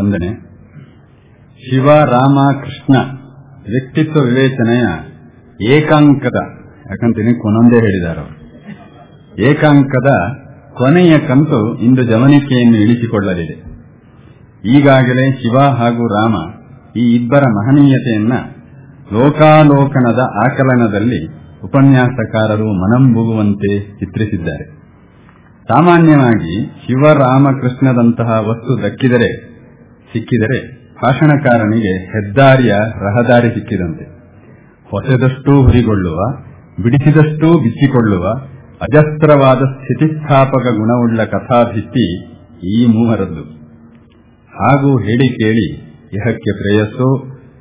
ಸ್ಪಂದನೆ. ಶಿವ, ರಾಮ, ಕೃಷ್ಣ ವ್ಯಕ್ತಿತ್ವ ವಿವೇಚನೆಯ ಏಕಾಂಕದ, ಯಾಕಂತೀನಿ ಕೊನೊಂದೇ ಹೇಳಿದ್ದಾರೆ ಅವರು, ಏಕಾಂಕದ ಕೊನೆಯ ಕಂತು ಇಂದು ಜವನಿಕೆಯನ್ನು ಇಳಿಸಿಕೊಳ್ಳಲಿದೆ. ಈಗಾಗಲೇ ಶಿವ ಹಾಗೂ ರಾಮ ಈ ಇಬ್ಬರ ಮಹನೀಯತೆಯನ್ನ ಲೋಕಾಲೋಕನದ ಆಕಲನದಲ್ಲಿ ಉಪನ್ಯಾಸಕಾರರು ಮನಂಬುಗುವಂತೆ ಚಿತ್ರಿಸಿದ್ದಾರೆ. ಸಾಮಾನ್ಯವಾಗಿ ಶಿವರಾಮಕೃಷ್ಣದಂತಹ ವಸ್ತು ಸಿಕ್ಕಿದರೆ ಭಾಷಣಕಾರನಿಗೆ ರಹದಾರಿ ಸಿಕ್ಕಿದಂತೆ, ಹೊಸದಷ್ಟೂ ಹುರಿಗೊಳ್ಳುವ, ಬಿಡಿಸಿದಷ್ಟೂ ಬಿಚ್ಚಿಕೊಳ್ಳುವ ಅಜಸ್ತ್ರವಾದ ಸ್ಥಿತಿಸ್ಥಾಪಕ ಗುಣವುಳ್ಳ ಕಥಾಭಿತ್ತಿ ಈ ಮೂವರದ್ದು. ಹಾಗೂ ಹೇಳಿ ಕೇಳಿ ಇಹಕ್ಕೆ ಪ್ರೇಯಸ್ಸು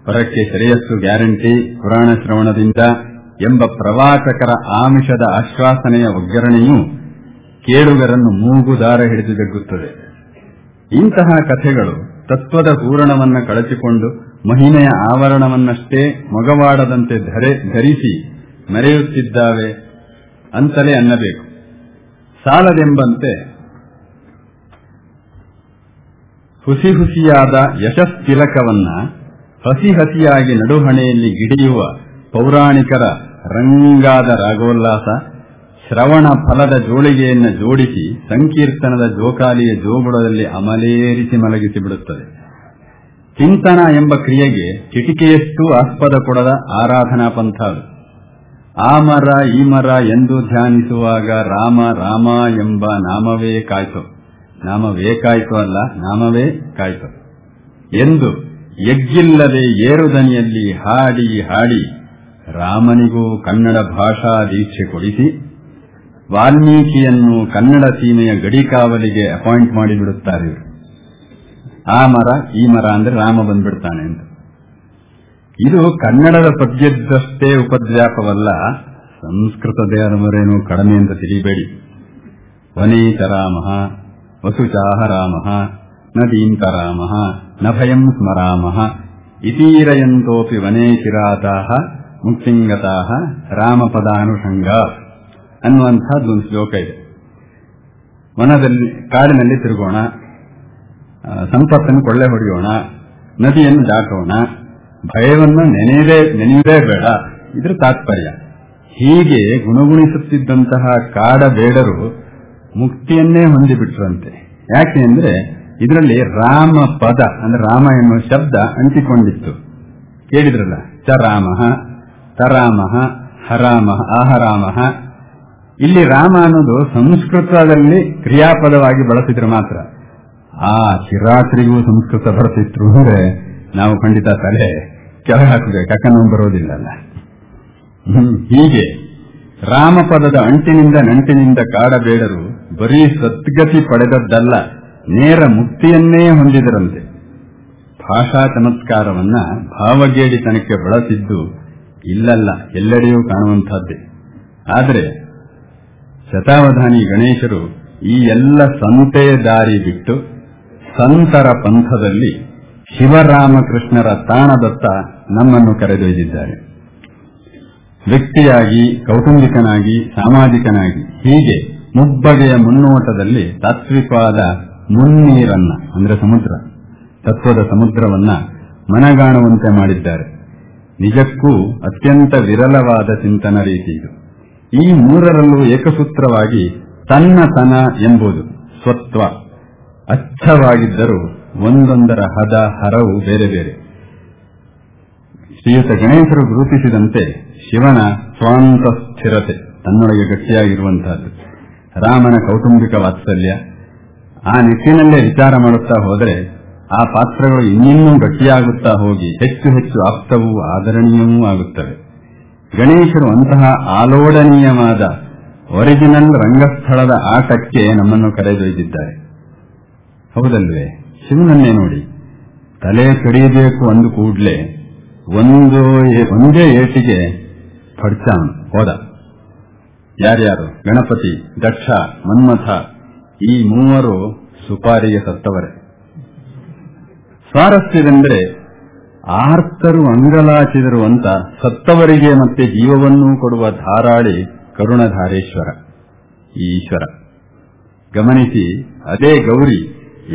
ಪರಕ್ಕೆ ಶ್ರೇಯಸ್ಸು ಗ್ಯಾರಂಟಿ ಪುರಾಣ ಶ್ರವಣದಿಂದ ಎಂಬ ಪ್ರವಾಚಕರ ಆಮಿಷದ ಆಶ್ವಾಸನೆಯ ಒಗ್ಗರಣೆಯೂ ಕೇಳುಗರನ್ನು ಮೂಗುದಾರ ಹಿಡಿದು ಜಗ್ಗುತ್ತದೆ. ಇಂತಹ ಕಥೆಗಳು ತತ್ವದ ಹೂರಣವನ್ನು ಕಳಚಿಕೊಂಡು ಮಹಿಮೆಯ ಆವರಣವನ್ನಷ್ಟೇ ಮೊಗವಾಡದಂತೆ ಧರಿಸಿ ಮೆರೆಯುತ್ತಿದ್ದಾವೆ ಅಂತಲೇ ಅನ್ನಬೇಕು. ಸಾಲದೆಂಬಂತೆ ಹುಸಿ ಹುಸಿಯಾದ ಯಶಸ್ತಿಲಕವನ್ನ ಹಸಿ ಹಸಿಯಾಗಿ ನಡುಹಣೆಯಲ್ಲಿ ಗಿಡಿಯುವ ಪೌರಾಣಿಕರ ರಂಗಾದ ರಾಗೋಲ್ಲಾಸ, ಶ್ರವಣ ಫಲದ ಜೋಳಿಗೆಯನ್ನು ಜೋಡಿಸಿ ಸಂಕೀರ್ತನದ ಜೋಕಾಲಿಯ ಜೋಗುಳದಲ್ಲಿ ಅಮಲೇರಿಸಿ ಮಲಗಿಸಿ ಬಿಡುತ್ತದೆ. ಚಿಂತನ ಎಂಬ ಕ್ರಿಯೆಗೆ ಚಿಟಿಕೆಯಷ್ಟು ಆಸ್ಪದ ಕೊಡದ ಆರಾಧನಾ ಪಂಥ ಅದು. ಆ ಮರ ಈ ಮರ ಎಂದು ಧ್ಯಾನಿಸುವಾಗ ರಾಮ ರಾಮ ಎಂಬ ನಾಮವೇ ಕಾಯ್ತು ಎಂದು ಎಗ್ಗಿಲ್ಲದೆ ಏರುದನಿಯಲ್ಲಿ ಹಾಡಿ ಹಾಡಿ ರಾಮನಿಗೂ ಕನ್ನಡ ಭಾಷಾ ದೀಕ್ಷೆ ಕೊಡಿಸಿ ವಾಲ್ಮೀಕಿಯನ್ನು ಕನ್ನಡ ಸೀಮೆಯ ಗಡಿಕಾವಲಿಗೆ ಅಪಾಯಿಂಟ್ ಮಾಡಿಬಿಡುತ್ತಾರೆ. ಆ ಮರ ಈ ಮರ ಅಂದ್ರೆ ರಾಮ ಬಂದ್ಬಿಡ್ತಾನೆ ಅಂತ. ಇದು ಕನ್ನಡದ ಪದ್ಯದಷ್ಟೇ ಉಪದ್ವ್ಯಾಪವಲ್ಲ, ಸಂಸ್ಕೃತದೇ ಅನುಮರೇನು ಕಡಿಮೆ ಅಂತ ತಿಳಿಬೇಡಿ. ವನೀತ ರಾಮ ವಸುಚಾಹ ರಾಮ ನದೀಂತ ರಾಮ ನಭಯಂ ಸ್ಮರಾಮ ಇತೀರಯಂತೋಪಿ ವನೇ ಚಿರಾತಾಹ ಮುಕ್ತಿಂಗತಾಹ ರಾಮಪದಾನುಷಂಗ ಅನ್ನುವಂಥದ್ದು ಒಂದು ಶ್ಲೋಕ ಇದೆ. ಕಾಡಿನಲ್ಲಿ ತಿರುಗೋಣ, ಸಂಪತ್ತನ್ನು ಕೊಳ್ಳೆ ಹೊಡೆಯೋಣ, ನದಿಯನ್ನು ದಾಟೋಣ, ಭಯವನ್ನು ನೆನೆಯುವುದೇ ಬೇಡ. ಇದ್ರ ತಾತ್ಪರ್ಯ ಹೀಗೆ ಗುಣಗುಣಿಸುತ್ತಿದ್ದಂತಹ ಕಾಡ ಬೇಡರು ಮುಕ್ತಿಯನ್ನೇ ಹೊಂದಿಬಿಟ್ರಂತೆ. ಯಾಕೆ ಅಂದ್ರೆ ಇದರಲ್ಲಿ ರಾಮ ಪದ ಅಂದ್ರೆ ರಾಮ ಎನ್ನುವ ಶಬ್ದ ಅಂಟಿಕೊಂಡಿತ್ತು. ಕೇಳಿದ್ರಲ್ಲ, ಚ ರಾಮ ತರಾಮ ಹರಾಮ ಆಹರಾಮ. ಇಲ್ಲಿ ರಾಮ ಅನ್ನೋದು ಸಂಸ್ಕೃತದಲ್ಲಿ ಕ್ರಿಯಾಪದವಾಗಿ ಬಳಸಿದ್ರೆ ಮಾತ್ರ. ಆ ಚಿರಾತ್ರಿಗೂ ಸಂಸ್ಕೃತ ಬಳಸಿದ್ರು ಅಂದ್ರೆ ನಾವು ಖಂಡಿತ ತಲೆ ಕೆಳಗೆ ಹಾಕಬೇಕು, ಯಾಕನ್ನು ಬರೋದಿಲ್ಲ. ಹೀಗೆ ರಾಮಪದದ ನಂಟಿನಿಂದ ಕಾಡಬೇಡರು ಬರೀ ಸದ್ಗತಿ ಪಡೆದದ್ದಲ್ಲ, ನೇರ ಮುಕ್ತಿಯನ್ನೇ ಹೊಂದಿದರಂತೆ. ಭಾಷಾ ಚಮತ್ಕಾರವನ್ನ ಭಾವಗೇಡಿತನಕ್ಕೆ ಬಳಸಿದ್ದು ಇಲ್ಲಲ್ಲ, ಎಲ್ಲೆಡೆಯೂ ಕಾಣುವಂತಹದ್ದೇ. ಆದರೆ ಶತಾವಧಾನಿ ಗಣೇಶರು ಈ ಎಲ್ಲ ಸಂತೆ ದಾರಿ ಬಿಟ್ಟು ಸಂತರ ಪಂಥದಲ್ಲಿ ಶಿವರಾಮಕೃಷ್ಣರ ತಾಣದತ್ತ ನಮ್ಮನ್ನು ಕರೆದೊಯ್ದಿದ್ದಾರೆ. ವ್ಯಕ್ತಿಯಾಗಿ, ಕೌಟುಂಬಿಕನಾಗಿ, ಸಾಮಾಜಿಕನಾಗಿ ಹೀಗೆ ಮುಬ್ಬಗೆಯ ಮುನ್ನೋಟದಲ್ಲಿ ತಾತ್ವಿಕವಾದ ಮುನ್ನೀರನ್ನ ಅಂದ್ರೆ ಸಮುದ್ರ, ತತ್ವದ ಸಮುದ್ರವನ್ನ ಮನಗಾಣುವಂತೆ ಮಾಡಿದ್ದಾರೆ. ನಿಜಕ್ಕೂ ಅತ್ಯಂತ ವಿರಳವಾದ ಚಿಂತನ ರೀತಿ ಇದು. ಈ ಮೂರರಲ್ಲೂ ಏಕಸೂತ್ರವಾಗಿ ತನ್ನತನ ಎಂಬುದು ಸ್ವತ್ವ ಅಚ್ಚವಾಗಿದ್ದರೂ ಒಂದೊಂದರ ಹದ ಹರವು ಬೇರೆ ಬೇರೆ. ಶ್ರೀಯುತ ಗಣೇಶರು ಗುರುತಿಸಿದಂತೆ ಶಿವನ ಸ್ವಾಂತ ಸ್ಥಿರತೆ, ತನ್ನೊಳಗೆ ಗಟ್ಟಿಯಾಗಿರುವಂತಹದ್ದು, ರಾಮನ ಕೌಟುಂಬಿಕ ವಾತ್ಸಲ್ಯ. ಆ ನಿಟ್ಟಿನಲ್ಲೇ ವಿಚಾರ ಮಾಡುತ್ತಾ ಹೋದರೆ ಆ ಪಾತ್ರಗಳು ಇನ್ನಿನ್ನೂ ಗಟ್ಟಿಯಾಗುತ್ತಾ ಹೋಗಿ ಹೆಚ್ಚು ಹೆಚ್ಚು ಆಪ್ತವೂ ಆದರಣೀಯವೂ ಆಗುತ್ತವೆ. ಗಣೇಶರು ಅಂತಹ ಆಲೋಡನೀಯವಾದ ಒರಿಜಿನಲ್ ರಂಗಸ್ಥಳದ ಆಟಕ್ಕೆ ನಮ್ಮನ್ನು ಕರೆದೊಯ್ದಿದ್ದಾರೆ. ಹೌದಲ್ವೇ? ಶಿವನನ್ನೇ ನೋಡಿ, ತಲೆ ಕಡಿಯಬೇಕು ಅಂದು ಕೂಡಲೇ ಒಂದೇ ಏಟಿಗೆ ಪಡ್ಚಾನ್ ಹೋದ. ಯಾರ್ಯಾರು? ಗಣಪತಿ, ದಕ್ಷ, ಮನ್ಮಥ ಈ ಮೂವರು ಸುಪಾರಿಗೆ ಸತ್ತವರೇ. ಸ್ವಾರಸ್ಯವೆಂದರೆ ಆರ್ತರು ಅಂಗಲಾಚಿದರು ಅಂತ ಸತ್ತವರಿಗೆ ಮತ್ತೆ ಜೀವವನ್ನೂ ಕೊಡುವ ಧಾರಾಳಿ ಕರುಣಧಾರೇಶ್ವರ ಈಶ್ವರ. ಗಮನಿಸಿ, ಅದೇ ಗೌರಿ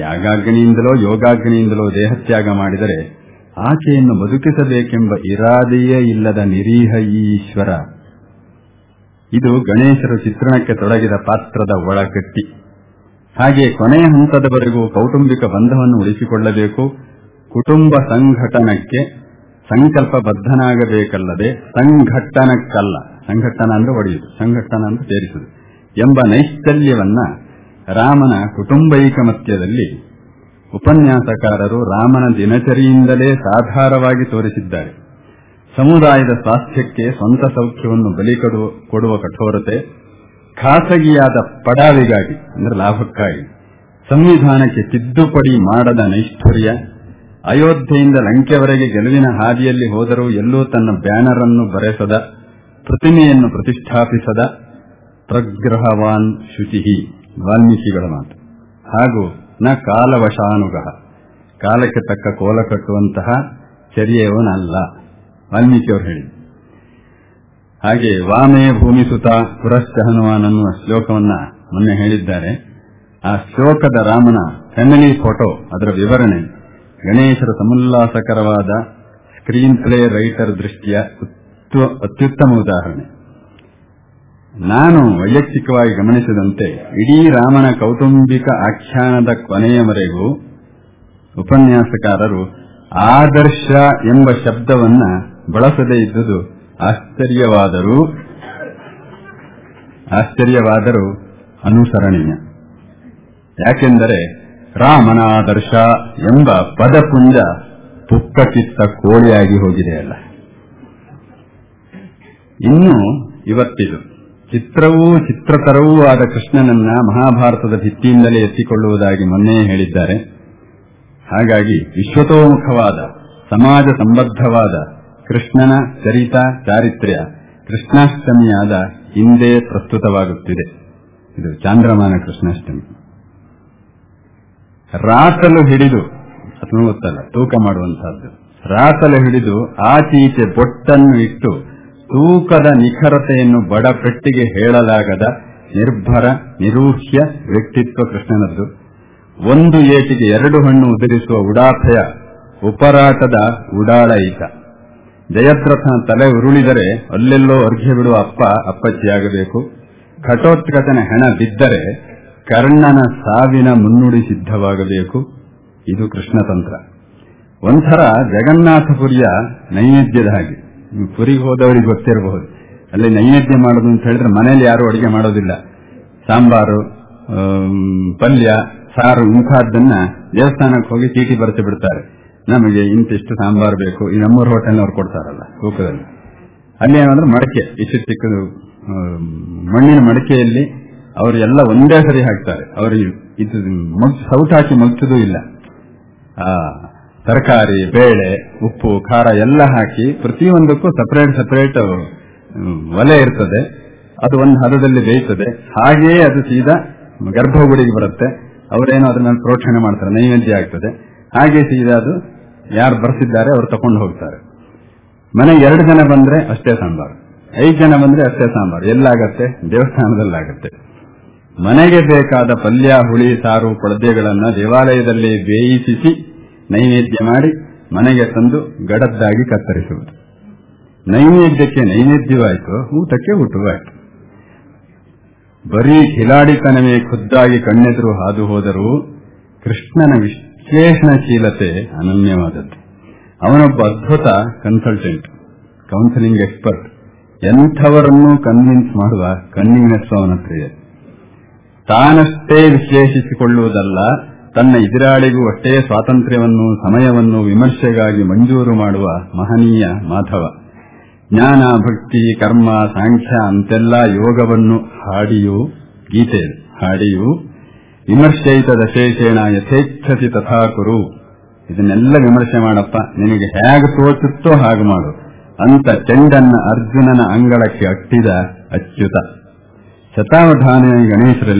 ಯಾಗಾಗ್ನಿಯಿಂದಲೋ ಯೋಗಾಗ್ನಿಯಿಂದಲೋ ದೇಹತ್ಯಾಗ ಮಾಡಿದರೆ ಆಕೆಯನ್ನು ಬದುಕಿಸಬೇಕೆಂಬ ಇರಾದೆಯೇ ಇಲ್ಲದ ನಿರೀಹ ಈಶ್ವರ. ಇದು ಗಣೇಶರು ಚಿತ್ರಣಕ್ಕೆ ತೊಡಗಿದ ಪಾತ್ರದ ಒಳಗಟ್ಟಿ. ಹಾಗೆ ಕೊನೆಯ ಹಂತದವರೆಗೂ ಕೌಟುಂಬಿಕ ಬಂಧವನ್ನು ಉಳಿಸಿಕೊಳ್ಳಬೇಕು. ಕುಟುಂಬ ಸಂಘಟನಕ್ಕೆ ಸಂಕಲ್ಪಬದ್ಧನಾಗಬೇಕಲ್ಲದೆ ಸಂಘಟನಕ್ಕಲ್ಲ, ಸಂಘಟನ ಅಂದ್ರೆ ಒಡೆಯುವುದು, ಸಂಘಟನ ಅಂದ್ರೆ ಸೇರಿಸುವುದು ಎಂಬ ನೈಶ್ಚಲ್ಯವನ್ನ ರಾಮನ ಕುಟುಂಬೈಕಮತ್ಯದಲ್ಲಿ ಉಪನ್ಯಾಸಕಾರರು ರಾಮನ ದಿನಚರಿಯಿಂದಲೇ ಸಾಧಾರವಾಗಿ ತೋರಿಸಿದ್ದಾರೆ. ಸಮುದಾಯದ ಸ್ವಾಸ್ಥ್ಯಕ್ಕೆ ಸ್ವಂತ ಸೌಖ್ಯವನ್ನು ಬಲಿ ಕೊಡುವ ಕಠೋರತೆ, ಖಾಸಗಿಯಾದ ಪಡಾವಿಗಾಗಿ ಅಂದರೆ ಲಾಭಕ್ಕಾಗಿ ಸಂವಿಧಾನಕ್ಕೆ ತಿದ್ದುಪಡಿ ಮಾಡದ ನೈಷ್ಠುರ್ಯ, ಅಯೋಧ್ಯೆಯಿಂದ ಲಂಕೆವರೆಗೆ ಗೆಲುವಿನ ಹಾದಿಯಲ್ಲಿ ಹೋದರೂ ಎಲ್ಲೂ ತನ್ನ ಬ್ಯಾನರ್ ಅನ್ನು ಬರೆಸದ, ಪ್ರತಿಮೆಯನ್ನು ಪ್ರತಿಷ್ಠಾಪಿಸದ ಪ್ರಗ್ರಹವಾನ್ ಶುಚಿಹಿ ವಾಲ್ಮೀಕಿಗಳ ಮಾತು. ಹಾಗೂ ನ ಕಾಲವಶಾನುಗಹ, ಕಾಲಕ್ಕೆ ತಕ್ಕ ಕೋಲ ಕಟ್ಟುವಂತಹ ಚರ್ಯವನಲ್ಲ ವಾಲ್ಮೀಕಿಯವರು ಹೇಳಿದರು. ಹಾಗೆ ವಾಮೇ ಭೂಮಿಸುತ ಪುರಶ್ಚ ಹನುಮಾನ್ ಅನ್ನುವ ಶ್ಲೋಕವನ್ನ ಮೊನ್ನೆ ಹೇಳಿದ್ದಾರೆ. ಆ ಶ್ಲೋಕದ ರಾಮನ ಫ್ಯಾಮಿಲಿ ಫೋಟೋ, ಅದರ ವಿವರಣೆ ಗಣೇಶರ ಸಮುಲ್ಲಾಸಕರವಾದ ಸ್ಕ್ರೀನ್ ಪ್ಲೇ ರೈಟರ್ ದೃಷ್ಟಿಯ ಅತ್ಯುತ್ತಮ ಉದಾಹರಣೆ. ನಾನು ವೈಯಕ್ತಿಕವಾಗಿ ಗಮನಿಸಿದಂತೆ ಇಡೀ ರಾಮನ ಕೌಟುಂಬಿಕ ಆಖ್ಯಾನದ ಕೊನೆಯವರೆಗೂ ಉಪನ್ಯಾಸಕಾರರು ಆದರ್ಶ ಎಂಬ ಶಬ್ದವನ್ನ ಬಳಸದೇ ಇದ್ದುದು ಆಶ್ಚರ್ಯವಾದರೂ ಅನುಸರಣೀಯ. ಯಾಕೆಂದರೆ ರಾಮನಾದರ್ಶ ಎಂಬ ಪದಪುಂಜ ಪುಕ್ಕಕ್ಕಿತ್ತ ಕೋಳಿಯಾಗಿ ಹೋಗಿದೆಯಲ್ಲ. ಇನ್ನು ಇವತ್ತಿದು ಚಿತ್ರವೂ ಚಿತ್ರತರವೂ ಆದ ಕೃಷ್ಣನನ್ನ ಮಹಾಭಾರತದ ಭಿತ್ತಿಯಿಂದಲೇ ಎತ್ತಿಕೊಳ್ಳುವುದಾಗಿ ಮೊನ್ನೆ ಹೇಳಿದ್ದಾರೆ. ಹಾಗಾಗಿ ವಿಶ್ವತೋಮುಖವಾದ ಸಮಾಜ ಸಂಬದ್ಧವಾದ ಕೃಷ್ಣನ ಚರಿತ ಚಾರಿತ್ರ್ಯ ಕೃಷ್ಣಾಷ್ಟಮಿಯಾದ ಹಿಂದೆ ಪ್ರಸ್ತುತವಾಗುತ್ತಿದೆ. ಇದು ಚಾಂದ್ರಮಾನ ಕೃಷ್ಣಾಷ್ಟಮಿ. ರಾತಲು ಹಿಡಿದು ಗೊತ್ತಲ್ಲ ತೂಕ ಮಾಡುವಂತಹದ್ದು, ರಾತಲು ಹಿಡಿದು ಆಚೀಚೆ ಬೊಟ್ಟನ್ನು ಇಟ್ಟು ತೂಕದ ನಿಖರತೆಯನ್ನು ಬಡಪೆಟ್ಟಿಗೆ ಹೇಳಲಾಗದ ನಿರ್ಭರ ನಿರೂಹ್ಯ ವ್ಯಕ್ತಿತ್ವ ಕೃಷ್ಣನದ್ದು. ಒಂದು ಏಟಿಗೆ ಎರಡು ಹಣ್ಣು ಉದುರಿಸುವ ಉಡಾಫೆಯ ಉಪರಾಟದ ಉಡಾಳ ಈತ. ಜಯದ್ರಥನ ತಲೆ ಉರುಳಿದರೆ ಅಲ್ಲೆಲ್ಲೋ ಅರ್ಘ್ಯ ಬಿಡುವ ಅಪ್ಪಚ್ಚಿಯಾಗಬೇಕು. ಘಟೋತ್ಕಚನ ಹೆಣ ಬಿದ್ದರೆ ಕರ್ಣನ ಸಾವಿನ ಮುನ್ನುಡಿ ಸಿದ್ಧವಾಗಬೇಕು. ಇದು ಕೃಷ್ಣತಂತ್ರ. ಒಂಥರ ಜಗನ್ನಾಥಪುರಿಯ ನೈವೇದ್ಯದ ಹಾಗೆ. ಪುರಿಗೆ ಹೋದವರಿಗೆ ಗೊತ್ತಿರಬಹುದು, ಅಲ್ಲಿ ನೈವೇದ್ಯ ಮಾಡೋದು ಅಂತ ಹೇಳಿದ್ರೆ ಮನೆಯಲ್ಲಿ ಯಾರು ಅಡಿಗೆ ಮಾಡೋದಿಲ್ಲ. ಸಾಂಬಾರು, ಪಲ್ಯ, ಸಾರು ಮುಂತಾದ್ದನ್ನ ದೇವಸ್ಥಾನಕ್ಕೆ ಹೋಗಿ ಚೀಟಿ ಬರೆಸಿ ಬಿಡ್ತಾರೆ. ನಮಗೆ ಇಂತಿಷ್ಟು ಸಾಂಬಾರು ಬೇಕು. ಈ ನಮ್ಮೂರು ಹೋಟೆಲ್ನವ್ರು ಕೊಡ್ತಾರಲ್ಲ ತೂಕದಲ್ಲಿ. ಅಲ್ಲಿ ಏನಂದ್ರೆ ಮಡಕೆ ಇಷ್ಟು ಚಿಕ್ಕದು, ಮಣ್ಣಿನ ಮಡಕೆಯಲ್ಲಿ ಅವರು ಎಲ್ಲ ಒಂದೇ ಸರಿ ಹಾಕ್ತಾರೆ. ಅವರು ಇದು ಸೌಟ್ ಹಾಕಿ ಮಗ್ಚುದೂ ಇಲ್ಲ. ತರಕಾರಿ, ಬೇಳೆ, ಉಪ್ಪು, ಖಾರ ಎಲ್ಲ ಹಾಕಿ ಪ್ರತಿಯೊಂದಕ್ಕೂ ಸಪರೇಟ್ ಒಲೆ ಇರ್ತದೆ. ಅದು ಒಂದು ಹದದಲ್ಲಿ ಬೇಯ್ತದೆ. ಹಾಗೆಯೇ ಅದು ಸೀದಾ ಗರ್ಭಗುಡಿಗೆ ಬರುತ್ತೆ. ಅವರೇನೋ ಅದನ್ನ ಪ್ರೋಕ್ಷಣೆ ಮಾಡ್ತಾರೆ, ನೈವೇದ್ಯ ಆಗ್ತದೆ. ಹಾಗೆ ಸೀದಾ ಅದು ಯಾರು ಬರ್ತಿದ್ದಾರೆ ಅವ್ರು ತಗೊಂಡು ಹೋಗ್ತಾರೆ. ಮನೆಗೆ 2 ಜನ ಬಂದ್ರೆ ಅಷ್ಟೇ ಸಾಂಬಾರು, 5 ಜನ ಬಂದ್ರೆ ಅಷ್ಟೇ ಸಾಂಬಾರು. ಎಲ್ಲಾಗತ್ತೆ? ದೇವಸ್ಥಾನದಲ್ಲಾಗತ್ತೆ. ಮನೆಗೆ ಬೇಕಾದ ಪಲ್ಯ, ಹುಳಿ, ಸಾರು, ಪಳದೆಗಳನ್ನ ದೇವಾಲಯದಲ್ಲಿ ಬೇಯಿಸಿ ನೈವೇದ್ಯ ಮಾಡಿ ಮನೆಗೆ ತಂದು ಗಡದ್ದಾಗಿ ಕತ್ತರಿಸುವುದು. ನೈವೇದ್ಯಕ್ಕೆ ನೈವೇದ್ಯವಾಯಿತು, ಊಟಕ್ಕೆ ಊಟವಾಯಿತು. ಬರೀ ಖಿಲಾಡಿತನವೇ ಖುದ್ದಾಗಿ ಕಣ್ಣೆದುರು ಹಾದು ಹೋದರೂ ಕೃಷ್ಣನ ವಿಶ್ಲೇಷಣಶೀಲತೆ ಅನನ್ಯವಾದದ್ದು. ಅವನೊಬ್ಬ ಅದ್ಭುತ ಕನ್ಸಲ್ಟೆಂಟ್, ಕೌನ್ಸಿಲಿಂಗ್ ಎಕ್ಸ್ಪರ್ಟ್. ಎಂಥವರನ್ನು ಕನ್ವಿನ್ಸ್ ಮಾಡುವ ಕನ್ನಿಂಗ್ನೆಸ್ ಅವನತ್ರಿಯೇ. ತಾನಷ್ಟೇ ವಿಶ್ಲೇಷಿಸಿಕೊಳ್ಳುವುದಲ್ಲ, ತನ್ನ ಎದುರಾಳಿಗೂ ಅಷ್ಟೇ ಸ್ವಾತಂತ್ರ್ಯವನ್ನು, ಸಮಯವನ್ನು ವಿಮರ್ಶೆಗಾಗಿ ಮಂಜೂರು ಮಾಡುವ ಮಹನೀಯ ಮಾಧವ. ಜ್ಞಾನ, ಭಕ್ತಿ, ಕರ್ಮ, ಸಾಂಖ್ಯ ಅಂತೆಲ್ಲ ಯೋಗವನ್ನು ಗೀತೆಯಲ್ಲಿ ಹಾಡಿಯೂ ವಿಮರ್ಶಯಿತ ದಶೇಷೇಣ ಯಥೇಚ್ಛತಿ ತಥಾ ಕುರು. ಇದನ್ನೆಲ್ಲ ವಿಮರ್ಶೆ ಮಾಡಪ್ಪ, ನಿನಗೆ ಹೇಗೆ ತೋಚುತ್ತೋ ಹಾಗೆ ಮಾಡು ಅಂತ ಚೆಂಡನ್ನ ಅರ್ಜುನನ ಅಂಗಳಕ್ಕೆ ಅಟ್ಟಿದ ಅಚ್ಯುತ. ಶತಾವಧಾನಿ ಗಣೇಶರು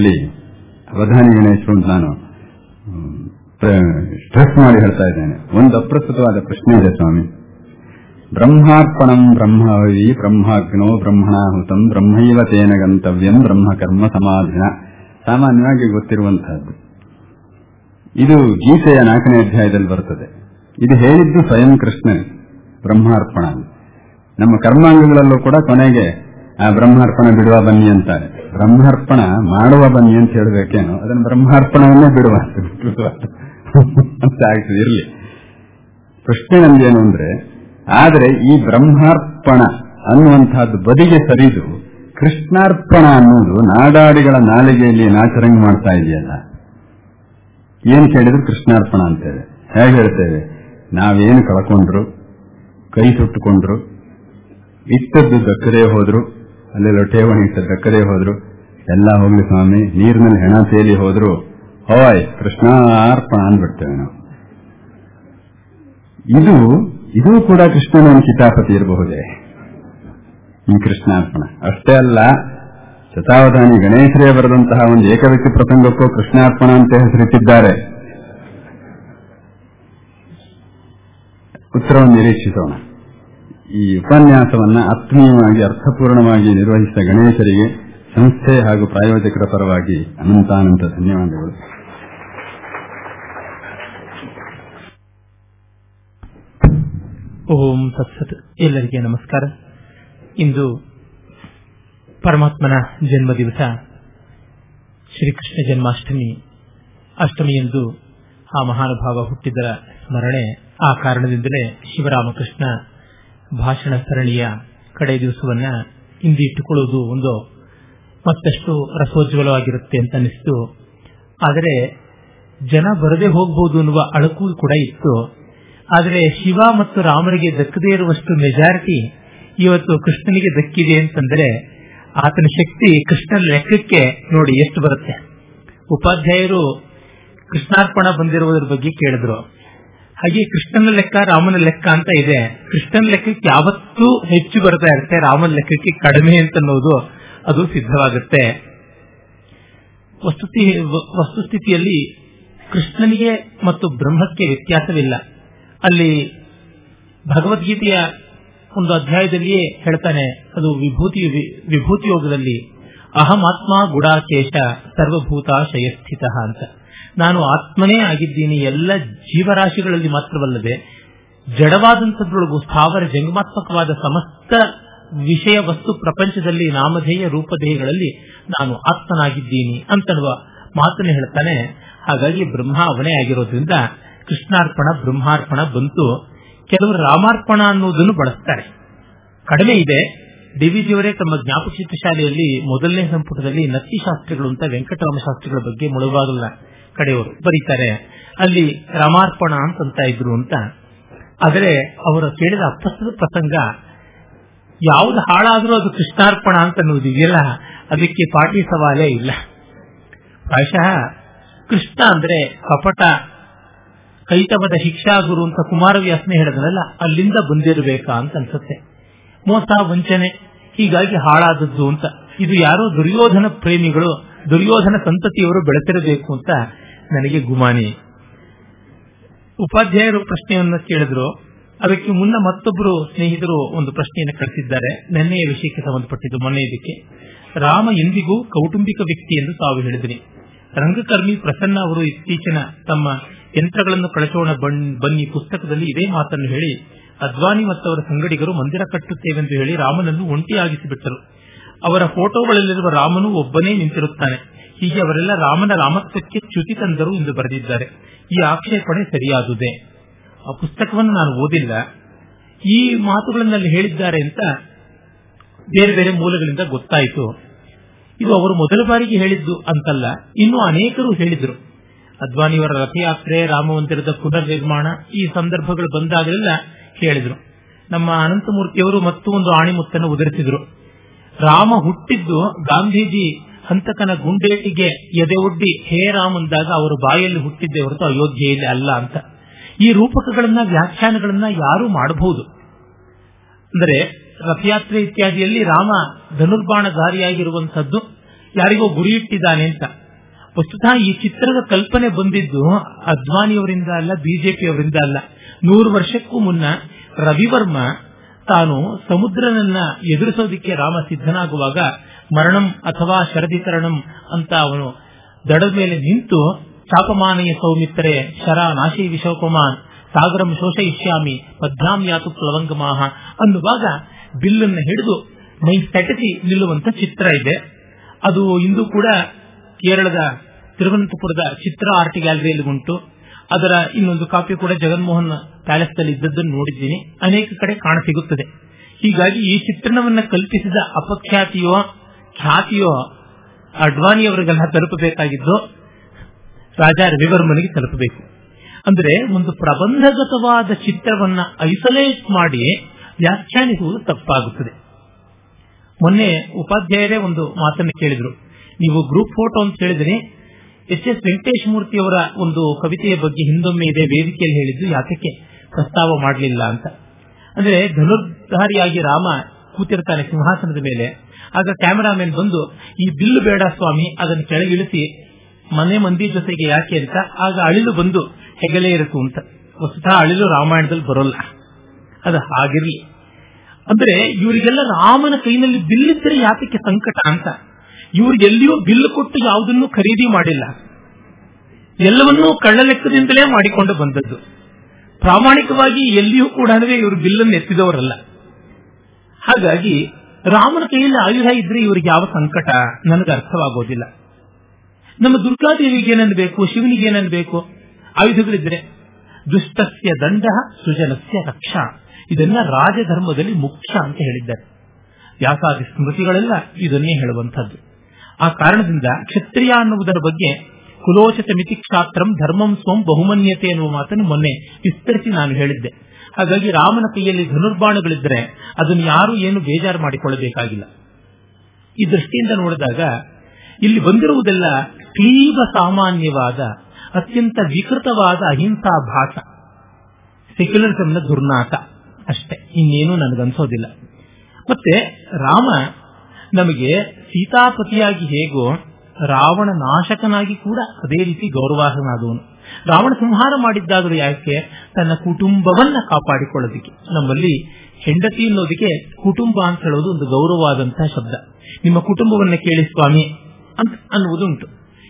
ನಾನು ಸ್ಟ್ರೆಸ್ ಮಾಡಿ ಹೇಳ್ತಾ ಇದ್ದೇನೆ. ಒಂದು ಅಪ್ರಸ್ತುತವಾದ ಪ್ರಶ್ನೆ ಇದೆ ಸ್ವಾಮಿ. ಬ್ರಹ್ಮಾರ್ಪಣಂ ಬ್ರಹ್ಮವೀ ಬ್ರಹ್ಮಾಗ್ನೋ ಬ್ರಹ್ಮಣಾಹುತಂ ಬ್ರಹ್ಮೈವ ತೇನ ಗಂತವ್ಯಂ ಬ್ರಹ್ಮಕರ್ಮ ಸಮಾಧಿನ, ಸಾಮಾನ್ಯವಾಗಿ ಗೊತ್ತಿರುವಂತಹದ್ದು. ಇದು ಗೀತೆಯ 4ನೇ ಅಧ್ಯಾಯದಲ್ಲಿ ಬರುತ್ತದೆ. ಇದು ಹೇಳಿದ್ದು ಸ್ವಯಂ ಕೃಷ್ಣನೇ, ಬ್ರಹ್ಮಾರ್ಪಣ. ನಮ್ಮ ಕರ್ಮಾಂಗಗಳಲ್ಲೂ ಕೂಡ ಕೊನೆಗೆ ಆ ಬ್ರಹ್ಮಾರ್ಪಣ ಬಿಡುವ ಬನ್ನಿ ಅಂತಾರೆ. ಬ್ರಹ್ಮಾರ್ಪಣ ಮಾಡುವ ಬನ್ನಿ ಅಂತ ಹೇಳಬೇಕೇನು, ಅದನ್ನು ಬ್ರಹ್ಮಾರ್ಪಣವನ್ನೇ ಬಿಡುವ ಅಂತ ಆಗ್ತದೆ. ಇರಲಿ, ಪ್ರಶ್ನೆ ನಮ್ಗೇನು ಅಂದ್ರೆ, ಆದರೆ ಈ ಬ್ರಹ್ಮಾರ್ಪಣ ಅನ್ನುವಂತಹದ್ದು ಬದಿಗೆ ಸರಿದು ಕೃಷ್ಣಾರ್ಪಣ ಅನ್ನೋದು ನಾಡಾಡಿಗಳ ನಾಲಿಗೆಯಲ್ಲಿ ನಾಚರಂಗ್ ಮಾಡ್ತಾ ಇದೆಯಲ್ಲ. ಏನ್ ಕೇಳಿದ್ರು ಕೃಷ್ಣಾರ್ಪಣ ಅಂತೇವೆ. ಹೇಗೆ ಹೇಳ್ತೇವೆ, ನಾವೇನು ಕಳ್ಕೊಂಡ್ರು, ಕೈ ಸುಟ್ಟುಕೊಂಡ್ರು, ಇಟ್ಟದ್ದು ದಕ್ಕದೇ ಹೋದ್ರು, ಅಲ್ಲೆಲ್ಲ ಠೇವಣಿ ಇಟ್ಟದ್ದು ದಕ್ಕದೇ ಹೋದ್ರು, ಎಲ್ಲ ಹೋಗ್ಲಿ ಸ್ವಾಮಿ, ನೀರಿನಲ್ಲಿ ಹೆಣ ತೇಲಿ ಹೋದ್ರು, ಹಾಯ್ ಕೃಷ್ಣಾರ್ಪಣ ಅಂದ್ಬಿಡ್ತೇವೆ ನಾವು. ಇದು ಕೂಡ ಕೃಷ್ಣನ ಒಂದು ಕಿತಾಪತಿ ಇರಬಹುದೇ ಈ ಕೃಷ್ಣಾರ್ಪಣ? ಅಷ್ಟೇ ಅಲ್ಲ, ಶತಾವಧಾನಿ ಗಣೇಶರೇ ಬರೆದಂತಹ ಒಂದು ಏಕವ್ಯಕ್ತಿ ಪ್ರಸಂಗಕ್ಕೂ ಕೃಷ್ಣಾರ್ಪಣ ಅಂತ ಹೆಸರಿಟ್ಟಿದ್ದಾರೆ. ಉತ್ತರವನ್ನು ನಿರೀಕ್ಷಿಸೋಣ. ಈ ಉಪನ್ಯಾಸವನ್ನ ಆತ್ಮೀಯವಾಗಿ ಅರ್ಥಪೂರ್ಣವಾಗಿ ನಿರ್ವಹಿಸಿದ ಗಣೇಶರಿಗೆ ಸಂಸ್ಥೆ ಹಾಗೂ ಪ್ರಾಯೋಜಕರ ಪರವಾಗಿ ಅನಂತಾನಂತ ಧನ್ಯವಾದಗಳು. ಓಂ ಸತ್ಸತ್. ಎಲ್ಲರಿಗೆ ನಮಸ್ಕಾರ. ಇಂದು ಪರಮಾತ್ಮನ ಜನ್ಮ ದಿವಸ, ಶ್ರೀಕೃಷ್ಣ ಜನ್ಮಾಷ್ಟಮಿ. ಅಷ್ಟಮಿಯಂದು ಆ ಮಹಾನುಭಾವ ಹುಟ್ಟಿದರ ಸ್ಮರಣೆ. ಆ ಕಾರಣದಿಂದಲೇ ಶಿವರಾಮಕೃಷ್ಣ ಭಾಷಣ ಸರಣಿಯ ಕಡೆ ದಿವಸವನ್ನ ಇಂದಿಟ್ಟುಕೊಳ್ಳುವುದು ಒಂದು ಮತ್ತಷ್ಟು ರಸೋಜ್ವಲವಾಗಿರುತ್ತೆ ಅಂತ ಅನಿಸ್ತು. ಆದರೆ ಜನ ಬರದೇ ಹೋಗಬಹುದು ಅನ್ನುವ ಅಳಕು ಕೂಡ ಇತ್ತು. ಆದರೆ ಶಿವ ಮತ್ತು ರಾಮರಿಗೆ ದಕ್ಕದೇ ಇರುವಷ್ಟು ಮೆಜಾರಿಟಿ ಇವತ್ತು ಕೃಷ್ಣನಿಗೆ ದಕ್ಕಿದೆ ಅಂತಂದ್ರೆ ಆತನ ಶಕ್ತಿ ಕೃಷ್ಣನ ಲೆಕ್ಕಕ್ಕೆ ನೋಡಿ ಎಷ್ಟು ಬರುತ್ತೆ. ಉಪಾಧ್ಯಾಯರು ಕೃಷ್ಣಾರ್ಪಣ ಬಂದಿರುವುದರ ಬಗ್ಗೆ ಕೇಳಿದ್ರು. ಹಾಗೆ ಕೃಷ್ಣನ ಲೆಕ್ಕ, ರಾಮನ ಲೆಕ್ಕ ಅಂತ ಇದೆ. ಕೃಷ್ಣನ ಲೆಕ್ಕಕ್ಕೆ ಯಾವತ್ತೂ ಹೆಚ್ಚು ಬರ್ತಾ ಇರುತ್ತೆ, ರಾಮನ ಲೆಕ್ಕಕ್ಕೆ ಕಡಿಮೆ ಅಂತನ್ನೋದು ಅದು ಸಿದ್ಧವಾಗುತ್ತೆ. ವಸ್ತುಸ್ಥಿತಿಯಲ್ಲಿ ಕೃಷ್ಣನಿಗೆ ಮತ್ತು ಬ್ರಹ್ಮಕ್ಕೆ ವ್ಯತ್ಯಾಸವಿಲ್ಲ. ಅಲ್ಲಿ ಭಗವದ್ಗೀತೆಯ ಒಂದು ಅಧ್ಯಾಯದಲ್ಲಿಯೇ ಹೇಳ್ತಾನೆ, ಅದು ವಿಭೂತಿ ಯೋಗದಲ್ಲಿ, ಅಹಮಾತ್ಮ ಗುಡಾಕೇಶ ಸರ್ವಭೂತಾಶಯಸ್ಥಿತ ಅಂತ. ನಾನು ಆತ್ಮನೇ ಆಗಿದ್ದೀನಿ, ಎಲ್ಲ ಜೀವರಾಶಿಗಳಲ್ಲಿ ಮಾತ್ರವಲ್ಲದೆ ಜಡವಾದಂಥದ್ರೊಳಗೂ ಸ್ಥಾವರ ಜಂಗಮಾತ್ಮಕವಾದ ಸಮಸ್ತ ವಿಷಯ ವಸ್ತು ಪ್ರಪಂಚದಲ್ಲಿ ನಾಮಧೇಯ ರೂಪಧೇಯಗಳಲ್ಲಿ ನಾನು ಆತ್ಮನಾಗಿದ್ದೀನಿ ಅಂತನ್ನುವ ಮಾತನ್ನು ಹೇಳ್ತಾನೆ. ಹಾಗಾಗಿ ಬ್ರಹ್ಮ ಅವನೇ ಆಗಿರೋದ್ರಿಂದ ಕೃಷ್ಣಾರ್ಪಣ ಬ್ರಹ್ಮಾರ್ಪಣ ಬಂತು. ಕೆಲವರು ರಾಮಾರ್ಪಣ ಅನ್ನುವುದನ್ನು ಬಳಸ್ತಾರೆ, ಕಡಿಮೆ ಇದೆ. ಡಿವಿಜಿಯವರೇ ತಮ್ಮ ಜ್ಞಾಪಕಶಕ್ತಿ ಶಾಲೆಯಲ್ಲಿ ಮೊದಲನೇ ಸಂಪುಟದಲ್ಲಿ ನತ್ತಿಶಾಸ್ತ್ರಿಗಳು ಅಂತ ವೆಂಕಟರಾಮಶಾಸ್ತ್ರಿಗಳ ಬಗ್ಗೆ ಮುಳುಗಾಗಲ್ಲ ಕಡೆಯವರು ಬರೀತಾರೆ, ಅಲ್ಲಿ ರಾಮಾರ್ಪಣ ಅಂತ ಇದ್ರು ಅಂತ. ಆದರೆ ಅವರು ಕೇಳಿದ ಅಪ್ಪಸ್ತದ ಪ್ರಸಂಗ, ಯಾವ್ದು ಹಾಳಾದ್ರೂ ಅದು ಕೃಷ್ಣಾರ್ಪಣ ಅಂತ ಅನ್ನೋದಿದೆಯಲ್ಲ, ಅದಕ್ಕೆ ಪಾಟಿ ಸವಾಲೇ ಇಲ್ಲ. ಪ್ರಾಯಶಃ ಕೃಷ್ಣ ಅಂದ್ರೆ ಕಪಟ ಕೈತವದ ಶಿಕ್ಷಾ ಗುರು ಅಂತ ಕುಮಾರವ್ಯಾಸನೇ ಹೇಳಿದ್ರಲ್ಲ, ಅಲ್ಲಿಂದ ಬಂದಿರಬೇಕಾ ಅಂತ ಅನ್ಸುತ್ತೆ. ಮೋಸ, ವಂಚನೆ, ಹೀಗಾಗಿ ಹಾಳಾದದ್ದು ಅಂತ. ಇದು ಯಾರೋ ದುರ್ಯೋಧನ ಪ್ರೇಮಿಗಳು, ದುರ್ಯೋಧನ ಸಂತತಿಯವರು ಬೆಳೆಸಿರಬೇಕು ಅಂತ ನನಗೆ ಗುಮಾನಿ. ಉಪಾಧ್ಯಾಯರು ಪ್ರಶ್ನೆಯನ್ನು ಕೇಳಿದ್ರು. ಅದಕ್ಕೆ ಮುನ್ನ ಮತ್ತೊಬ್ಬರು ಸ್ನೇಹಿತರು ಒಂದು ಪ್ರಶ್ನೆಯನ್ನು ಕಳಿಸಿದ್ದಾರೆ, ನೆನ್ನೆಯ ವಿಷಯಕ್ಕೆ ಸಂಬಂಧಪಟ್ಟಿದ್ದು. ಮೊನ್ನೆ ಇದಕ್ಕೆ ರಾಮ ಎಂದಿಗೂ ಕೌಟುಂಬಿಕ ವ್ಯಕ್ತಿ ಎಂದು ತಾವು ಹೇಳಿದ್ರಿ. ರಂಗಕರ್ಮಿ ಪ್ರಸನ್ನ ಅವರು ಇತ್ತೀಚಿನ ತಮ್ಮ ಯಂತ್ರಗಳನ್ನು ಕಳಚೋಣ ಬನ್ನಿ ಪುಸ್ತಕದಲ್ಲಿ ಇದೇ ಮಾತನ್ನು ಹೇಳಿ, ಅದ್ವಾನಿ ಮತ್ತವರ ಸಂಗಡಿಗರು ಮಂದಿರ ಕಟ್ಟುತ್ತೇವೆಂದು ಹೇಳಿ ರಾಮನನ್ನು ಒಂಟಿಯಾಗಿಸಿಬಿಟ್ಟರು. ಅವರ ಫೋಟೋಗಳಲ್ಲಿರುವ ರಾಮನು ಒಬ್ಬನೇ ನಿಂತಿರುತ್ತಾನೆ. ಹೀಗೆ ಅವರೆಲ್ಲ ರಾಮನ ರಾಮತ್ವಕ್ಕೆ ಚ್ಯುತಿ ತಂದರು ಎಂದು ಬರೆದಿದ್ದಾರೆ. ಈ ಆಕ್ಷೇಪಣೆ ಸರಿಯಾದುದೇ? ಆ ಪುಸ್ತಕವನ್ನು ನಾನು ಓದಿಲ್ಲ, ಈ ಮಾತುಗಳನ್ನಲ್ಲಿ ಹೇಳಿದ್ದಾರೆ ಅಂತ ಬೇರೆ ಬೇರೆ ಮೂಲಗಳಿಂದ ಗೊತ್ತಾಯಿತು. ಇದು ಅವರು ಮೊದಲ ಬಾರಿಗೆ ಹೇಳಿದ್ದು ಅಂತಲ್ಲ, ಇನ್ನು ಅನೇಕರು ಹೇಳಿದರು. ಅದ್ವಾನಿಯವರ ರಥಯಾತ್ರೆ, ರಾಮಮಂದಿರದ ಪುನರ್ ನಿರ್ಮಾಣ, ಈ ಸಂದರ್ಭಗಳು ಬಂದಾಗಲೆಲ್ಲ ಹೇಳಿದ್ರು. ನಮ್ಮ ಅನಂತಮೂರ್ತಿಯವರು ಮತ್ತೊಂದು ಆಣಿಮುತ್ತನ್ನು ಉದರಿಸಿದ್ರು. ರಾಮ ಹುಟ್ಟಿದ್ದು ಗಾಂಧೀಜಿ ಹಂತಕನ ಗುಂಡೇಟಿಗೆ ಎದೆ ಒಡ್ಡಿ ಹೇ ರಾಮ್ ಅಂದಾಗ ಅವರು ಬಾಯಲ್ಲಿ ಹುಟ್ಟಿದ್ದೇ ಹೊರತು ಅಯೋಧ್ಯೆಯಲ್ಲಿ ಅಲ್ಲ ಅಂತ. ಈ ರೂಪಕಗಳನ್ನ, ವ್ಯಾಖ್ಯಾನಗಳನ್ನ ಯಾರು ಮಾಡಬಹುದು? ಅಂದರೆ ರಥಯಾತ್ರೆ ಇತ್ಯಾದಿಯಲ್ಲಿ ರಾಮ ಧನುರ್ಬಾಣಧಾರಿಯಾಗಿರುವಂತಹದ್ದು, ಯಾರಿಗೋ ಗುರಿ ಇಟ್ಟಿದ್ದಾನೆ ಅಂತ. ವಸ್ತುತಃ ಈ ಚಿತ್ರದ ಕಲ್ಪನೆ ಬಂದಿದ್ದು ಅದ್ವಾನಿಯವರಿಂದ ಅಲ್ಲ, ಬಿಜೆಪಿಯವರಿಂದ ಅಲ್ಲ. 100 ವರ್ಷಕ್ಕೂ ಮುನ್ನ ರವಿವರ್ಮ ತಾನು ಸಮುದ್ರನನ್ನ ಎದುರಿಸೋದಕ್ಕೆ ರಾಮ ಸಿದ್ಧನಾಗುವಾಗ ಮರಣಂ ಅಥವಾ ಶರದಿತರಣಂ ಅಂತ ಅವನು ದಡದ ಮೇಲೆ ನಿಂತು ಚಾಪಮಾನೀಯ ಸೌಮಿತ್ರೇ ಶರಾ ನಾಶಿ ವಿಶೋಕಮಾನ್ ಸಾಗರಂ ಶೋಷಯಿಷ್ಯಾಮಿ ಪದ್ಭ್ಯಾಂ ಯಾತು ಪ್ಲವಂಗಮಾಹ ಅನ್ನುವಾಗ ಬಿಲ್ಲನ್ನು ಹಿಡಿದು ಮೈ ತಟಿಸಿ ನಿಲ್ಲುವಂತ ಚಿತ್ರ ಇದೆ. ಅದು ಇಂದು ಕೂಡ ಕೇರಳದ ತಿರುವನಂತಪುರದ ಚಿತ್ರ ಆರ್ಟ್ ಗ್ಯಾಲರಿಯಲ್ಲಿ ಉಂಟು. ಅದರ ಇನ್ನೊಂದು ಕಾಪಿ ಕೂಡ ಜಗನ್ಮೋಹನ್ ಪ್ಯಾಲೇಸ್ನಲ್ಲಿ ಇದ್ದದ್ದನ್ನು ನೋಡಿದ್ದೀನಿ, ಅನೇಕ ಕಡೆ ಕಾಣಸಿಗುತ್ತದೆ. ಹೀಗಾಗಿ ಈ ಚಿತ್ರಣವನ್ನು ಕಲ್ಪಿಸಿದ ಅಪಖ್ಯಾತಿಯೋ ಖ್ಯಾತಿಯೋ ಅಡ್ವಾಣಿಯವರಿಗೆಲ್ಲ ತಲುಪಬೇಕಾಗಿದ್ದು ರಾಜಾ ರವಿವರ್ಮನಿಗೆ ತಲುಪಬೇಕು. ಅಂದ್ರೆ ಒಂದು ಪ್ರಬಂಧಗತವಾದ ಚಿತ್ರವನ್ನ ಐಸೋಲೇಟ್ ಮಾಡಿ ವ್ಯಾಖ್ಯಾನಿಸುವುದು ತಪ್ಪಾಗುತ್ತದೆ. ಮೊನ್ನೆ ಉಪಾಧ್ಯಾಯರೇ ಒಂದು ಮಾತನ್ನು ಕೇಳಿದ್ರು, ನೀವು ಗ್ರೂಪ್ ಫೋಟೋ ಅಂತ ಹೇಳಿದ್ರೆ ಎಸ್ ವೆಂಕಟೇಶ ಮೂರ್ತಿ ಅವರ ಒಂದು ಕವಿತೆಯ ಬಗ್ಗೆ ಹಿಂದೊಮ್ಮೆ ಇದೆ ವೇದಿಕೆಯಲ್ಲಿ ಹೇಳಿದ್ದು, ಯಾತಕ್ಕೆ ಪ್ರಸ್ತಾವ ಮಾಡಲಿಲ್ಲ ಅಂತ. ಅಂದ್ರೆ ಧನುರ್ಧಾರಿಯಾಗಿ ರಾಮ ಕೂತಿರ್ತಾನೆ ಸಿಂಹಾಸನದ ಮೇಲೆ. ಆಗ ಕ್ಯಾಮರಾಮನ್ ಬಂದು ಈ ಬಿಲ್ಲು ಬೇಡ ಸ್ವಾಮಿ, ಅದನ್ನು ಕೆಳಗಿಳಿಸಿ ಮನೆ ಮಂದಿ ಜೊತೆಗೆ ಯಾಕೆ ಅಂತ. ಆಗ ಅಳಿಲು ಬಂದು ಹೆಗಲೇ ಇರಕು ಅಂತ. ವಸ್ತುತ ಅಳಿಲು ರಾಮಾಯಣದಲ್ಲಿ ಬರೋಲ್ಲ, ಅದು ಹಾಗಿರ್ಲಿ. ಅಂದ್ರೆ ಇವರಿಗೆಲ್ಲ ರಾಮನ ಕೈನಲ್ಲಿ ಬಿಲ್ಲಿದ್ದರೆ ಯಾತಕ್ಕೆ ಸಂಕಟ ಅಂತ. ಇವ್ರಿಗೆಲ್ಲಿಯೂ ಬಿಲ್ ಕೊಟ್ಟು ಯಾವುದನ್ನು ಖರೀದಿ ಮಾಡಿಲ್ಲ, ಎಲ್ಲವನ್ನೂ ಕಳ್ಳ ಲೆಕ್ಕದಿಂದಲೇ ಮಾಡಿಕೊಂಡು ಬಂದದ್ದು. ಪ್ರಾಮಾಣಿಕವಾಗಿ ಎಲ್ಲಿಯೂ ಕೂಡ ಇವರು ಬಿಲ್ಲನ್ನು ಎತ್ತಿದವರಲ್ಲ. ಹಾಗಾಗಿ ರಾಮನ ಕೈಯಲ್ಲಿ ಆಯುಧ ಇದ್ರೆ ಇವರಿಗೆ ಯಾವ ಸಂಕಟ ನನಗೆ ಅರ್ಥವಾಗೋದಿಲ್ಲ. ನಮ್ಮ ದುರ್ಗಾದೇವಿಗೆ ಏನನ್ಬೇಕು, ಶಿವನಿಗೆ ಏನನ್ಬೇಕು, ಆಯುಧಗಳಿದ್ರೆ ದುಷ್ಟಸ್ಯ ದಂಡ ಸುಜನಸ್ಯ ರಕ್ಷಾ, ಇದನ್ನ ರಾಜಧರ್ಮದಲ್ಲಿ ಮುಖ್ಯ ಅಂತ ಹೇಳಿದ್ದಾರೆ. ಯಾಕಾದಿ ಸ್ಮೃತಿಗಳೆಲ್ಲ ಇದನ್ನೇ ಹೇಳುವಂಥದ್ದು. ಆ ಕಾರಣದಿಂದ ಕ್ಷತ್ರಿಯ ಅನ್ನುವುದರ ಬಗ್ಗೆ ಕುಲೋಚಿತ ಮಿತಿ ಕ್ಷಾತ್ರಂ ಧರ್ಮಂ ಸ್ವಂ ಬಹುಮನ್ಯತೆ ಎನ್ನುವ ಮಾತನ್ನು ಮೊನ್ನೆ ವಿಸ್ತರಿಸಿ ನಾನು ಹೇಳಿದ್ದೆ. ಹಾಗಾಗಿ ರಾಮನ ಕೈಯಲ್ಲಿ ಧನುರ್ಬಾಣಗಳಿದ್ರೆ ಅದನ್ನು ಯಾರೂ ಏನು ಬೇಜಾರು ಮಾಡಿಕೊಳ್ಳಬೇಕಾಗಿಲ್ಲ. ಈ ದೃಷ್ಟಿಯಿಂದ ನೋಡಿದಾಗ ಇಲ್ಲಿ ಬಂದಿರುವುದೆಲ್ಲ ತೀವ್ರ ಸಾಮಾನ್ಯವಾದ ಅತ್ಯಂತ ವಿಕೃತವಾದ ಅಹಿಂಸಾ ಭಾಷ, ಸೆಕ್ಯುಲರಿಸಂನ ದುರ್ನಾತ ಅಷ್ಟೇ, ಇನ್ನೇನು ನನಗನ್ಸೋದಿಲ್ಲ. ಮತ್ತೆ ರಾಮ ನಮಗೆ ಸೀತಾಪತಿಯಾಗಿ ಹೇಗೋ ರಾವಣ ನಾಶಕನಾಗಿ ಕೂಡ ಅದೇ ರೀತಿ ಗೌರವಾರ್ಹನಾದವನು. ರಾವಣ ಸಂಹಾರ ಮಾಡಿದ್ದಾದರೂ ಯಾಕೆ? ತನ್ನ ಕುಟುಂಬವನ್ನ ಕಾಪಾಡಿಕೊಳ್ಳೋದಕ್ಕೆ. ನಮ್ಮಲ್ಲಿ ಹೆಂಡತಿ ಅನ್ನೋದಕ್ಕೆ ಕುಟುಂಬ ಅಂತ ಹೇಳೋದು ಒಂದು ಗೌರವವಾದಂತಹ ಶಬ್ದ. ನಿಮ್ಮ ಕುಟುಂಬವನ್ನ ಕೇಳಿ ಸ್ವಾಮಿ ಅಂತ ಅನ್ನುವುದುಂಟು.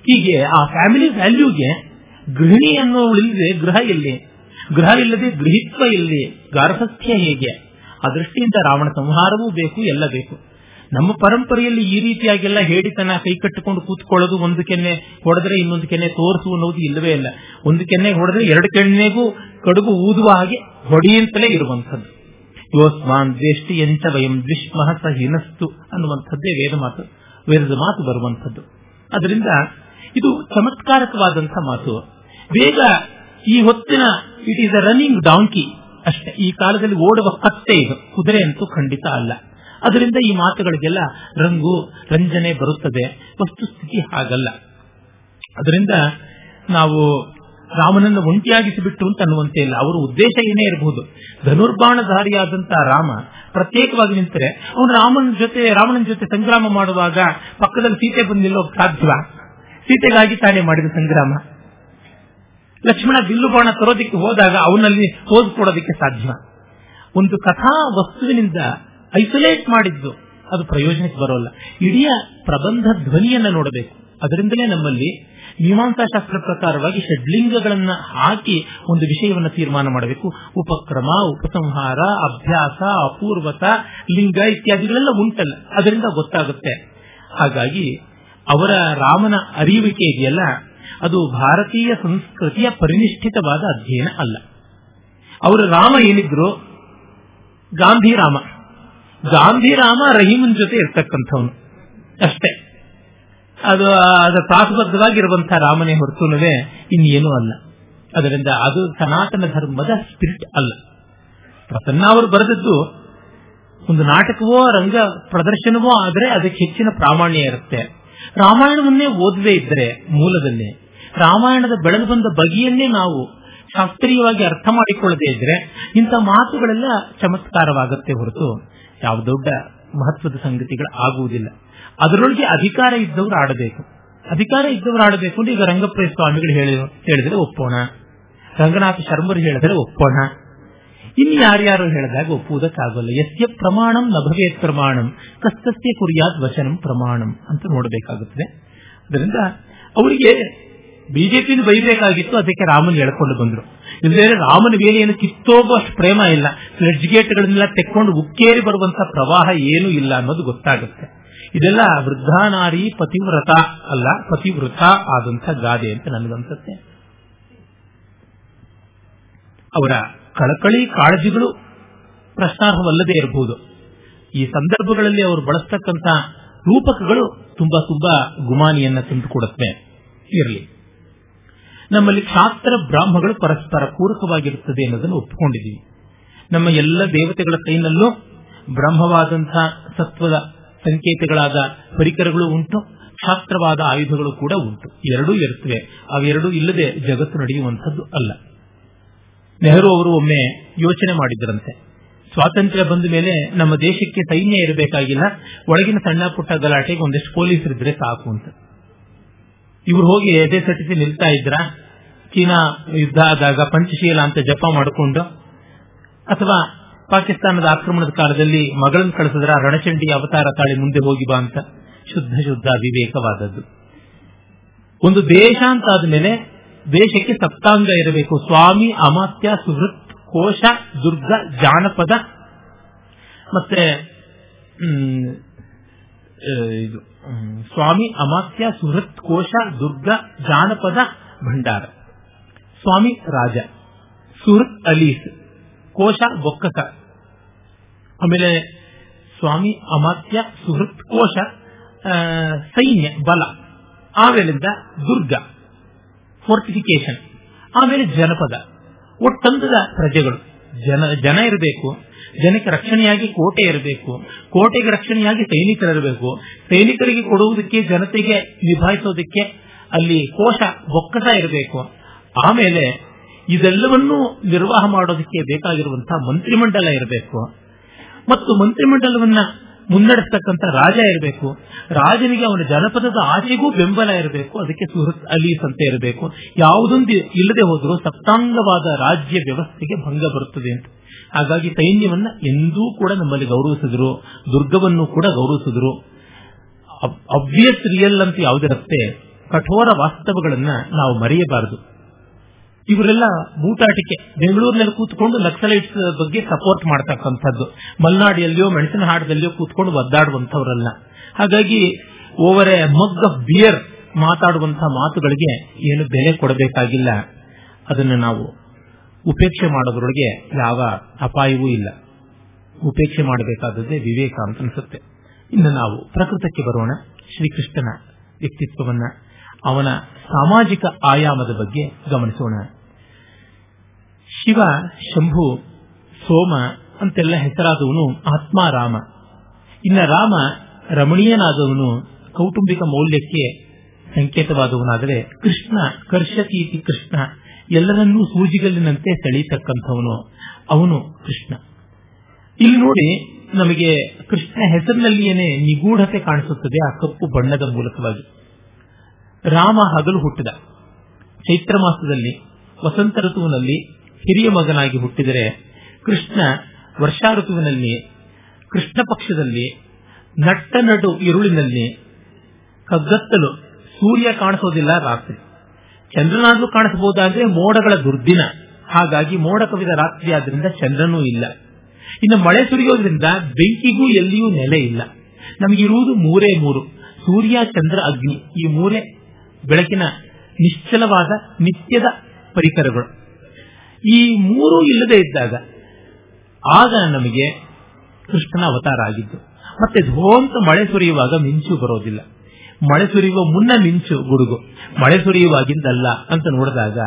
ಹೀಗೆ ಆ ಫ್ಯಾಮಿಲಿ ವ್ಯಾಲ್ಯೂಗೆ ಗೃಹಿಣಿ ಅನ್ನೋಳಿಲ್ಲದೆ ಗೃಹ ಎಲ್ಲಿ, ಗೃಹ ಇಲ್ಲದೆ ಗೃಹಿತ್ವ ಎಲ್ಲಿ, ಗಾರ್ಹಸ್ಥ್ಯ ಹೇಗೆ? ಆ ದೃಷ್ಟಿಯಿಂದ ರಾವಣ ಸಂಹಾರವೂ ಬೇಕು, ಎಲ್ಲ ಬೇಕು. ನಮ್ಮ ಪರಂಪರೆಯಲ್ಲಿ ಈ ರೀತಿಯಾಗೆಲ್ಲ ಹೇಳಿತನ, ಕೈ ಕಟ್ಟಿಕೊಂಡು ಕೂತ್ಕೊಳ್ಳೋದು, ಒಂದು ಕೆನ್ನೆ ಹೊಡೆದ್ರೆ ಇನ್ನೊಂದು ಕೆನ್ನೆ ತೋರಿಸು ಅನ್ನೋದು ಇಲ್ಲವೇ ಇಲ್ಲ. ಒಂದು ಕೆನ್ನೆ ಹೊಡೆದ್ರೆ ಎರಡು ಕೆನ್ನೆಗೂ ಕಡುಗು ಊದುವ ಹಾಗೆ ಹೊಡೆಯಂತಲೇ ಇರುವಂಥದ್ದು. ಯೋಸ್ಮಾನ್ ದ್ವೇಷ್ಟಿ ಎಂಚ ವಯಂ ದ್ವಿಷ್ಮಃ ಸ ಹಿನಸ್ತು ಅನ್ನುವಂಥದ್ದೇ ವೇದದ ಮಾತು ಬರುವಂಥದ್ದು. ಅದರಿಂದ ಇದು ಚಮತ್ಕಾರಕವಾದಂಥ ಮಾತು. ವೇಗ ಈ ಹೊತ್ತಿನ it is a running donkey ಅಷ್ಟೇ, ಈ ಕಾಲದಲ್ಲಿ ಓಡುವ ಕತ್ತೆ ಇದು, ಕುದುರೆ ಅಂತೂ ಖಂಡಿತ ಅಲ್ಲ. ಅದರಿಂದ ಈ ಮಾತುಗಳಿಗೆಲ್ಲ ರಂಗು ರಂಜನೆ ಬರುತ್ತದೆ, ವಸ್ತುಸ್ಥಿತಿ ಹಾಗಲ್ಲ. ಅದರಿಂದ ನಾವು ರಾಮನನ್ನು ಒಂಟಿಯಾಗಿಸಿಬಿಟ್ಟು ಅಂತ ಅನ್ನುವಂತೆ ಇಲ್ಲ, ಅವರ ಉದ್ದೇಶ ಏನೇ ಇರಬಹುದು. ಧನುರ್ಬಾಣಧಾರಿಯಾದಂತಹ ರಾಮ ಪ್ರತ್ಯೇಕವಾಗಿ ನಿಂತರೆ ಅವನು ರಾಮನ ಜೊತೆ ಸಂಗ್ರಾಮ ಮಾಡುವಾಗ ಪಕ್ಕದಲ್ಲಿ ಸೀತೆ ಬಂದಿಲ್ಲೋ ಸಾಧ್ಯವಾ? ಸೀತೆಗಾಗಿ ತಾನೇ ಮಾಡಿದ ಸಂಗ್ರಾಮ. ಲಕ್ಷ್ಮಣ ಬಿಲ್ಲು ಬಾಣ ತರೋದಿಕ್ಕೆ ಹೋದಾಗ ಅವನಲ್ಲಿ ಹೋದ್ಕೊಡೋದಕ್ಕೆ ಸಾಧ್ಯ. ಒಂದು ಕಥಾ ವಸ್ತುವಿನಿಂದ ಐಸೋಲೇಟ್ ಮಾಡಿದ್ದು ಅದು ಪ್ರಯೋಜನಕ್ಕೆ ಬರೋಲ್ಲ. ಇಡೀ ಪ್ರಬಂಧ ಧ್ವನಿಯನ್ನು ನೋಡಬೇಕು. ಅದರಿಂದಲೇ ನಮ್ಮಲ್ಲಿ ಮೀಮಾಂಸಾ ಶಾಸ್ತ್ರ ಪ್ರಕಾರವಾಗಿ ಷಡ್ಲಿಂಗಗಳನ್ನ ಹಾಕಿ ಒಂದು ವಿಷಯವನ್ನು ತೀರ್ಮಾನ ಮಾಡಬೇಕು. ಉಪಕ್ರಮ, ಉಪಸಂಹಾರ, ಅಭ್ಯಾಸ, ಅಪೂರ್ವತ, ಲಿಂಗ ಇತ್ಯಾದಿಗಳೆಲ್ಲ ಉಂಟಲ್ಲ, ಅದರಿಂದ ಗೊತ್ತಾಗುತ್ತೆ. ಹಾಗಾಗಿ ಅವರ ರಾಮನ ಅರಿವಿಕೆ ಇದೆಯಲ್ಲ, ಅದು ಭಾರತೀಯ ಸಂಸ್ಕೃತಿಯ ಪರಿನಿಷ್ಠಿತವಾದ ಅಧ್ಯಯನ ಅಲ್ಲ. ಅವರು ರಾಮ ಏನಿದ್ರು ಗಾಂಧಿರಾಮ ರಹೀಮನ್ ಜೊತೆ ಇರ್ತಕ್ಕಂಥವನು ಅಷ್ಟೇ. ಅದು ಪ್ರಾಸಬದ್ಧವಾಗಿರುವಂತಹ ರಾಮನೇ ಹೊರತುನವೇ ಇನ್ನೇನು ಅಲ್ಲ. ಅದರಿಂದ ಅದು ಸನಾತನ ಧರ್ಮದ ಸ್ಪಿರಿಟ್ ಅಲ್ಲ. ಪ್ರಸನ್ನ ಅವರು ಬರೆದದ್ದು ಒಂದು ನಾಟಕವೋ ರಂಗ ಪ್ರದರ್ಶನವೋ ಆದರೆ ಅದಕ್ಕೆ ಹೆಚ್ಚಿನ ಪ್ರಾಮಾಣ್ಯ ಇರುತ್ತೆ. ರಾಮಾಯಣವನ್ನೇ ಓದದೇ ಇದ್ರೆ ಮೂಲದಲ್ಲಿ ರಾಮಾಯಣದ ಬೆಳೆದು ಬಂದ ಬಗೆಯನ್ನೇ ನಾವು ಶಾಸ್ತ್ರೀಯವಾಗಿ ಅರ್ಥ ಮಾಡಿಕೊಳ್ಳದೇ ಇದ್ರೆ ಇಂಥ ಮಾತುಗಳೆಲ್ಲ ಚಮತ್ಕಾರವಾಗುತ್ತೆ ಹೊರತು ಯಾವ ದೊಡ್ಡ ಮಹತ್ವದ ಸಂಗತಿಗಳು ಆಗುವುದಿಲ್ಲ. ಅದರೊಳಗೆ ಅಧಿಕಾರ ಇದ್ದವರು ಆಡಬೇಕು ಅಂತ ಈಗ ರಂಗಪ್ಪ ಸ್ವಾಮಿಗಳು ಹೇಳಿದರೆ ಒಪ್ಪೋಣ, ರಂಗನಾಥ ಶರ್ಮರು ಹೇಳಿದರೆ ಒಪ್ಪೋಣ, ಇನ್ನು ಯಾರ್ಯಾರು ಹೇಳಿದಾಗ ಒಪ್ಪುವುದಕ್ಕಾಗಲ್ಲ. ಯಸ್ಯ ಪ್ರಮಾಣಂ ನ ಭವೇತ್ ಪ್ರಮಾಣಂ ಕಸ್ತಸ್ಯ ಕುರಿಯಾದ್ ವಚನಂ ಪ್ರಮಾಣಂ ಅಂತ ನೋಡಬೇಕಾಗುತ್ತದೆ. ಅದರಿಂದ ಅವರಿಗೆ ಬಿಜೆಪಿನ ಬೈಬೇಕಾಗಿತ್ತು, ಅದಕ್ಕೆ ರಾಮನ್ ಎಳ್ಕೊಂಡು ಬಂದ್ರು. ಇಲ್ಲದೇ ರಾಮನ ವೇಲೆಯನ್ನು ಕಿತ್ತೋಗುವಷ್ಟು ಪ್ರೇಮ ಇಲ್ಲ, ಫ್ಲಡ್ ಗೇಟ್ಗಳನ್ನೆಲ್ಲ ತೆಕ್ಕೊಂಡು ಉಕ್ಕೇರಿ ಬರುವಂತಹ ಪ್ರವಾಹ ಏನೂ ಇಲ್ಲ ಅನ್ನೋದು ಗೊತ್ತಾಗುತ್ತೆ. ಇದೆಲ್ಲ ವೃದ್ಧಾನಾರಿ ಪತಿವ್ರತ ಅಲ್ಲ, ಪತಿವೃತ ಆದಂತಹ ಗಾದೆ ಅಂತ ನನಗನ್ಸುತ್ತೆ. ಅವರ ಕಳಕಳಿ ಕಾಳಜಿಗಳು ಪ್ರಶ್ನಾರ್ಹವಲ್ಲದೆ ಇರಬಹುದು. ಈ ಸಂದರ್ಭಗಳಲ್ಲಿ ಅವರು ಬಳಸ್ತಕ್ಕಂಥ ರೂಪಕಗಳು ತುಂಬಾ ತುಂಬಾ ಗುಮಾನಿಯನ್ನ ತುಂಬಿಕೊಡುತ್ತವೆ. ಇರಲಿ, ನಮ್ಮಲ್ಲಿ ಶಾಸ್ತ್ರ ಬ್ರಾಹ್ಮಗಳು ಪರಸ್ಪರ ಪೂರಕವಾಗಿರುತ್ತದೆ ಅನ್ನೋದನ್ನು ಒಪ್ಪಿಕೊಂಡಿದ್ದೀವಿ. ನಮ್ಮ ಎಲ್ಲ ದೇವತೆಗಳ ಕೈನಲ್ಲೂ ಬ್ರಹ್ಮವಾದಂತಹ ಸತ್ವದ ಸಂಕೇತಗಳಾದ ಪರಿಕರಗಳು ಉಂಟು, ಶಾಸ್ತ್ರವಾದ ಆಯುಧಗಳು ಕೂಡ ಉಂಟು. ಎರಡೂ ಇರುತ್ತವೆ, ಅವೆರಡೂ ಇಲ್ಲದೆ ಜಗತ್ತು ನಡೆಯುವಂಥದ್ದು ಅಲ್ಲ. ನೆಹರು ಅವರು ಒಮ್ಮೆ ಯೋಚನೆ ಮಾಡಿದ್ರಂತೆ, ಸ್ವಾತಂತ್ರ್ಯ ಬಂದ ಮೇಲೆ ನಮ್ಮ ದೇಶಕ್ಕೆ ಸೈನ್ಯ ಇರಬೇಕಾಗಿಲ್ಲ, ಒಳಗಿನ ಸಣ್ಣ ಪುಟ್ಟ ಗಲಾಟೆಗೆ ಒಂದಷ್ಟು ಪೊಲೀಸರಿದ್ರೆ ಸಾಕು ಅಂತ. ಇವರು ಹೋಗಿ ಎದೆ ಸಟ್ಟಿಸಿ ನಿಲ್ತಾ ಇದ್ರ, ಚೀನಾ ಯುದ್ಧ ಆದಾಗ ಪಂಚಶೀಲ ಅಂತ ಜಪ ಮಾಡಿಕೊಂಡು, ಅಥವಾ ಪಾಕಿಸ್ತಾನದ ಆಕ್ರಮಣದ ಕಾಲದಲ್ಲಿ ಮಗಳನ್ನು ಕಳಿಸಿದ್ರ ರಣಚಂಡಿ ಅವತಾರ ತಾಳಿ ಮುಂದೆ ಹೋಗಿ ಬಾ ಅಂತ. ಶುದ್ಧ ಶುದ್ಧ ಅವಿವೇಕವಾದದ್ದು. ಒಂದು ದೇಶ ಅಂತ ಆದ್ಮೇಲೆ ದೇಶಕ್ಕೆ ಸಪ್ತಾಂಗ ಇರಬೇಕು. ಸ್ವಾಮಿ, ಅಮಾತ್ಯ, ಸುಹೃತ್, ಕೋಶ, ದುರ್ಗ, ಜಾನಪದ, ಮತ್ತೆ ಇದು ಸ್ವಾಮಿ, ಅಮಾತ್ಯ, ಸುಹೃತ್, ಕೋಶ, ದುರ್ಗ, ಜಾನಪದ, ಭಂಡಾರ. ಸ್ವಾಮಿ ರಾಜ, ಸುಹೃತ್ ಅಲೀಸ್, ಕೋಶ ಬೊಕ್ಕಸ. ಆಮೇಲೆ ಸ್ವಾಮಿ, ಅಮಾತ್ಯ, ಸುಹೃತ್, ಕೋಶ ಸೈನ್ಯ ಬಲ. ಆಮೇಲಿಂದ ದುರ್ಗ ಫೋರ್ಟಿಫಿಕೇಶನ್, ಆಮೇಲೆ ಜನಪದ ಒಟ್ಟಂದದ ಪ್ರಜೆಗಳು. ಜನ ಇರಬೇಕು, ಜನಕ್ಕೆ ರಕ್ಷಣೆಯಾಗಿ ಕೋಟೆ ಇರಬೇಕು, ಕೋಟೆಗೆ ರಕ್ಷಣೆಯಾಗಿ ಸೈನಿಕರಿರಬೇಕು, ಸೈನಿಕರಿಗೆ ಕೊಡುವುದಕ್ಕೆ ಜನತೆಗೆ ನಿಭಾಯಿಸೋದಕ್ಕೆ ಅಲ್ಲಿ ಕೋಶ ಒಕ್ಕಟ ಇರಬೇಕು. ಆಮೇಲೆ ಇದೆಲ್ಲವನ್ನೂ ನಿರ್ವಾಹ ಮಾಡೋದಕ್ಕೆ ಬೇಕಾಗಿರುವಂತಹ ಮಂತ್ರಿಮಂಡಲ ಇರಬೇಕು, ಮತ್ತು ಮಂತ್ರಿಮಂಡಲವನ್ನ ಮುನ್ನಡೆಸತಕ್ಕಂಥ ರಾಜ ಇರಬೇಕು, ರಾಜನಿಗೆ ಅವನ ಜನಪದದ ಆಚೆಗೂ ಬೆಂಬಲ ಇರಬೇಕು, ಅದಕ್ಕೆ ಸುಹೃತ್ ಅಲೀಸ್ ಅಂತ ಇರಬೇಕು. ಯಾವುದೊಂದು ಇಲ್ಲದೆ ಹೋದರೂ ಸಪ್ತಾಂಗವಾದ ರಾಜ್ಯ ವ್ಯವಸ್ಥೆಗೆ ಭಂಗ ಬರುತ್ತದೆ ಅಂತ. ಹಾಗಾಗಿ ಸೈನ್ಯವನ್ನ ಎಂದೂ ಕೂಡ ನಮ್ಮಲ್ಲಿ ಗೌರವಿಸಿದ್ರು, ದುರ್ಗವನ್ನು ಕೂಡ ಗೌರವಿಸಿದ್ರು. ಅಬ್ವಿಯಸ್ ರಿಯಲ್ ಅಂತ ಯಾವುದಿರುತ್ತೆ, ಕಠೋರ ವಾಸ್ತವಗಳನ್ನ ನಾವು ಮರೆಯಬಾರದು. ಇವರೆಲ್ಲ ಬೂಟಾಟಿಕೆ, ಬೆಂಗಳೂರಿನಲ್ಲಿ ಕೂತ್ಕೊಂಡು ನಕ್ಸಲೈಟ್ಸ್ ಬಗ್ಗೆ ಸಪೋರ್ಟ್ ಮಾಡ್ತಕ್ಕಂಥದ್ದು, ಮಲ್ನಾಡಿಯಲ್ಲಿಯೋ ಮೆಣಸಿನಹಾಡದಲ್ಲಿಯೋ ಕೂತ್ಕೊಂಡು ಒದ್ದಾಡುವಂಥವರಲ್ಲ. ಹಾಗಾಗಿ over a mug of beer ಮಾತಾಡುವಂತಹ ಮಾತುಗಳಿಗೆ ಏನು ಬೆಲೆ ಕೊಡಬೇಕಾಗಿಲ್ಲ. ಅದನ್ನು ನಾವು ಉಪೇಕ್ಷೆ ಮಾಡೋದ್ರೊಳಗೆ ಯಾವ ಅಪಾಯವೂ ಇಲ್ಲ. ಉಪೇಕ್ಷೆ ಮಾಡಬೇಕಾದದ್ದೇ ವಿವೇಕ ಅಂತ ಅನಿಸುತ್ತೆ. ಇನ್ನು ನಾವು ಪ್ರಕೃತಕ್ಕೆ ಬರೋಣ. ಶ್ರೀಕೃಷ್ಣನ ವ್ಯಕ್ತಿತ್ವವನ್ನ, ಅವನ ಸಾಮಾಜಿಕ ಆಯಾಮದ ಬಗ್ಗೆ ಗಮನಿಸೋಣ. ಶಿವ, ಶಂಭು, ಸೋಮ ಅಂತೆಲ್ಲ ಹೆಸರಾದವನು ಆತ್ಮ ರಾಮ. ಇನ್ನ ರಾಮ ರಮಣೀಯನಾದವನು, ಕೌಟುಂಬಿಕ ಮೌಲ್ಯಕ್ಕೆ ಸಂಕೇತವಾದವನಾದರೆ ಕೃಷ್ಣ ಕರ್ಷತೀತಿ ಕೃಷ್ಣ, ಎಲ್ಲರನ್ನೂ ಸೂಜಿಗಲ್ಲಿನಂತೆ ಸೆಳೀತಕ್ಕಂಥವನು ಅವನು ಕೃಷ್ಣ. ಇಲ್ಲಿ ನೋಡಿ, ನಮಗೆ ಕೃಷ್ಣ ಹೆಸರಿನಲ್ಲಿಯೇ ನಿಗೂಢತೆ ಕಾಣಿಸುತ್ತದೆ, ಆ ಕಪ್ಪು ಬಣ್ಣದ ಮೂಲಕವಾಗಿ. ರಾಮ ಹಗಲು ಹುಟ್ಟಿದ, ಚೈತ್ರ ಮಾಸದಲ್ಲಿ ವಸಂತ ಋತುವಿನಲ್ಲಿ ಹಿರಿಯ ಮಗನಾಗಿ ಹುಟ್ಟಿದರೆ, ಕೃಷ್ಣ ವರ್ಷಾ ಋತುವಿನಲ್ಲಿ ಕೃಷ್ಣ ಪಕ್ಷದಲ್ಲಿ ನಟ್ಟ ನಡು ಇರುಳಿನಲ್ಲಿ, ಕಗ್ಗತ್ತಲು, ಸೂರ್ಯ ಕಾಣಿಸೋದಿಲ್ಲ ರಾತ್ರಿ, ಚಂದ್ರನಾದ್ರೂ ಕಾಣಿಸಬಹುದಾದ್ರೆ ಮೋಡಗಳ ದುರ್ದಿನ, ಹಾಗಾಗಿ ಮೋಡ ಕವಿದ ರಾತ್ರಿ, ಆದ್ರಿಂದ ಚಂದ್ರನೂ ಇಲ್ಲ. ಇನ್ನು ಮಳೆ ಸುರಿಯೋದ್ರಿಂದ ಬೆಂಕಿಗೂ ಎಲ್ಲಿಯೂ ನೆಲೆ ಇಲ್ಲ. ನಮಗಿರುವುದು ಮೂರೇ ಮೂರು, ಸೂರ್ಯ, ಚಂದ್ರ, ಅಗ್ನಿ. ಈ ಮೂರೇ ಬೆಳಕಿನ ನಿಶ್ಚಲವಾದ ನಿತ್ಯದ ಪರಿಕರಗಳು. ಈ ಮೂರೂ ಇಲ್ಲದೆ ಇದ್ದಾಗ ಆಗ ನಮಗೆ ಕೃಷ್ಣನ ಅವತಾರ ಆಗಿದ್ದು. ಮತ್ತೆ ಧೋಂತ ಮಳೆ ಸುರಿಯುವಾಗ ಮಿಂಚು ಬರೋದಿಲ್ಲ, ಮಳೆ ಸುರಿಯುವ ಮುನ್ನ ಮಿಂಚು ಗುಡುಗು, ಮಳೆ ಸುರಿಯುವಾಗಿಂದಲ್ಲ ಅಂತ ನೋಡಿದಾಗ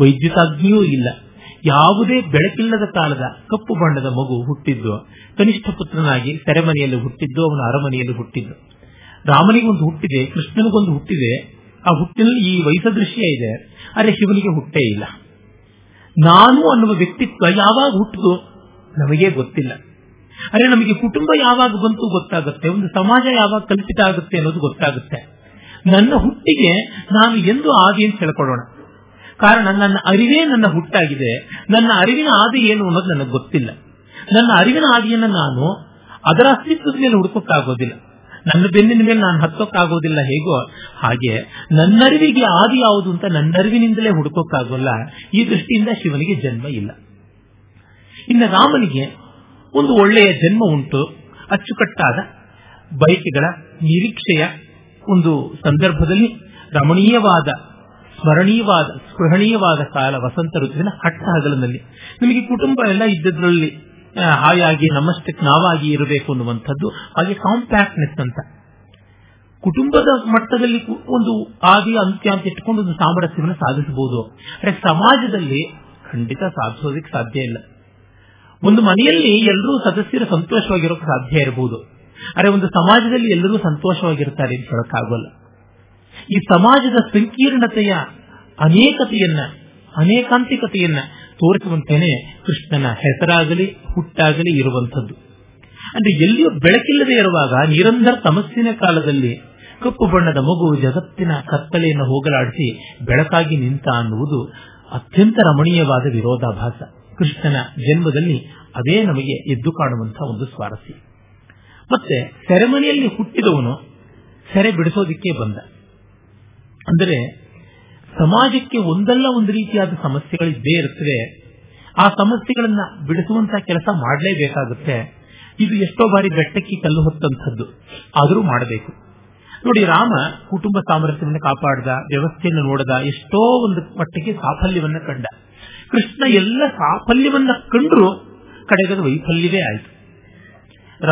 ವೈದ್ಯುತಾಗ್ನಿಯೂ ಇಲ್ಲ. ಯಾವುದೇ ಬೆಳಕಿಲ್ಲದ ಕಾಲದ ಕಪ್ಪು ಬಣ್ಣದ ಮಗು ಹುಟ್ಟಿದ್ದು, ಕನಿಷ್ಠ ಪುತ್ರನಾಗಿ ಸೆರೆಮನೆಯಲ್ಲಿ ಹುಟ್ಟಿದ್ದು, ಅವನ ಅರಮನೆಯಲ್ಲಿ ಹುಟ್ಟಿದ್ದು. ರಾಮನಿಗೊಂದು ಹುಟ್ಟಿದೆ, ಕೃಷ್ಣನಿಗೊಂದು ಹುಟ್ಟಿದೆ. ಆ ಹುಟ್ಟಿನಲ್ಲಿ ಈ ವಯಸ್ಸದೃಶ್ಯ ಇದೆ, ಆದರೆ ಶಿವನಿಗೆ ಹುಟ್ಟೇ ಇಲ್ಲ. ನಾನು ಅನ್ನುವ ವ್ಯಕ್ತಿತ್ವ ಯಾವಾಗ ಹುಟ್ಟಿದು ನಮಗೆ ಗೊತ್ತಿಲ್ಲ. ಅರೆ, ನಮಗೆ ಕುಟುಂಬ ಯಾವಾಗ ಬಂತು ಗೊತ್ತಾಗುತ್ತೆ, ಒಂದು ಸಮಾಜ ಯಾವಾಗ ಕಲ್ಪಿತ ಆಗುತ್ತೆ ಅನ್ನೋದು ಗೊತ್ತಾಗುತ್ತೆ. ನನ್ನ ಹುಟ್ಟಿಗೆ ನಾನು ಎಂದು ಆದಿ ಅಂತ ಹೇಳ್ಕೊಳ್ಳೋಣ, ಕಾರಣ ನನ್ನ ಅರಿವೇ ನನ್ನ ಹುಟ್ಟಾಗಿದೆ. ನನ್ನ ಅರಿವಿನ ಆದಿ ಏನು ಅನ್ನೋದು ನನಗೆ ಗೊತ್ತಿಲ್ಲ. ನನ್ನ ಅರಿವಿನ ಆದಿಯನ್ನು ನಾನು ಅದರ ಅಸ್ತಿತ್ವದ ಮೇಲೆ ಹುಡುಕೋಕ್ಕಾಗೋದಿಲ್ಲ. ನನ್ನ ಬೆನ್ನಿನ ಮೇಲೆ ನಾನು ಹತ್ತೋಕ್ಕಾಗೋದಿಲ್ಲ ಹೇಗೋ ಹಾಗೆ ನನ್ನರಿವಿಗೆ ಆದಿ ಯಾವುದು ಅಂತ ನನ್ನರಿವಿನಿಂದಲೇ ಹುಡುಕೋಕ್ಕಾಗೋಲ್ಲ. ಈ ದೃಷ್ಟಿಯಿಂದ ಶಿವನಿಗೆ ಜನ್ಮ ಇಲ್ಲ. ಇನ್ನು ರಾಮನಿಗೆ ಒಂದು ಒಳ್ಳೆಯ ಜನ್ಮ ಉಂಟು. ಅಚ್ಚುಕಟ್ಟಾದ ಬಯಕೆಗಳ ನಿರೀಕ್ಷೆಯ ಒಂದು ಸಂದರ್ಭದಲ್ಲಿ ರಮಣೀಯವಾದ, ಸ್ಮರಣೀಯವಾದ, ಸ್ಪೃಹಣೀಯವಾದ ಕಾಲ ವಸಂತ ಋತುವಿನ ಹಟ್ಟ ಹಗಲಿನಲ್ಲಿ. ನಿಮಗೆ ಕುಟುಂಬ ಎಲ್ಲ ಇದ್ದದ್ರಲ್ಲಿ ಹಾಯಾಗಿ ನಮ್ಮಷ್ಟಕ್ಕೆ ನಾವಾಗಿ ಇರಬೇಕು ಅನ್ನುವಂಥದ್ದು, ಹಾಗೆ ಕಾಂಪ್ಯಾಕ್ಟ್ನೆಸ್ ಅಂತ ಕುಟುಂಬದ ಮಟ್ಟದಲ್ಲಿ ಒಂದು ಆದಿ ಅಂತ್ಯ ಅಂತ ಇಟ್ಟುಕೊಂಡು ಒಂದು ಸಾಮರಸ್ಯವನ್ನು ಸಾಧಿಸಬಹುದು. ಆದರೆ ಸಮಾಜದಲ್ಲಿ ಖಂಡಿತ ಸಾಧಿಸೋದಕ್ಕೆ ಸಾಧ್ಯ ಇಲ್ಲ. ಒಂದು ಮನೆಯಲ್ಲಿ ಎಲ್ಲರೂ ಸದಸ್ಯರು ಸಂತೋಷವಾಗಿರೋಕೆ ಸಾಧ್ಯ ಇರಬಹುದು, ಆದರೆ ಒಂದು ಸಮಾಜದಲ್ಲಿ ಎಲ್ಲರೂ ಸಂತೋಷವಾಗಿರ್ತಾರೆ ಅಂತ ಹೇಳೋಕ್ಕಾಗಲ್ಲ. ಈ ಸಮಾಜದ ಸಂಕೀರ್ಣತೆಯ ಅನೇಕಾಂತಿಕತೆಯನ್ನ ತೋರಿಸುವಂತೇನೆ ಕೃಷ್ಣನ ಹೆಸರಾಗಲಿ ಹುಟ್ಟಾಗಲಿ ಇರುವಂಥದ್ದು. ಅಂದ್ರೆ ಎಲ್ಲಿಯೂ ಬೆಳಕಿಲ್ಲದೆ ಇರುವಾಗ, ನಿರಂತರ ತಮಸ್ಸಿನ ಕಾಲದಲ್ಲಿ ಕಪ್ಪು ಬಣ್ಣದ ಮಗು ಜಗತ್ತಿನ ಕತ್ತಲೆಯನ್ನು ಹೋಗಲಾಡಿಸಿ ಬೆಳಕಾಗಿ ನಿಂತ ಅನ್ನುವುದು ಅತ್ಯಂತ ರಮಣೀಯವಾದ ವಿರೋಧಾಭಾಸ. ಕೃಷ್ಣನ ಜನ್ಮದಲ್ಲಿ ಅದೇ ನಮಗೆ ಎದ್ದು ಕಾಣುವಂತಹ ಒಂದು ಸ್ವಾರಸ್ಯ. ಮತ್ತೆ ಸೆರೆಮನೆಯಲ್ಲಿ ಹುಟ್ಟಿದವನು ಸೆರೆ ಬಿಡಿಸೋದಿಕ್ಕೆ ಬಂದ. ಅಂದರೆ ಸಮಾಜಕ್ಕೆ ಒಂದಲ್ಲ ಒಂದು ರೀತಿಯಾದ ಸಮಸ್ಯೆಗಳಿದ್ದೇ ಇರುತ್ತವೆ. ಆ ಸಮಸ್ಯೆಗಳನ್ನ ಬಿಡಿಸುವಂತಹ ಕೆಲಸ ಮಾಡಲೇಬೇಕಾಗುತ್ತೆ. ಇದು ಎಷ್ಟೋ ಬಾರಿ ಬೆಟ್ಟಕ್ಕೆ ಕಲ್ಲು ಹೊತ್ತಂಥದ್ದು, ಆದರೂ ಮಾಡಬೇಕು. ನೋಡಿ, ರಾಮ ಕುಟುಂಬ ಸಾಮರಸ್ಯವನ್ನು ಕಾಪಾಡಿದ, ವ್ಯವಸ್ಥೆಯನ್ನು ನೋಡಿದ, ಎಷ್ಟೋ ಒಂದು ಮಟ್ಟಿಗೆ ಸಾಫಲ್ಯವನ್ನು ಕಂಡ. ಕೃಷ್ಣ ಎಲ್ಲ ಸಾಫಲ್ಯವನ್ನ ಕಂಡರೂ ಕಡೆಗದ ವೈಫಲ್ಯವೇ ಆಯಿತು.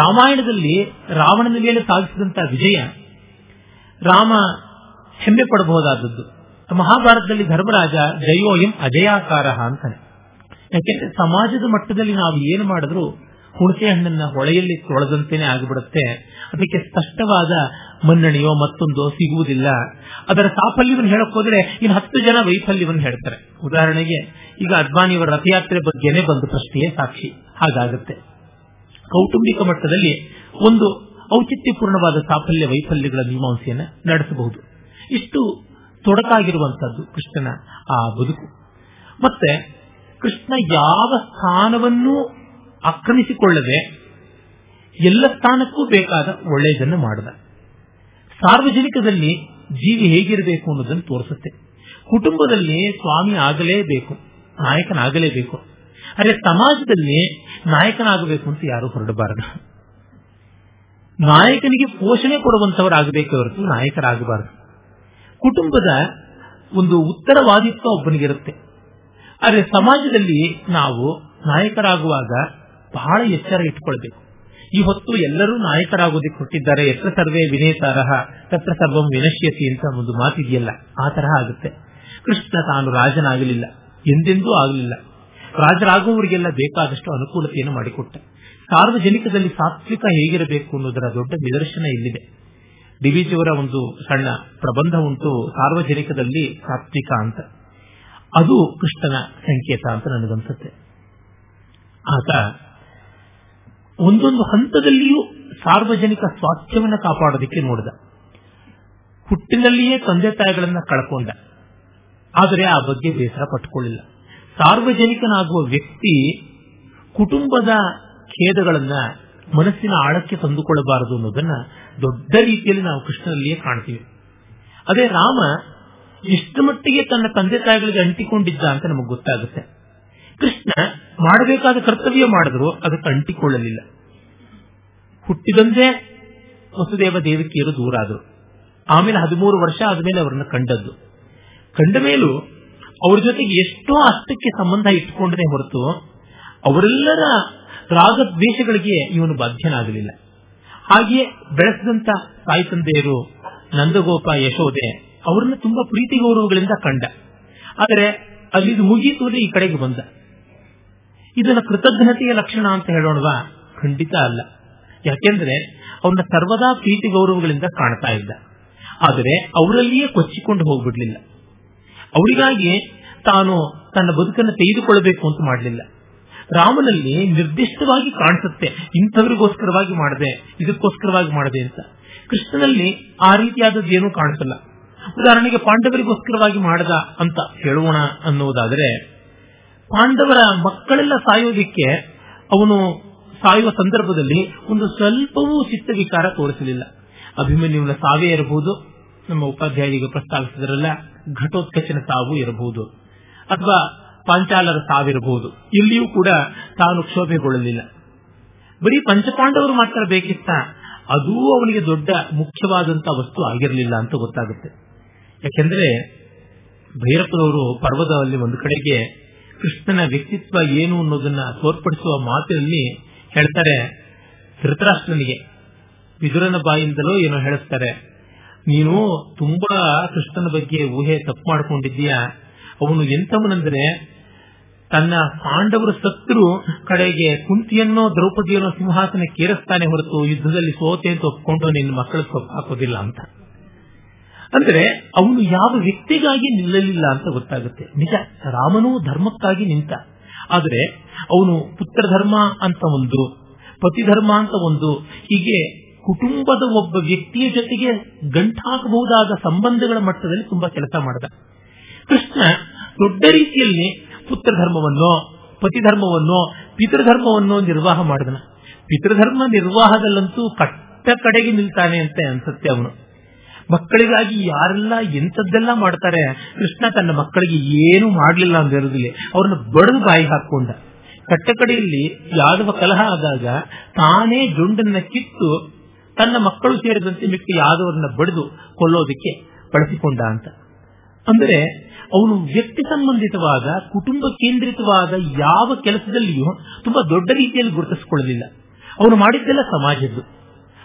ರಾಮಾಯಣದಲ್ಲಿ ರಾವಣನ ಮೇಲೆ ಸಾಧಿಸಿದಂತಹ ವಿಜಯ ರಾಮ ಹೆಮ್ಮೆ ಪಡಬಹುದಾದದ್ದು. ಮಹಾಭಾರತದಲ್ಲಿ ಧರ್ಮರಾಜ ಜಯೋಯಂ ಅಜಯಾಕಾರ ಅಂತಾನೆ. ಯಾಕೆಂದ್ರೆ ಸಮಾಜದ ಮಟ್ಟದಲ್ಲಿ ನಾವು ಏನು ಮಾಡಿದ್ರು ಹುಣಸೆ ಹಣ್ಣನ್ನ ಹೊಳೆಯಲ್ಲಿ ತೊಳೆದಂತೆಯೇ ಆಗಿಬಿಡುತ್ತೆ. ಅದಕ್ಕೆ ಸ್ಪಷ್ಟವಾದ ಮನ್ನಣೆಯೋ ಮತ್ತೊಂದೋ ಸಿಗುವುದಿಲ್ಲ. ಅದರ ಸಾಫಲ್ಯವನ್ನು ಹೇಳಕ್ಕೋದ್ರೆ ಇನ್ನು 10 ಜನ ವೈಫಲ್ಯವನ್ನು ಹೇಳ್ತಾರೆ. ಉದಾಹರಣೆಗೆ ಈಗ ಅಡ್ವಾಣಿಯವರ ರಥಯಾತ್ರೆ ಬಗ್ಗೆನೇ ಬಂದು ಪ್ರಶ್ನೆಯೇ ಸಾಕ್ಷಿ. ಹಾಗಾಗುತ್ತೆ ಕೌಟುಂಬಿಕ ಮಟ್ಟದಲ್ಲಿ ಒಂದು ಔಚಿತ್ಯಪೂರ್ಣವಾದ ಸಾಫಲ್ಯ ವೈಫಲ್ಯಗಳ ಮೀಮಾಂಸೆಯನ್ನು ನಡೆಸಬಹುದು. ಇಷ್ಟು ತೊಡಕಾಗಿರುವಂತಹದ್ದು ಕೃಷ್ಣನ ಆ ಬದುಕು. ಮತ್ತೆ ಕೃಷ್ಣ ಯಾವ ಸ್ಥಾನವನ್ನೂ ಆಕ್ರಮಿಸಿಕೊಳ್ಳದೆ ಎಲ್ಲ ಸ್ಥಾನಕ್ಕೂ ಬೇಕಾದ ಒಳ್ಳೆಯದನ್ನು ಮಾಡಿದ. ಸಾರ್ವಜನಿಕದಲ್ಲಿ ಜೀವಿ ಹೇಗಿರಬೇಕು ಅನ್ನೋದನ್ನು ತೋರಿಸುತ್ತೆ. ಕುಟುಂಬದಲ್ಲಿ ಸ್ವಾಮಿ ಆಗಲೇಬೇಕು, ನಾಯಕನಾಗಲೇಬೇಕು. ಆದರೆ ಸಮಾಜದಲ್ಲಿ ನಾಯಕನಾಗಬೇಕು ಅಂತ ಯಾರೂ ಹೊರಡಬಾರದು. ನಾಯಕನಿಗೆ ಪೋಷಣೆ ಕೊಡುವಂತವರಾಗಬೇಕು ಹೊರತು ನಾಯಕರಾಗಬಾರದು. ಕುಟುಂಬದ ಒಂದು ಉತ್ತರವಾದಿತ್ವ ಒಬ್ಬನಿಗಿರುತ್ತೆ. ಆದರೆ ಸಮಾಜದಲ್ಲಿ ನಾವು ನಾಯಕರಾಗುವಾಗ ಬಹಳ ಎಚ್ಚರ ಇಟ್ಟುಕೊಳ್ಬೇಕು. ಈ ಹೊತ್ತು ಎಲ್ಲರೂ ನಾಯಕರಾಗೋದಕ್ಕೆ ಹೊರಟಿದ್ದಾರೆ. ಎತ್ರ ಸರ್ವೇ ವಿನೇತಾರಹ ತತ್ರ ಸರ್ವಂ ವಿನಶ್ಯತಿ ಅಂತ ಒಂದು ಮಾತಿದೆಯಲ್ಲ, ಆ ತರಹ ಆಗುತ್ತೆ. ಕೃಷ್ಣ ತಾನು ರಾಜನಾಗಲಿಲ್ಲ, ಎಂದೆಂದೂ ಆಗಲಿಲ್ಲ. ರಾಜರಾಗುವವರಿಗೆಲ್ಲ ಬೇಕಾದಷ್ಟು ಅನುಕೂಲತೆಯನ್ನು ಮಾಡಿಕೊಟ್ಟ. ಸಾರ್ವಜನಿಕದಲ್ಲಿ ಸಾತ್ವಿಕ ಹೇಗಿರಬೇಕು ಅನ್ನೋದರ ದೊಡ್ಡ ನಿದರ್ಶನ ಇಲ್ಲಿದೆ. ಡಿವಿಜಿಯವರ ಒಂದು ಸಣ್ಣ ಪ್ರಬಂಧ ಉಂಟು, ಸಾರ್ವಜನಿಕದಲ್ಲಿ ಸಾತ್ವಿಕ ಅಂತ. ಅದು ಕೃಷ್ಣನ ಸಂಕೇತ ಅಂತ ನನಗನ್ಸುತ್ತೆ. ಆತ ಒಂದೊಂದು ಹಂತದಲ್ಲಿಯೂ ಸಾರ್ವಜನಿಕ ಸ್ವಾಸ್ಥ್ಯವನ್ನು ಕಾಪಾಡೋದಕ್ಕೆ ನೋಡಿದ. ಹುಟ್ಟಿನಲ್ಲಿಯೇ ತಂದೆ ತಾಯಿಗಳನ್ನ ಕಳ್ಕೊಂಡ, ಆದರೆ ಆ ಬಗ್ಗೆ ಬೇಸರ ಪಟ್ಟುಕೊಳ್ಳಿಲ್ಲ. ಸಾರ್ವಜನಿಕನಾಗುವ ವ್ಯಕ್ತಿ ಕುಟುಂಬದ ಖೇದಗಳನ್ನ ಮನಸ್ಸಿನ ಆಳಕ್ಕೆ ತಂದುಕೊಳ್ಳಬಾರದು ಅನ್ನೋದನ್ನ ದೊಡ್ಡ ರೀತಿಯಲ್ಲಿ ನಾವು ಕೃಷ್ಣನಲ್ಲಿಯೇ ಕಾಣ್ತೀವಿ. ಅದೇ ರಾಮ ಎಷ್ಟು ಮಟ್ಟಿಗೆ ತನ್ನ ತಂದೆ ತಾಯಿಗಳಿಗೆ ಅಂಟಿಕೊಂಡಿದ್ದ ಅಂತ ನಮಗೆ ಗೊತ್ತಾಗುತ್ತೆ. ಕೃಷ್ಣ ಮಾಡಬೇಕಾದ ಕರ್ತವ್ಯ ಮಾಡಿದ್ರು, ಅದಕ್ಕೆ ಅಂಟಿಕೊಳ್ಳಲಿಲ್ಲ. ಹುಟ್ಟಿದಂದೇ ವಸುದೇವ ದೇವಕಿಯರು ದೂರ ಆದರು. ಆಮೇಲೆ 13 ವರ್ಷ ಆದಮೇಲೆ ಅವರನ್ನು ಕಂಡದ್ದು. ಕಂಡ ಮೇಲೂ ಅವ್ರ ಜೊತೆಗೆ ಎಷ್ಟೋ ಅಷ್ಟಕ್ಕೆ ಸಂಬಂಧ ಇಟ್ಟುಕೊಂಡೇ ಹೊರತು ಅವರೆಲ್ಲರ ರಾಗದ್ವೇಷಗಳಿಗೆ ಇವನು ಬಾಧ್ಯನಾಗಲಿಲ್ಲ. ಹಾಗೆಯೇ ಬೆಳೆಸಿದಂತ ತಾಯಿ ತಂದೆಯರು ನಂದಗೋಪ ಯಶೋದೆ ಅವರನ್ನು ತುಂಬಾ ಪ್ರೀತಿ ಗೌರವಗಳಿಂದ ಕಂಡ. ಆದರೆ ಅಲ್ಲಿದು ಮುಗಿಯುತ್ತದೆ, ಈ ಕಡೆಗೆ ಬಂದ. ಇದನ್ನು ಕೃತಜ್ಞತೆಯ ಲಕ್ಷಣ ಅಂತ ಹೇಳೋಣವಾ? ಖಂಡಿತ ಅಲ್ಲ. ಯಾಕೆಂದ್ರೆ ಅವನ ಸರ್ವದಾ ಪ್ರೀತಿ ಗೌರವಗಳಿಂದ ಕಾಣ್ತಾ ಇದ್ದ, ಆದರೆ ಅವರಲ್ಲಿಯೇ ಕೊಚ್ಚಿಕೊಂಡು ಹೋಗ್ಬಿಡ್ಲಿಲ್ಲ. ಅವರಿಗಾಗಿ ತಾನು ತನ್ನ ಬದುಕನ್ನು ತೆಗೆದುಕೊಳ್ಳಬೇಕು ಅಂತ ಮಾಡಲಿಲ್ಲ. ರಾಮನಲ್ಲಿ ನಿರ್ದಿಷ್ಟವಾಗಿ ಕಾಣಿಸುತ್ತೆ, ಇಂಥವರಿಗೋಸ್ಕರವಾಗಿ ಮಾಡದೆ, ಇದಕ್ಕೋಸ್ಕರವಾಗಿ ಮಾಡದೆ ಅಂತ. ಕೃಷ್ಣನಲ್ಲಿ ಆ ರೀತಿಯಾದದ್ದೇನೂ ಕಾಣಿಸಲ್ಲ. ಉದಾಹರಣೆಗೆ ಪಾಂಡವರಿಗೋಸ್ಕರವಾಗಿ ಮಾಡದ ಅಂತ ಹೇಳೋಣ ಅನ್ನೋದಾದರೆ, ಪಾಂಡವರ ಮಕ್ಕಳೆಲ್ಲ ಸಾಯೋದಿಕ್ಕೆ ಅವನು ಸಾಯುವ ಸಂದರ್ಭದಲ್ಲಿ ಒಂದು ಸ್ವಲ್ಪವೂ ಚಿತ್ತ ವಿಕಾರ ತೋರಿಸಲಿಲ್ಲ. ಅಭಿಮನ್ಯುವಿನ ಸಾವೇ ಇರಬಹುದು, ನಮ್ಮ ಉಪಾಧ್ಯಾಯರಿಗೆ ಪ್ರಸ್ತಾವಿಸಿದ್ರಲ್ಲ ಘಟೋತ್ಕಚನ ಸಾವು ಇರಬಹುದು, ಅಥವಾ ಪಾಂಚಾಲರ ಸಾವಿರಬಹುದು. ಇಲ್ಲಿಯೂ ಕೂಡ ತಾನು ಕ್ಷೋಭೆಗೊಳ್ಳಲಿಲ್ಲ. ಬರೀ ಪಂಚಪಾಂಡವರು ಮಾತ್ರ ಬೇಕಿತ್ತ, ಅದೂ ಅವನಿಗೆ ದೊಡ್ಡ ಮುಖ್ಯವಾದಂತಹ ವಸ್ತು ಆಗಿರಲಿಲ್ಲ ಅಂತ ಗೊತ್ತಾಗುತ್ತೆ. ಯಾಕೆಂದ್ರೆ ಭೈರಪ್ಪನವರು ಪರ್ವದಲ್ಲಿ ಒಂದು ಕಡೆಗೆ ಕೃಷ್ಣನ ವ್ಯಕ್ತಿತ್ವ ಏನು ಅನ್ನೋದನ್ನ ತೋರ್ಪಡಿಸುವ ಮಾತಿನಲ್ಲಿ ಹೇಳ್ತಾರೆ ಧೃತರಾಷ್ಟ್ರನಿಗೆ, ವಿದುರನ ಬಾಯಿಂದಲೋ ಏನೋ ಹೇಳುತ್ತಾರೆ, ನೀನು ತುಂಬಾ ಕೃಷ್ಣನ ಬಗ್ಗೆ ಊಹೆ ತಪ್ಪು ಮಾಡಿಕೊಂಡಿದ್ದೀಯಾ, ಅವನು ಎಂತವನಂದ್ರೆ ತನ್ನ ಪಾಂಡವರು ಸತ್ರು ಕಡೆಗೆ ಕುಂತಿಯನ್ನೋ ದ್ರೌಪದಿಯನ್ನೋ ಸಿಂಹಾಸನಕ್ಕೇರಿಸ್ತಾನೆ ಹೊರತು ಯುದ್ಧದಲ್ಲಿ ಸೋತೆ ಅಂತ ಒಪ್ಕೊಂಡು ನಿನ್ನ ಮಕ್ಕಳ ಸೊಪ್ಪು ಹಾಕೋದಿಲ್ಲ ಅಂತ. ಅಂದ್ರೆ ಅವನು ಯಾವ ವ್ಯಕ್ತಿಗಾಗಿ ನಿಲ್ಲಲಿಲ್ಲ ಅಂತ ಗೊತ್ತಾಗುತ್ತೆ. ನಿಜ, ರಾಮನು ಧರ್ಮಕ್ಕಾಗಿ ನಿಂತ, ಆದರೆ ಅವನು ಪುತ್ರ ಧರ್ಮ ಅಂತ ಒಂದು, ಪತಿಧರ್ಮ ಅಂತ ಒಂದು, ಹೀಗೆ ಕುಟುಂಬದ ಒಬ್ಬ ವ್ಯಕ್ತಿಯ ಜೊತೆಗೆ ಗಂಟಾಗಬಹುದಾದ ಸಂಬಂಧಗಳ ಮಟ್ಟದಲ್ಲಿ ತುಂಬಾ ಕೆಲಸ ಮಾಡಿದ. ಕೃಷ್ಣ ದೊಡ್ಡ ರೀತಿಯಲ್ಲಿ ಪುತ್ರ ಧರ್ಮವನ್ನೋ ಪತಿಧರ್ಮವನ್ನೋ ಪಿತೃಧರ್ಮವನ್ನೋ ನಿರ್ವಾಹ ಮಾಡಿದನು. ಪಿತೃಧರ್ಮ ನಿರ್ವಾಹದಲ್ಲಂತೂ ಕಟ್ಟ ಕಡೆಗೆ ನಿಲ್ತಾನೆ ಅಂತ ಅನ್ಸುತ್ತೆ. ಅವನು ಮಕ್ಕಳಿಗಾಗಿ ಯಾರೆಲ್ಲ ಎಂಥದ್ದೆಲ್ಲ ಮಾಡ್ತಾರೆ, ಕೃಷ್ಣ ತನ್ನ ಮಕ್ಕಳಿಗೆ ಏನು ಮಾಡಲಿಲ್ಲ ಅಂದಿರೋದಿಲ್ಲ, ಅವ್ರನ್ನ ಬಡದು ಬಾಯಿ ಹಾಕೊಂಡ. ಕಟ್ಟ ಕಡೆಯಲ್ಲಿ ಯಾದವ ಕಲಹ ಆದಾಗ ತಾನೇ ಜೊಂಡನ್ನ ಕಿತ್ತು ತನ್ನ ಮಕ್ಕಳು ಸೇರಿದಂತೆ ಮಿಕ್ಕ ಯಾದವರನ್ನ ಬಡಿದು ಕೊಲ್ಲೋದಕ್ಕೆ ಬಳಸಿಕೊಂಡ ಅಂತ. ಅಂದರೆ ಅವನು ವ್ಯಕ್ತಿ ಸಂಬಂಧಿತವಾದ, ಕುಟುಂಬ ಕೇಂದ್ರಿತವಾದ ಯಾವ ಕೆಲಸದಲ್ಲಿಯೂ ತುಂಬಾ ದೊಡ್ಡ ರೀತಿಯಲ್ಲಿ ಗುರುತಿಸಿಕೊಳ್ಳಲಿಲ್ಲ. ಅವನು ಮಾಡಿದ್ದೆಲ್ಲ ಸಮಾಜದ್ದು.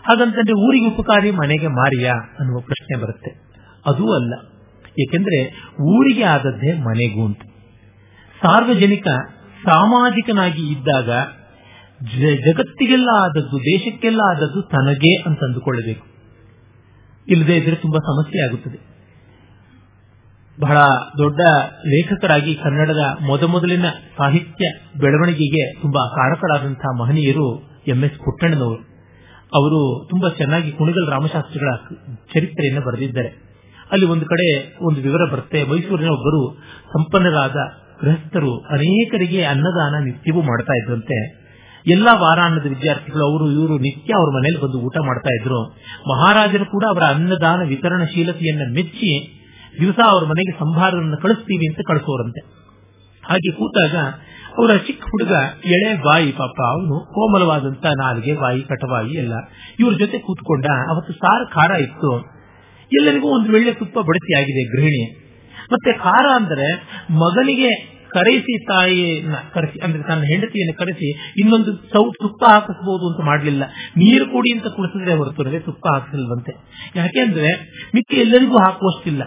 ಹಾಗಂತಂದ್ರೆ ಊರಿಗೆ ಉಪಕಾರಿ ಮನೆಗೆ ಮಾರಿಯಾ ಅನ್ನುವ ಪ್ರಶ್ನೆ ಬರುತ್ತೆ. ಅದೂ ಅಲ್ಲ, ಏಕೆಂದ್ರೆ ಊರಿಗೆ ಆದದ್ದೇ ಮನೆಗೂ ಅಂತ. ಸಾರ್ವಜನಿಕ ಸಾಮಾಜಿಕನಾಗಿ ಇದ್ದಾಗ ಜಗತ್ತಿಗೆಲ್ಲ ಆದದ್ದು, ದೇಶಕ್ಕೆಲ್ಲ ಆದದ್ದು ತನಗೆ ಅಂತಂದುಕೊಳ್ಳಬೇಕು. ಇಲ್ಲದೆ ಇದ್ರೆ ತುಂಬಾ ಸಮಸ್ಯೆ ಆಗುತ್ತದೆ. ಬಹಳ ದೊಡ್ಡ ಲೇಖಕರಾಗಿ ಕನ್ನಡದ ಮೊದಲಿನ ಸಾಹಿತ್ಯ ಬೆಳವಣಿಗೆಗೆ ತುಂಬಾ ಕಾರಕರಾದಂತಹ ಮಹನೀಯರು MS ಪುಟ್ಟಣ್ಣನವರು. ಅವರು ತುಂಬಾ ಚೆನ್ನಾಗಿ ಕುಣಿಗಲ್ ರಾಮಶಾಸ್ತ್ರಿಗಳ ಚರಿತ್ರೆಯನ್ನು ಬರೆದಿದ್ದಾರೆ. ಅಲ್ಲಿ ಒಂದು ಕಡೆ ಒಂದು ವಿವರ ಬರುತ್ತೆ, ಮೈಸೂರಿನ ಒಬ್ಬರು ಸಂಪನ್ನರಾದ ಗೃಹಸ್ಥರು ಅನೇಕರಿಗೆ ಅನ್ನದಾನ ನಿತ್ಯವೂ ಮಾಡ್ತಾ ಇದ್ರಂತೆ. ಎಲ್ಲಾ ವಾರಾನ್ನದ ವಿದ್ಯಾರ್ಥಿಗಳು ಅವರು ಇವರು ನಿತ್ಯ ಅವರ ಮನೆಯಲ್ಲಿ ಬಂದು ಊಟ ಮಾಡ್ತಾ ಇದ್ರು. ಮಹಾರಾಜರು ಕೂಡ ಅವರ ಅನ್ನದಾನ ವಿತರಣಶೀಲತೆಯನ್ನು ಮೆಚ್ಚಿ ದಿವಸ ಅವ್ರ ಮನೆಗೆ ಸಂಭಾರವನ್ನು ಕಳಿಸ್ತೀವಿ ಅಂತ ಕಳಿಸೋರಂತೆ. ಹಾಗೆ ಕೂತಾಗ ಅವರ ಚಿಕ್ಕ ಹುಡುಗ ಎಳೆ ಬಾಯಿ, ಪಾಪ ಅವನು ಕೋಮಲವಾದಂತ ನಾಲಿಗೆ, ಬಾಯಿ, ಕಟವಾಯಿ ಎಲ್ಲ ಇವ್ರ ಜೊತೆ ಕೂತ್ಕೊಂಡ. ಅವತ್ತು ಸಾರು ಖಾರ ಇತ್ತು, ಎಲ್ಲರಿಗೂ ಒಂದು ವೇಳೆ ತುಪ್ಪ ಬಡಿಸಿ ಆಗಿದೆ ಗೃಹಿಣಿ. ಮತ್ತೆ ಖಾರ ಅಂದ್ರೆ ಮಗನಿಗೆ ಕರೆಸಿ, ತಾಯಿಯನ್ನ ಕರೆಸಿ, ಅಂದ್ರೆ ತನ್ನ ಹೆಂಡತಿಯನ್ನು ಕರೆಸಿ ಇನ್ನೊಂದು ಸೌಟ್ ತುಪ್ಪ ಹಾಕಿಸಬಹುದು ಅಂತ ಮಾಡಲಿಲ್ಲ. ನೀರು ಕೊಡಿ ಅಂತ ಕುಡಿಸಿದ್ರೆ ಹೊರತು ತುಪ್ಪ ಹಾಕಿಸಲ್ವಂತೆ. ಯಾಕೆಂದ್ರೆ ಮಿಕ್ಕಿ ಎಲ್ಲರಿಗೂ ಹಾಕುವಷ್ಟಿಲ್ಲ,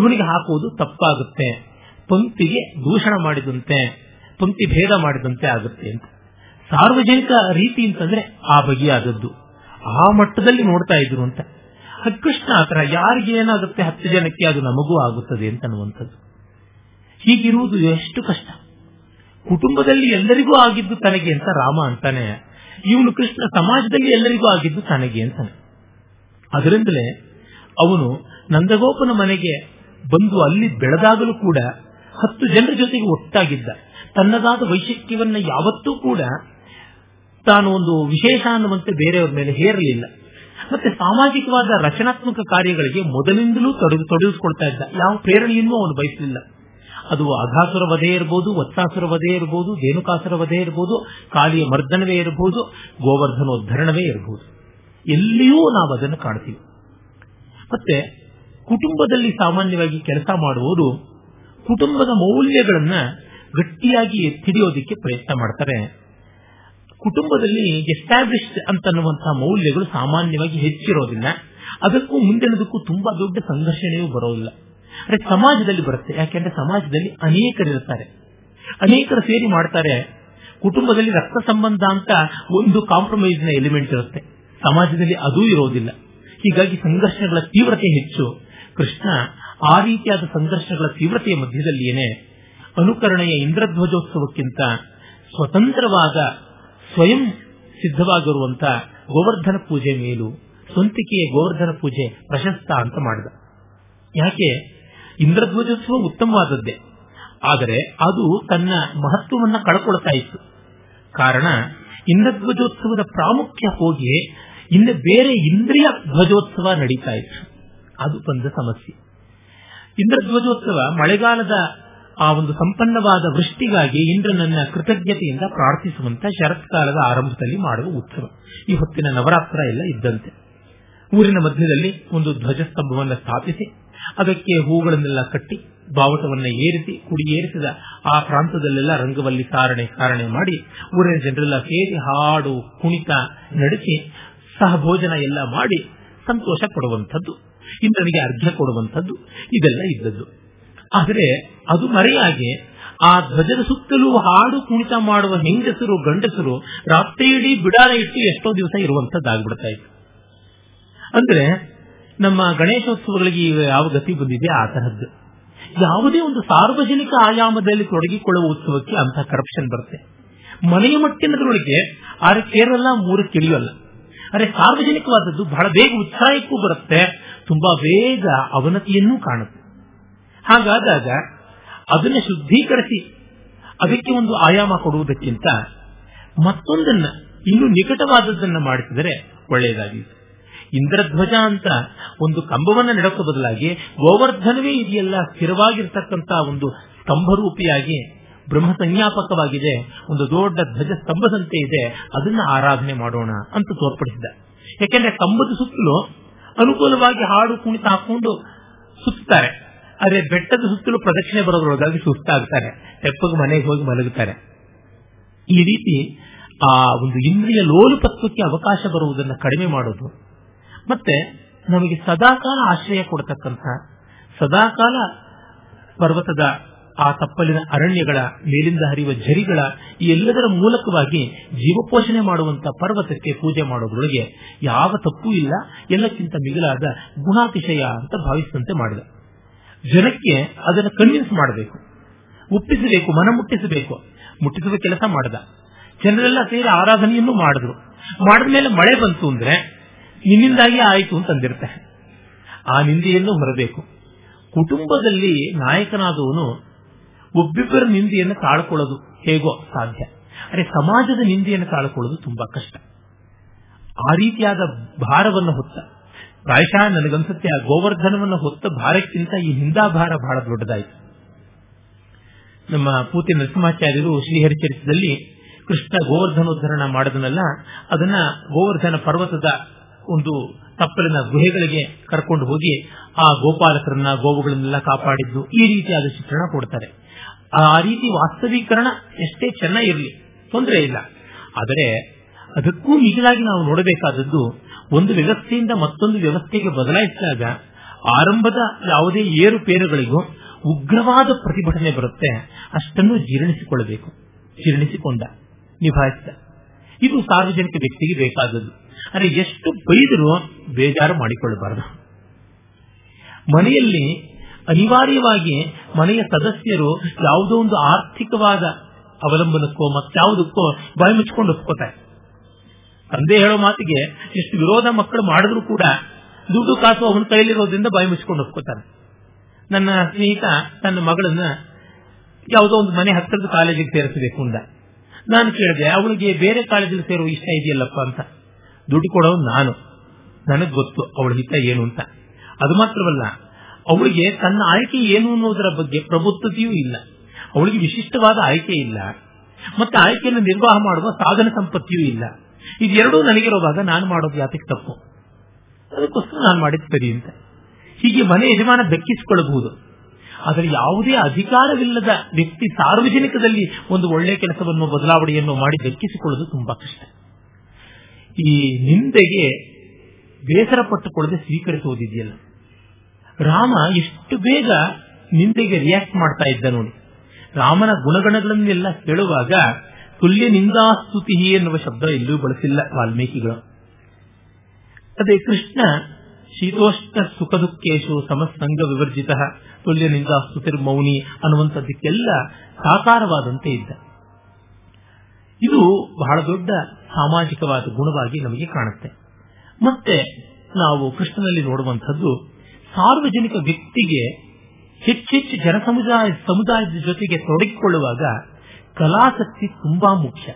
ಇವನಿಗೆ ಹಾಕುವುದು ತಪ್ಪಾಗುತ್ತೆ, ಪಂಕ್ತಿಗೆ ದೂಷಣ ಮಾಡಿದಂತೆ, ಪಂಕ್ತಿ ಭೇದ ಮಾಡಿದಂತೆ ಆಗುತ್ತೆ ಅಂತ. ಸಾರ್ವಜನಿಕ ರೀತಿ ಅಂತಂದ್ರೆ ಆ ಬಗೆಯಾದದ್ದು, ಆ ಮಟ್ಟದಲ್ಲಿ ನೋಡ್ತಾ ಇದ್ರು ಅಂತ. ಕೃಷ್ಣ ಆತರ ಯಾರಿಗೇನಾಗುತ್ತೆ, 10 ಜನಕ್ಕೆ ಅದು ನಮಗೂ ಆಗುತ್ತದೆ ಅಂತ ಅನ್ನುವಂಥದ್ದು. ಹೀಗಿರುವುದು ಎಷ್ಟು ಕಷ್ಟ. ಕುಟುಂಬದಲ್ಲಿ ಎಲ್ಲರಿಗೂ ಆಗಿದ್ದು ತನಗೆ ಅಂತ ರಾಮ ಅಂತಾನೆ, ಇವನು ಕೃಷ್ಣ ಸಮಾಜದಲ್ಲಿ ಎಲ್ಲರಿಗೂ ಆಗಿದ್ದು ತನಗೆ ಅಂತಾನೆ. ಅದರಿಂದಲೇ ಅವನು ನಂದಗೋಪನ ಮನೆಗೆ ಬಂದು ಅಲ್ಲಿ ಬೆಳೆದಾಗಲೂ ಕೂಡ 10 ಜನರ ಜೊತೆಗೆ ಒಟ್ಟಾಗಿದ್ದ. ತನ್ನದಾದ ವೈಶಿಷ್ಟ್ಯವನ್ನ ಯಾವತ್ತೂ ಕೂಡ ತಾನು ಒಂದು ವಿಶೇಷ ಅನ್ನುವಂತೆ ಬೇರೆಯವ್ರ ಮೇಲೆ ಹೇರಲಿಲ್ಲ. ಮತ್ತೆ ಸಾಮಾಜಿಕವಾದ ರಚನಾತ್ಮಕ ಕಾರ್ಯಗಳಿಗೆ ಮೊದಲಿಂದಲೂ ತೊಡಗಿಸ್ಕೊಳ್ತಾ ಇದ್ದ. ಯಾವ ಪ್ರೇರಣೆಯನ್ನು ಅವನು ಬಯಸಲಿಲ್ಲ. ಅದು ಅಘಾಸುರ ವಧೆ ಇರಬಹುದು, ವತ್ಸಾಸುರ ವಧೆ ಇರಬಹುದು, ಧೇನುಕಾಸುರ ವಧೆ ಇರಬಹುದು, ಕಾಳಿಯ ಮರ್ದನವೇ ಇರಬಹುದು, ಗೋವರ್ಧನೋದ್ಧರಣವೇ ಇರಬಹುದು, ಎಲ್ಲಿಯೂ ನಾವು ಅದನ್ನು ಕಾಣ್ತೀವಿ. ಮತ್ತೆ ಕುಟುಂಬದಲ್ಲಿ ಸಾಮಾನ್ಯವಾಗಿ ಕೆಲಸ ಮಾಡುವವರು ಕುಟುಂಬದ ಮೌಲ್ಯಗಳನ್ನ ಗಟ್ಟಿಯಾಗಿ ಎತ್ತಿಡಿಯೋದಕ್ಕೆ ಪ್ರಯತ್ನ ಮಾಡ್ತಾರೆ. ಕುಟುಂಬದಲ್ಲಿ ಎಸ್ಟಾಬ್ಲಿಷ್ಡ್ ಅಂತನ್ನುವಂತಹ ಮೌಲ್ಯಗಳು ಸಾಮಾನ್ಯವಾಗಿ ಹೆಚ್ಚಿರೋದಿಲ್ಲ. ಅದಕ್ಕೂ ಮುಂದಿನದಕ್ಕೂ ತುಂಬಾ ದೊಡ್ಡ ಸಂಘರ್ಷಣೆಯೂ ಬರೋದಿಲ್ಲ. ಅಂದ್ರೆ ಸಮಾಜದಲ್ಲಿ ಬರುತ್ತೆ. ಯಾಕೆಂದ್ರೆ ಸಮಾಜದಲ್ಲಿ ಅನೇಕರಿರ್ತಾರೆ, ಅನೇಕರು ಸೇರಿ ಮಾಡ್ತಾರೆ. ಕುಟುಂಬದಲ್ಲಿ ರಕ್ತ ಸಂಬಂಧ ಅಂತ ಒಂದು ಕಾಂಪ್ರಮೈಸ್ ನ ಎಲಿಮೆಂಟ್ ಇರುತ್ತೆ, ಸಮಾಜದಲ್ಲಿ ಅದೂ ಇರೋದಿಲ್ಲ. ಹೀಗಾಗಿ ಸಂಘರ್ಷಗಳ ತೀವ್ರತೆ ಹೆಚ್ಚು. ಕೃಷ್ಣ ಆ ರೀತಿಯಾದ ಸಂಘರ್ಷಗಳ ತೀವ್ರತೆಯ ಮಧ್ಯದಲ್ಲಿಯೇ ಅನುಕರಣೆಯ ಇಂದ್ರಧ್ವಜೋತ್ಸವಕ್ಕಿಂತ ಸ್ವತಂತ್ರವಾದ, ಸ್ವಯಂ ಸಿದ್ಧವಾಗಿರುವಂತಹ ಗೋವರ್ಧನ ಪೂಜೆ ಮೇಲೂ, ಸ್ವಂತಿಕೆಯ ಗೋವರ್ಧನ ಪೂಜೆ ಪ್ರಶಸ್ತ ಅಂತ ಮಾಡಿದ. ಯಾಕೆ? ಇಂದ್ರಧ್ವಜೋತ್ಸವ ಉತ್ತಮವಾದದ್ದೇ, ಆದರೆ ಅದು ತನ್ನ ಮಹತ್ವವನ್ನು ಕಳ್ಕೊಳ್ತಾ ಇತ್ತು. ಕಾರಣ, ಇಂದ್ರಧ್ವಜೋತ್ಸವದ ಪ್ರಾಮುಖ್ಯ ಹೋಗಿ ಇನ್ನು ಬೇರೆ ಇಂದ್ರಿಯ ಧ್ವಜೋತ್ಸವ ನಡೀತಾ ಇತ್ತು. ಅದು ಒಂದು ಸಮಸ್ಯೆ. ಇಂದ್ರಧ್ವಜೋತ್ಸವ ಮಳೆಗಾಲದ ಆ ಒಂದು ಸಂಪನ್ನವಾದ ವೃಷ್ಟಿಗಾಗಿ ಇಂದ್ರನನ್ನ ಕೃತಜ್ಞತೆಯಿಂದ ಪ್ರಾರ್ಥಿಸುವಂತ ಶರತ್ಕಾಲದ ಆರಂಭದಲ್ಲಿ ಮಾಡುವ ಉತ್ಸವ. ಈ ಹೊತ್ತಿನ ನವರಾತ್ರ ಎಲ್ಲ ಇದ್ದಂತೆ ಊರಿನ ಮಧ್ಯದಲ್ಲಿ ಒಂದು ಧ್ವಜಸ್ತಂಭವನ್ನು ಸ್ಥಾಪಿಸಿ ಅದಕ್ಕೆ ಹೂಗಳನ್ನೆಲ್ಲ ಕಟ್ಟಿ ಬಾವುಟವನ್ನು ಏರಿಸಿ ಕುಡಿಯೇರಿಸಿದ ಆ ಪ್ರಾಂತದಲ್ಲೆಲ್ಲ ರಂಗವಲ್ಲಿ ಸಾರಣೆ ಮಾಡಿ ಊರಿನ ಜನರೆಲ್ಲ ಸೇರಿ ಹಾಡು ಕುಣಿತ ನಡೆಸಿ ಸಹಭೋಜನ ಎಲ್ಲ ಮಾಡಿ ಸಂತೋಷ ಕೊಡುವಂಥದ್ದು, ಇಂದ್ರನಿಗೆ ಅರ್ಘ್ಯ ಕೊಡುವಂಥದ್ದು ಇದೆಲ್ಲ ಇದ್ದದ್ದು. ಆದರೆ ಅದು ಮರೆಯಾಗಿ ಆ ಧ್ವಜದ ಸುತ್ತಲೂ ಹಾಡು ಕುಣಿತ ಮಾಡುವ ಹೆಂಗಸರು ಗಂಡಸರು ರಾತ್ರಿಯಿಡೀ ಬಿಡಾರ ಇಟ್ಟು ಎಷ್ಟೋ ದಿವಸ ಇರುವಂತದ್ದಾಗ್ಬಿಡ್ತಾ ಇತ್ತು. ಅಂದ್ರೆ ನಮ್ಮ ಗಣೇಶೋತ್ಸವಗಳಿಗೆ ಯಾವ ಗತಿ ಬಂದಿದೆ ಆ ತರಹದ್ದು. ಯಾವುದೇ ಒಂದು ಸಾರ್ವಜನಿಕ ಆಯಾಮದಲ್ಲಿ ತೊಡಗಿಕೊಳ್ಳುವ ಉತ್ಸವಕ್ಕೆ ಅಂತಹ ಕರಪ್ಷನ್ ಬರುತ್ತೆ. ಮನೆಯ ಮಟ್ಟಿನದರೊಳಗೆ ಆರೆ ಕೇರಲ್ಲ ಮೂರು ತಿಳಿಯಲ್ಲ, ಆದರೆ ಸಾರ್ವಜನಿಕವಾದದ್ದು ಬಹಳ ಬೇಗ ಉತ್ಸಾಹಕ್ಕೂ ಬರುತ್ತೆ, ತುಂಬಾ ಬೇಗ ಅವನತಿಯನ್ನೂ ಕಾಣುತ್ತೆ. ಹಾಗಾದಾಗ ಅದನ್ನು ಶುದ್ಧೀಕರಿಸಿ ಅದಕ್ಕೆ ಒಂದು ಆಯಾಮ ಕೊಡುವುದಕ್ಕಿಂತ ಮತ್ತೊಂದನ್ನು ಇನ್ನೂ ನಿಕಟವಾದದ್ದನ್ನು ಮಾಡಿಸಿದರೆ ಒಳ್ಳೆಯದಾಗಿದೆ. ಇಂದ್ರಧ್ವಜ ಅಂತ ಒಂದು ಕಂಬವನ್ನು ನೆಡಕ ಬದಲಾಗಿ ಗೋವರ್ಧನವೇ ಇದೆಯಲ್ಲ, ಸ್ಥಿರವಾಗಿರ್ತಕ್ಕಂತಹ ಒಂದು ಸ್ತಂಭರೂಪಿಯಾಗಿ ಬ್ರಹ್ಮ ಸಂಜ್ಞಾಪಕವಾಗಿದೆ, ಒಂದು ದೊಡ್ಡ ಧ್ವಜ ಸ್ತಂಭದಂತೆ ಇದೆ, ಅದನ್ನು ಆರಾಧನೆ ಮಾಡೋಣ ಅಂತ ತೋರ್ಪಡಿಸಿದ. ಯಾಕೆಂದ್ರೆ ಕಂಬದ ಸುತ್ತಲೂ ಅನುಕೂಲವಾಗಿ ಹಾಡು ಕುಣಿತ ಹಾಕೊಂಡು ಸುತ್ತಾರೆ, ಆದರೆ ಬೆಟ್ಟದ ಸುತ್ತಲೂ ಪ್ರದಕ್ಷಿಣೆ ಬರೋದ್ರೊಳಗಾಗಿ ಸುಸ್ತಾಗ್ತಾರೆ, ತೆಪ್ಪಗೆ ಮನೆಗೆ ಹೋಗಿ ಮಲಗುತ್ತಾರೆ. ಈ ರೀತಿ ಆ ಒಂದು ಇಂದ್ರಿಯ ಲೋಲುಪತ್ವಕ್ಕೆ ಅವಕಾಶ ಬರುವುದನ್ನು ಕಡಿಮೆ ಮಾಡೋದು, ಮತ್ತೆ ನಮಗೆ ಸದಾಕಾಲ ಆಶ್ರಯ ಕೊಡತಕ್ಕಂತಹ ಸದಾಕಾಲ ಪರ್ವತದ ಆ ತಪ್ಪಲಿನ ಅರಣ್ಯಗಳ ಮೇಲಿಂದ ಹರಿಯುವ ಝರಿಗಳ ಈ ಎಲ್ಲದರ ಮೂಲಕವಾಗಿ ಜೀವಪೋಷಣೆ ಮಾಡುವಂತಹ ಪರ್ವತಕ್ಕೆ ಪೂಜೆ ಮಾಡೋದ್ರೊಳಗೆ ಯಾವ ತಪ್ಪೂ ಇಲ್ಲ. ಎಲ್ಲಕ್ಕಿಂತ ಮಿಗಿಲಾದ ಗುಣಾತಿಶಯ ಅಂತ ಭಾವಿಸುವಂತೆ ಮಾಡಿದ. ಜನಕ್ಕೆ ಅದನ್ನು ಕನ್ವಿನ್ಸ್ ಮಾಡಬೇಕು, ಒಪ್ಪಿಸಬೇಕು, ಮನ ಮುಟ್ಟಿಸುವ ಕೆಲಸ ಮಾಡಿದ. ಜನರೆಲ್ಲ ಸೇರಿ ಆರಾಧನೆಯನ್ನು ಮಾಡಿದ್ರು. ಮಾಡಿದ ಮೇಲೆ ಮಳೆ ಬಂತು ಅಂದ್ರೆ ನಿನ್ನಿಂದಾಗಿ ಆಯಿತು ಅಂತಂದಿರ್ತೆ, ಆ ನಿಂದೆಯನ್ನು ಹೊರಬೇಕು. ಕುಟುಂಬದಲ್ಲಿ ನಾಯಕನಾದವನು ಒಬ್ಬಿಬ್ಬರ ನಿಂದೆಯನ್ನು ತಾಳ್ಕೊಳ್ಳೋದು ಹೇಗೋ ಸಾಧ್ಯ, ಆದರೆ ಸಮಾಜದ ನಿಂದೆಯನ್ನು ತಾಳ್ಕೊಳ್ಳೋದು ತುಂಬಾ ಕಷ್ಟ. ಆ ರೀತಿಯಾದ ಭಾರವನ್ನು ಹೊತ್ತ, ಪ್ರಾಯಶಃ ನನಗನ್ಸುತ್ತೆ ಆ ಗೋವರ್ಧನವನ್ನು ಹೊತ್ತ ಭಾರಕ್ಕಿಂತ ಈ ಹಿಂದಾ ಭಾರ ಬಹಳ ದೊಡ್ಡದಾಯಿತು. ನಮ್ಮ ಪೂತಿ ನರಸಿಂಹಾಚಾರ್ಯರು ಶ್ರೀಹರಿಚರಿತದಲ್ಲಿ ಕೃಷ್ಣ ಗೋವರ್ಧನೋದ್ಧರಣ ಮಾಡಿದನಲ್ಲ, ಅದನ್ನ ಗೋವರ್ಧನ ಪರ್ವತದ ಒಂದು ತಪ್ಪಲಿನ ಗುಹೆಗಳಿಗೆ ಕರ್ಕೊಂಡು ಹೋಗಿ ಆ ಗೋಪಾಲಕರನ್ನ ಗೋವುಗಳನ್ನೆಲ್ಲ ಕಾಪಾಡಿದ್ದು ಈ ರೀತಿಯಾದ ಚಿತ್ರಣ ಕೊಡ್ತಾರೆ. ಆ ರೀತಿ ವಾಸ್ತವೀಕರಣ ಎಷ್ಟೇ ಚೆನ್ನಾಗಿರಲಿ ತೊಂದರೆ ಇಲ್ಲ, ಆದರೆ ಅದಕ್ಕೂ ಮಿಗಿಲಾಗಿ ನಾವು ನೋಡಬೇಕಾದದ್ದು ಒಂದು ವ್ಯವಸ್ಥೆಯಿಂದ ಮತ್ತೊಂದು ವ್ಯವಸ್ಥೆಗೆ ಬದಲಾಯಿಸಿದಾಗ ಆರಂಭದ ಯಾವುದೇ ಏರುಪೇರುಗಳಿಗೂ ಉಗ್ರವಾದ ಪ್ರತಿಭಟನೆ ಬರುತ್ತೆ. ಅಷ್ಟನ್ನು ಜೀರ್ಣಿಸಿಕೊಳ್ಳಬೇಕು. ಜೀರ್ಣಿಸಿಕೊಂಡ, ನಿಭಾಯಿಸಿದ. ಇದು ಸಾರ್ವಜನಿಕ ವ್ಯಕ್ತಿಗೆ ಬೇಕಾದದ್ದು. ಆದರೆ ಎಷ್ಟು ಬೈದರೂ ಬೇಜಾರು ಮಾಡಿಕೊಳ್ಳಬಾರದು. ಮನೆಯಲ್ಲಿ ಅನಿವಾರ್ಯವಾಗಿ ಮನೆಯ ಸದಸ್ಯರು ಯಾವುದೋ ಒಂದು ಆರ್ಥಿಕವಾದ ಅವಲಂಬನಕ್ಕೋ ಮತ್ತಾವುದಕ್ಕೋ ಬಾಯಿ ಮುಚ್ಕೊಂಡು ಒಪ್ಕೋತಾರೆ. ತಂದೆ ಹೇಳೋ ಮಾತಿಗೆ ಎಷ್ಟು ವಿರೋಧ ಮಕ್ಕಳು ಮಾಡಿದ್ರು ಕೂಡ ದುಡ್ಡು ಕಾಸು ಅವನ ಕೈಲಿರೋದ್ರಿಂದ ಬಾಯಿ ಮುಚ್ಕೊಂಡು ಒಪ್ಕೋತಾರೆ. ನನ್ನ ಸ್ನೇಹಿತ ತನ್ನ ಮಗಳನ್ನ ಯಾವುದೋ ಒಂದು ಮನೆ ಹತ್ತಿರದ ಕಾಲೇಜಿಗೆ ಸೇರಿಸಬೇಕು ಅಂತ ನಾನು ಕೇಳಿದೆ. ಅವಳಿಗೆ ಬೇರೆ ಕಾಲೇಜಿಗೆ ಸೇರುವ ಇಷ್ಟ ಇದೆಯಲ್ಲಪ್ಪ ಅಂತ. ದುಡ್ಡು ಕೊಡೋದು ನಾನು, ನನಗೆ ಗೊತ್ತು ಅವಳ ಹಿತ ಏನು ಅಂತ. ಅದು ಮಾತ್ರವಲ್ಲ, ಅವಳಿಗೆ ತನ್ನ ಆಯ್ಕೆ ಏನು ಅನ್ನೋದರ ಬಗ್ಗೆ ಪ್ರಬುದ್ಧತೆಯೂ ಇಲ್ಲ, ಅವಳಿಗೆ ವಿಶಿಷ್ಟವಾದ ಆಯ್ಕೆ ಇಲ್ಲ, ಮತ್ತೆ ಆಯ್ಕೆಯನ್ನು ನಿರ್ವಾಹ ಮಾಡುವ ಸಾಧನ ಸಂಪತ್ತಿಯೂ ಇಲ್ಲ. ಇದೆರಡೂ ನನಗಿರುವಾಗ ನಾನು ಮಾಡೋದು ಯಾತಕ್ಕೆ ತಪ್ಪು? ಅದಕ್ಕೋಸ್ಕರ ನಾನು ಮಾಡಿದ ಸರಿ ಅಂತ ಹೀಗೆ ಮನೆ ಯಜಮಾನ ಬೆಕ್ಕಿಸಿಕೊಳ್ಳಬಹುದು. ಆದರೆ ಯಾವುದೇ ಅಧಿಕಾರವಿಲ್ಲದ ವ್ಯಕ್ತಿ ಸಾರ್ವಜನಿಕದಲ್ಲಿ ಒಂದು ಒಳ್ಳೆಯ ಕೆಲಸವನ್ನು ಬದಲಾವಣೆಯನ್ನು ಮಾಡಿ ಬೆಕ್ಕಿಸಿಕೊಳ್ಳೋದು ತುಂಬಾ ಕಷ್ಟ. ಈ ನಿಂದೆಗೆ ಬೇಸರ ಪಟ್ಟುಕೊಳ್ಳದೆ ಸ್ವೀಕರಿಸುವುದಿದೆಯಲ್ಲ. ರಾಮ ಎಷ್ಟು ಬೇಗ ನಿಂದೆಗೆ ರಿಯಾಕ್ಟ್ ಮಾಡ್ತಾ ಇದ್ದ ನೋಡಿ. ರಾಮನ ಗುಣಗಣಗಳನ್ನೆಲ್ಲ ಹೇಳುವಾಗ ತುಲ್ಯ ನಿಂದಾಸ್ತುತಿ ಎನ್ನುವ ಶಬ್ದ ಎಲ್ಲೂ ಬಳಸಿಲ್ಲ ವಾಲ್ಮೀಕಿಗಳು. ಅದೇ ಕೃಷ್ಣ ಶೀತೋಷ್ಣ ಸುಖ ದುಃಖೇಶು ಸಮಸಂಗ ವಿವರ್ಜಿತ ತುಲ್ಯ ನಿಂದಾಸ್ತುತಿರ್ ಮೌನಿ ಅನ್ನುವಂಥದ್ದಕ್ಕೆಲ್ಲ ಸಾಕಾರವಾದಂತೆ ಇದ್ದ. ಇದು ಬಹಳ ದೊಡ್ಡ ಸಾಮಾಜಿಕವಾದ ಗುಣವಾಗಿ ನಮಗೆ ಕಾಣುತ್ತೆ. ಮತ್ತೆ ನಾವು ಕೃಷ್ಣನಲ್ಲಿ ನೋಡುವಂಥದ್ದು ಸಾರ್ವಜನಿಕ ವ್ಯಕ್ತಿಗೆ ಹೆಚ್ಚೆಚ್ಚು ಸಮುದಾಯದ ಜೊತೆಗೆ ತೊಡಗಿಕೊಳ್ಳುವಾಗ ಕಲಾಸಕ್ತಿ ತುಂಬಾ ಮುಖ್ಯ.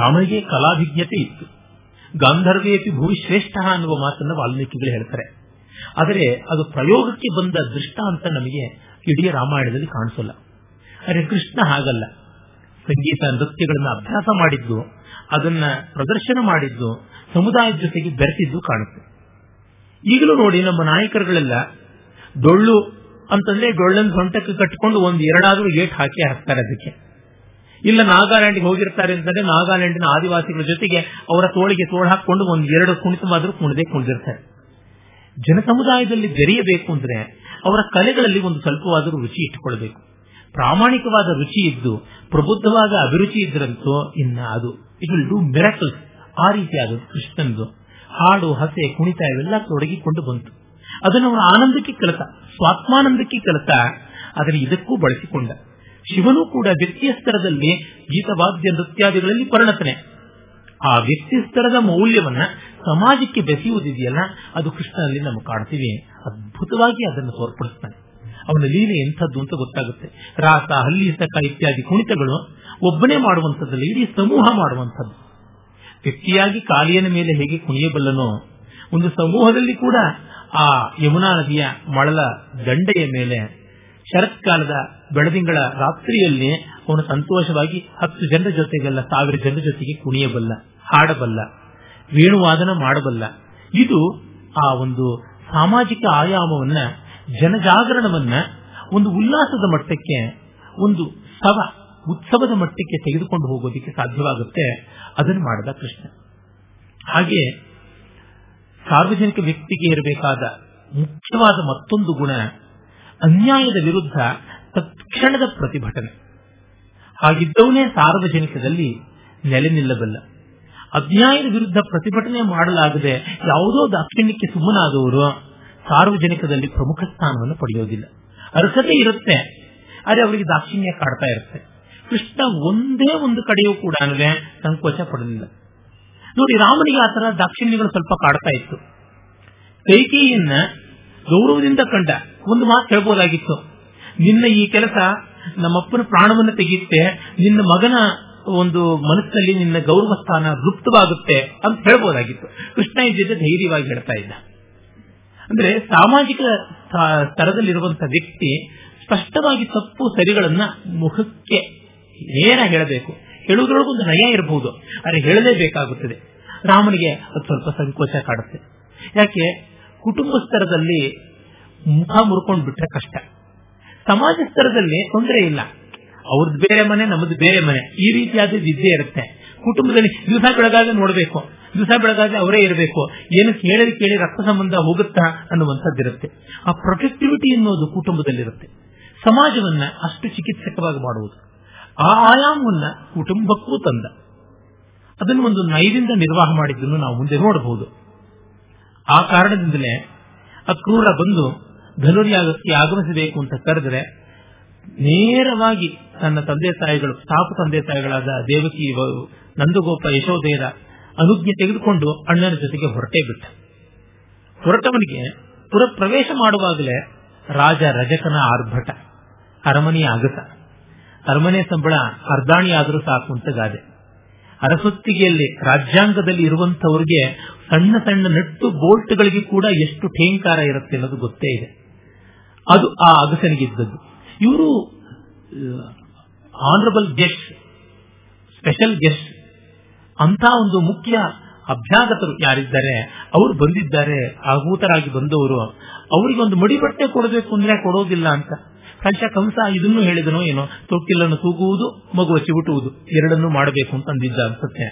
ರಾಮನಿಗೆ ಕಲಾಭಿಜ್ಞತೆ ಇತ್ತು. ಗಾಂಧರ್ವೇಪಿ ಭೂಶ್ರೇಷ್ಠ ಅನ್ನುವ ಮಾತನ್ನು ವಾಲ್ಮೀಕಿಗಳು ಹೇಳ್ತಾರೆ. ಆದರೆ ಅದು ಪ್ರಯೋಗಕ್ಕೆ ಬಂದ ದೃಷ್ಟಾಂತ ನಮಗೆ ಇಡೀ ರಾಮಾಯಣದಲ್ಲಿ ಕಾಣಿಸಲ್ಲ. ಆದರೆ ಕೃಷ್ಣ ಹಾಗಲ್ಲ, ಸಂಗೀತ ನೃತ್ಯಗಳನ್ನು ಅಭ್ಯಾಸ ಮಾಡಿದ್ದು, ಅದನ್ನ ಪ್ರದರ್ಶನ ಮಾಡಿದ್ದು, ಸಮುದಾಯದ ಜೊತೆಗೆ ಬೆರೆತಿದ್ದು ಕಾಣುತ್ತೆ. ಈಗಲೂ ನೋಡಿ ನಮ್ಮ ನಾಯಕರುಗಳೆಲ್ಲ ಡೊಳ್ಳು ಅಂತಂದ್ರೆ ಡೊಳ್ಳನ್ನು ಸೊಂಟಕ್ಕೆ ಕಟ್ಟಿಕೊಂಡು ಒಂದು ಎರಡಾದ್ರೂ ಏಟ್ ಹಾಕಿ ಹಾಕ್ತಾರೆ. ಅದಕ್ಕೆ ಇಲ್ಲ ನಾಗಾಲ್ಯಾಂಡ್ಗೆ ಹೋಗಿರ್ತಾರೆ ಅಂತಂದ್ರೆ ನಾಗಾಲ್ಯಾಂಡ್ನ ಆದಿವಾಸಿಗಳ ಜೊತೆಗೆ ಅವರ ತೋಳಿಗೆ ತೋಳು ಹಾಕೊಂಡು ಒಂದು ಎರಡು ಕುಣಿತವಾದ್ರೂ ಕುಣಿದೇ ಕುಣಿದಿರ್ತಾರೆ. ಜನಸಮುದಾಯದಲ್ಲಿ ಬೆರೆಯಬೇಕು ಅಂದ್ರೆ ಅವರ ಕಲೆಗಳಲ್ಲಿ ಒಂದು ಸ್ವಲ್ಪವಾದರೂ ರುಚಿ ಇಟ್ಟುಕೊಳ್ಬೇಕು. ಪ್ರಾಮಾಣಿಕವಾದ ರುಚಿ ಇದ್ದು ಪ್ರಬುದ್ಧವಾದ ಅಭಿರುಚಿ ಇದ್ರಂತೂ ಇನ್ನ ಅದು ಇಟ್ ವಿಲ್ ಡೂ ಮಿರಾಕಲ್ಸ್. ಆ ರೀತಿಯಾದ ಕೃಷ್ಣನ್ದು ಹಾಡು, ಹಸೆ, ಕುಣಿತ ಇವೆಲ್ಲ ತೊಡಗಿಕೊಂಡು ಬಂತು. ಅದನ್ನು ಅವನ ಆನಂದಕ್ಕೆ ಕಲಿತ, ಸ್ವಾತ್ಮಾನಂದಕ್ಕೆ ಕಲಿತ, ಅದನ್ನು ಇದಕ್ಕೂ ಬಳಸಿಕೊಂಡ. ಶಿವನು ಕೂಡ ವ್ಯಕ್ತಿಯ ಸ್ತರದಲ್ಲಿ ಗೀತವಾದ್ಯ ನೃತ್ಯಾದಿಗಳಲ್ಲಿ ಪರಿಣತನೆ. ಆ ವ್ಯಕ್ತಿ ಸ್ತರದ ಮೌಲ್ಯವನ್ನ ಸಮಾಜಕ್ಕೆ ಬೆಸೆಯುವುದಿದೆಯಲ್ಲ, ಅದು ಕೃಷ್ಣನಲ್ಲಿ ನಾವು ಕಾಣ್ತೀವಿ. ಅದ್ಭುತವಾಗಿ ಅದನ್ನು ತೋರ್ಪಡಿಸ್ತಾನೆ. ಅವನ ಲೀಲೆ ಎಂಥದ್ದು ಅಂತ ಗೊತ್ತಾಗುತ್ತೆ. ರಾಸ, ಹಲ್ಲಿಸಕ ಇತ್ಯಾದಿ ಕುಣಿತಗಳು ಒಬ್ಬನೇ ಮಾಡುವಂಥದ್ದಲ್ಲ, ಇಡೀ ಸಮೂಹ ಮಾಡುವಂಥದ್ದು. ವ್ಯಕ್ತಿಯಾಗಿ ಕಾಲಿಯನ ಮೇಲೆ ಹೇಗೆ ಕುಣಿಯಬಲ್ಲನೋ, ಒಂದು ಸಮೂಹದಲ್ಲಿ ಕೂಡ ಆ ಯಮುನಾ ನದಿಯ ಮಳಲ ದಂಡೆಯ ಮೇಲೆ ಶರತ್ಕಾಲದ ಬೆಳದಿಂಗಳ ರಾತ್ರಿಯಲ್ಲಿ ಅವನು ಸಂತೋಷವಾಗಿ 10 ಜನರ ಜೊತೆಗಲ್ಲ 1000 ಜನರ ಜೊತೆಗೆ ಕುಣಿಯಬಲ್ಲ, ಹಾಡಬಲ್ಲ, ವೇಣುವಾದನ ಮಾಡಬಲ್ಲ. ಇದು ಆ ಒಂದು ಸಾಮಾಜಿಕ ಆಯಾಮವನ್ನ, ಜನಜಾಗರಣವನ್ನ ಒಂದು ಉಲ್ಲಾಸದ ಮಟ್ಟಕ್ಕೆ, ಒಂದು ಸವ ಉತ್ಸವದ ಮಟ್ಟಕ್ಕೆ ತೆಗೆದುಕೊಂಡು ಹೋಗೋದಕ್ಕೆ ಸಾಧ್ಯವಾಗುತ್ತೆ. ಅದನ್ನು ಮಾಡಿದ ಕೃಷ್ಣ. ಹಾಗೆ ಸಾರ್ವಜನಿಕ ವ್ಯಕ್ತಿಗೆ ಇರಬೇಕಾದ ಮುಖ್ಯವಾದ ಮತ್ತೊಂದು ಗುಣ ಅನ್ಯಾಯದ ವಿರುದ್ಧ ತತ್ಕ್ಷಣದ ಪ್ರತಿಭಟನೆ. ಹಾಗಿದ್ದವನೇ ಸಾರ್ವಜನಿಕದಲ್ಲಿ ನೆಲೆ ನಿಲ್ಲಬಲ್ಲ. ಅನ್ಯಾಯದ ವಿರುದ್ಧ ಪ್ರತಿಭಟನೆ ಮಾಡಲಾಗದೆ ಯಾವುದೋ ದಾಕ್ಷಿಣ್ಯಕ್ಕೆ ಸುಮ್ಮನಾದವರು ಸಾರ್ವಜನಿಕದಲ್ಲಿ ಪ್ರಮುಖ ಸ್ಥಾನವನ್ನು ಪಡೆಯೋದಿಲ್ಲ. ಅರ್ಹತೆ ಇರುತ್ತೆ, ಆದರೆ ಅವರಿಗೆ ದಾಕ್ಷಿಣ್ಯ ಕಾಡ್ತಾ ಇರುತ್ತೆ. ಕೃಷ್ಣ ಒಂದೇ ಒಂದು ಕಡೆಯೂ ಕೂಡ ಸಂಕೋಚ ಪಡಲಿಲ್ಲ. ನೋಡಿ, ರಾಮನಿಗೆ ಆ ತರ ದಾಕ್ಷಿಣ್ಯಗಳು ಸ್ವಲ್ಪ ಕಾಡ್ತಾ ಇತ್ತು. ಕೈಕೇಯಿಯನ್ನ ಗೌರವದಿಂದ ಕಂಡ. ಒಂದು ಮಾತು ಹೇಳ್ಬೋದಾಗಿತ್ತು, ನಿನ್ನ ಈ ಕೆಲಸ ನಮ್ಮಪ್ಪನ ಪ್ರಾಣವನ್ನು ತೆಗೆಯುತ್ತೆ, ನಿನ್ನ ಮಗನ ಒಂದು ಮನಸ್ಸಲ್ಲಿ ನಿನ್ನ ಗೌರವ ಸ್ಥಾನ ಗುಪ್ತವಾಗುತ್ತೆ ಅಂತ ಹೇಳ್ಬೋದಾಗಿತ್ತು. ಕೃಷ್ಣ ಇದ್ದ ಧೈರ್ಯವಾಗಿ ಹೇಳ್ತಾ ಇದ್ದ. ಅಂದ್ರೆ ಸಾಮಾಜಿಕ ಸ್ತರದಲ್ಲಿರುವಂತಹ ವ್ಯಕ್ತಿ ಸ್ಪಷ್ಟವಾಗಿ ತಪ್ಪು ಸರಿಗಳನ್ನ ಮುಖಕ್ಕೆ ನೇರ ಹೇಳಬೇಕು. ಹೇಳುವುದರೊಳಗೊಂದು ನಯ ಇರಬಹುದು, ಆದರೆ ಹೇಳಲೇಬೇಕಾಗುತ್ತದೆ. ರಾಮನಿಗೆ ಅದು ಸ್ವಲ್ಪ ಸಂಕೋಚ ಕಾಡುತ್ತೆ. ಯಾಕೆ? ಕುಟುಂಬ ಸ್ತರದಲ್ಲಿ ಮುಖ ಮುರ್ಕೊಂಡು ಬಿಟ್ರೆ ಕಷ್ಟ. ಸಮಾಜ ಸ್ತರದಲ್ಲಿ ತೊಂದರೆ ಇಲ್ಲ, ಅವ್ರದ್ದು ಬೇರೆ ಮನೆ, ನಮ್ಮದು ಬೇರೆ ಮನೆ, ಈ ರೀತಿಯಾದ ವಿದ್ಯೆ ಇರುತ್ತೆ. ಕುಟುಂಬದಲ್ಲಿ ದಿವಸ ಬೆಳಗಾದ್ರೆ ನೋಡಬೇಕು, ದಿವಸ ಬೆಳಗಾದ್ರೆ ಅವರೇ ಇರಬೇಕು, ಏನು ಕೇಳಿ ರಕ್ತ ಸಂಬಂಧ ಹೋಗುತ್ತಾ ಅನ್ನುವಂಥದ್ದಿರುತ್ತೆ. ಆ ಪ್ರೊಟೆಕ್ಟಿವಿಟಿ ಅನ್ನೋದು ಕುಟುಂಬದಲ್ಲಿರುತ್ತೆ. ಸಮಾಜವನ್ನ ಅಷ್ಟು ಚಿಕಿತ್ಸಕವಾಗಿ ಮಾಡುವುದು, ಆ ಆಯಾಮವನ್ನ ಕುಟುಂಬಕ್ಕೂ ತಂದ. ಅದನ್ನು ಒಂದು ನಯದಿಂದ ನಿರ್ವಾಹ ಮಾಡಿದ್ದನ್ನು ನಾವು ಮುಂದೆ ನೋಡಬಹುದು. ಆ ಕಾರಣದಿಂದಲೇ ಅಕ್ರೂರ ಬಂದು ಧನುರ್ಯಾಗಕ್ಕೆ ಆಗಮಿಸಬೇಕು ಅಂತ ಕರೆದರೆ ನೇರವಾಗಿ ತನ್ನ ತಂದೆ ತಾಯಿಗಳು, ಸ್ಥಾಪು ತಂದೆ ತಾಯಿಗಳಾದ ದೇವಕಿ, ನಂದಗೋಪ, ಯಶೋಧೆಯರ ಅನುಜ್ಞೆ ತೆಗೆದುಕೊಂಡು ಅಣ್ಣನ ಜೊತೆಗೆ ಹೊರಟೇ ಬಿಟ್ಟ. ಹೊರಟವನಿಗೆ ಪುರಪ್ರವೇಶ ಮಾಡುವಾಗಲೇ ರಾಜ ರಜಕನ ಆರ್ಭಟ, ಅರಮನೆಯ ಆಗಸ, ಅರಮನೆ ಸಂಬಳ ಅರ್ಧಾಣಿ ಆದರೂ ಸಾಕು ಅಂತ ಗಾದೆ. ಅರಸೊತ್ತಿಗೆಯಲ್ಲಿ ರಾಜ್ಯಾಂಗದಲ್ಲಿ ಇರುವಂತವರಿಗೆ ಸಣ್ಣ ಸಣ್ಣ ನಟ್ಟು ಬೋಲ್ಟ್ಗಳಿಗೆ ಕೂಡ ಎಷ್ಟು ಠೇಂಕಾರ ಇರುತ್ತೆ ಅನ್ನೋದು ಗೊತ್ತೇ ಇದೆ. ಅದು ಆ ಅಗಸನಿಗಿದ್ದದ್ದು. ಇವರು ಆನರಬಲ್ ಗೆಸ್ಟ್, ಸ್ಪೆಷಲ್ ಗೆಸ್ಟ್ ಅಂತ ಒಂದು ಮುಖ್ಯ ಅಭ್ಯಾಗತರು ಯಾರಿದ್ದಾರೆ ಅವರು ಬಂದಿದ್ದಾರೆ. ಆಹೂತರಾಗಿ ಬಂದವರು ಅವರಿಗೊಂದು ಮಡಿಬಟ್ಟೆ ಕೊಡಬೇಕು ಅಂದ್ರೆ ಕೊಡೋದಿಲ್ಲ ಅಂತ ಕಂಶ ಕಂಸ ಇದನ್ನು ಹೇಳಿದನೋ ಏನೋ. ತೊಟ್ಟಿಲನ್ನು ತೂಗುವುದು, ಮಗುವ ಚಿವುಟುವುದು, ಎರಡನ್ನೂ ಮಾಡಬೇಕು ಅಂತ ಅಂದಿದ್ದ ಅನ್ಸುತ್ತೆ.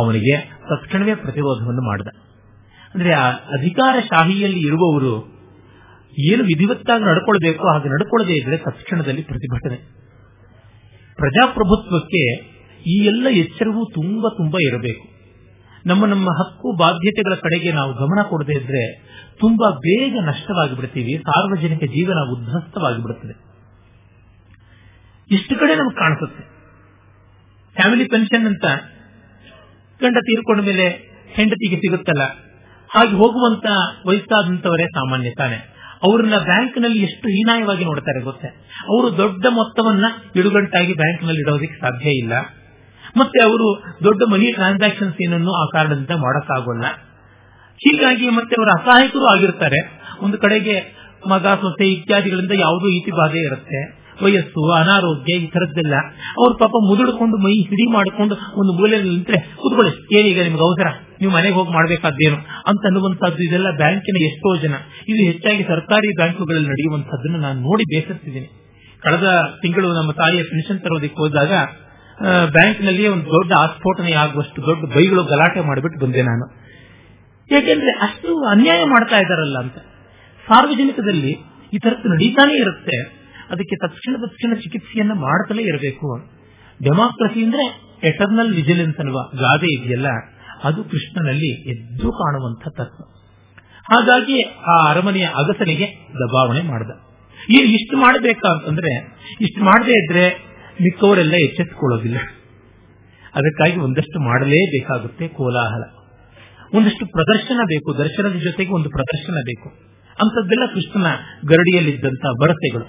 ಅವನಿಗೆ ತಕ್ಷಣವೇ ಪ್ರತಿರೋಧವನ್ನು ಮಾಡಿದ. ಅಂದ್ರೆ ಆ ಅಧಿಕಾರ ಶಾಹಿಯಲ್ಲಿ ಇರುವವರು ಏನು ವಿಧಿವತ್ತಾಗಿ ನಡ್ಕೊಳ್ಬೇಕು, ಹಾಗೆ ನಡ್ಕೊಳ್ಳದೇ ಇದ್ರೆ ತಕ್ಷಣದಲ್ಲಿ ಪ್ರತಿಭಟನೆ. ಪ್ರಜಾಪ್ರಭುತ್ವಕ್ಕೆ ಈ ಎಲ್ಲ ಎಚ್ಚರವೂ ತುಂಬಾ ತುಂಬಾ ಇರಬೇಕು. ನಮ್ಮ ಹಕ್ಕು ಬಾಧ್ಯತೆಗಳ ಕಡೆಗೆ ನಾವು ಗಮನ ಕೊಡದೇ ಇದ್ರೆ ತುಂಬಾ ಬೇಗ ನಷ್ಟವಾಗಿ ಬಿಡ್ತೀವಿ. ಸಾರ್ವಜನಿಕ ಜೀವನ ಉದ್ಧಸ್ತವಾಗಿ ಬಿಡುತ್ತದೆ. ಇಷ್ಟು ಕಡೆ ನಮ್ಗೆ ಕಾಣಿಸುತ್ತೆ. ಫ್ಯಾಮಿಲಿ ಪೆನ್ಷನ್ ಅಂತ ಗಂಡ ತೀರ್ಕೊಂಡ ಮೇಲೆ ಹೆಂಡತಿಗೆ ಸಿಗುತ್ತಲ್ಲ, ಹಾಗೆ ಹೋಗುವಂತ ವಯಸ್ಸಾದಂತವರೇ ಸಾಮಾನ್ಯ ತಾನೆ. ಅವ್ರನ್ನ ಬ್ಯಾಂಕ್ನಲ್ಲಿ ಎಷ್ಟು ಹೀನಾಯವಾಗಿ ನೋಡ್ತಾರೆ ಗೊತ್ತೇ. ಅವರು ದೊಡ್ಡ ಮೊತ್ತವನ್ನ ಇಡುಗಂಟಾಗಿ ಬ್ಯಾಂಕ್ನಲ್ಲಿ ಇಡೋದಕ್ಕೆ ಸಾಧ್ಯ ಇಲ್ಲ. ಮತ್ತೆ ಅವರು ದೊಡ್ಡ ಮನಿ ಟ್ರಾನ್ಸಾಕ್ಷನ್ಸ್ ಏನನ್ನು ಆ ಕಾರಣದಿಂದ ಮಾಡೋಕ್ಕಾಗೋಲ್ಲ. ಹೀಗಾಗಿ ಮತ್ತೆ ಅವರು ಅಸಹಾಯಕರು ಆಗಿರ್ತಾರೆ. ಒಂದು ಕಡೆಗೆ ಮಗ ಸೊಸೆ ಇತ್ಯಾದಿಗಳಿಂದ ಯಾವುದೋ ರೀತಿ ಬಾಧೆ ಇರುತ್ತೆ, ವಯಸ್ಸು, ಅನಾರೋಗ್ಯ, ಈ ಥರದ್ದೆಲ್ಲ. ಅವ್ರು ಪಾಪ ಮುದುಡ್ಕೊಂಡು ಮೈ ಹಿಡಿ ಮಾಡಿಕೊಂಡು ಒಂದು ಮೂಲೆಯಲ್ಲಿ ನಿಂತರೆ, ಕೂತ್ಕೊಳ್ಳಿ, ಏನೀಗ ನಿಮ್ಗೆ ಅವಸರ, ನೀವು ಮನೆಗೆ ಹೋಗಿ ಮಾಡಬೇಕಾದೇನು ಅಂತ ಅನ್ನುವಂಥದ್ದು ಇದೆಲ್ಲ ಬ್ಯಾಂಕಿನ ಎಷ್ಟೋ ಜನ. ಇದು ಹೆಚ್ಚಾಗಿ ಸರ್ಕಾರಿ ಬ್ಯಾಂಕುಗಳಲ್ಲಿ ನಡೆಯುವಂಥದ್ದನ್ನು ನಾನು ನೋಡಿ ಬೇಸರಿಸಿದ್ದೀನಿ. ಕಳೆದ ತಿಂಗಳು ನಮ್ಮ ತಾಯಿಯ ಪೆನ್ಷನ್ ತರೋದಕ್ಕೆ ಹೋದಾಗ ಬ್ಯಾಂಕ್ನಲ್ಲಿಯೇ ಒಂದು ದೊಡ್ಡ ಆಸ್ಫೋಟನೆ ಆಗುವಷ್ಟು ದೊಡ್ಡ ಬೈಗಳು ಗಲಾಟೆ ಮಾಡಿಬಿಟ್ಟು ಬಂದೆ ನಾನು. ಯಾಕೆಂದ್ರೆ ಅಷ್ಟು ಅನ್ಯಾಯ ಮಾಡ್ತಾ ಇದ್ದಾರಲ್ಲ ಅಂತ. ಸಾರ್ವಜನಿಕದಲ್ಲಿ ಈ ಥರದ್ದು ನಡೀತಾನೆ ಇರುತ್ತೆ, ಅದಕ್ಕೆ ತಕ್ಷಣ ಚಿಕಿತ್ಸೆಯನ್ನು ಮಾಡ್ತಲೇ ಇರಬೇಕು. ಡೆಮಾಕ್ರಸಿ ಅಂದ್ರೆ ಎಟರ್ನಲ್ ವಿಜಿಲೆನ್ಸ್ ಅಲ್ವಾ, ಗಾದೆ ಇದೆಯಲ್ಲ, ಅದು ಕೃಷ್ಣನಲ್ಲಿ ಎದ್ದು ಕಾಣುವಂತ ತತ್ವ. ಹಾಗಾಗಿ ಆ ಅರಮನೆಯ ಅಗಸನಿಗೆ ದಬಾವಣೆ ಮಾಡಿದ. ಏನು ಇಷ್ಟು ಮಾಡಬೇಕಂತಂದ್ರೆ, ಇಷ್ಟು ಮಾಡದೇ ಇದ್ರೆ ಮಿಕ್ಕವರೆಲ್ಲ ಎಚ್ಚೆತ್ತುಕೊಳ್ಳೋದಿಲ್ಲ. ಅದಕ್ಕಾಗಿ ಒಂದಷ್ಟು ಮಾಡಲೇಬೇಕಾಗುತ್ತೆ. ಕೋಲಾಹಲ, ಒಂದಷ್ಟು ಪ್ರದರ್ಶನ ಬೇಕು, ದರ್ಶನದ ಜೊತೆಗೆ ಒಂದು ಪ್ರದರ್ಶನ ಬೇಕು ಅಂತದ್ದೆಲ್ಲ ಕೃಷ್ಣನ ಗರಡಿಯಲ್ಲಿದ್ದಂತ ಭರಸೆಗಳು.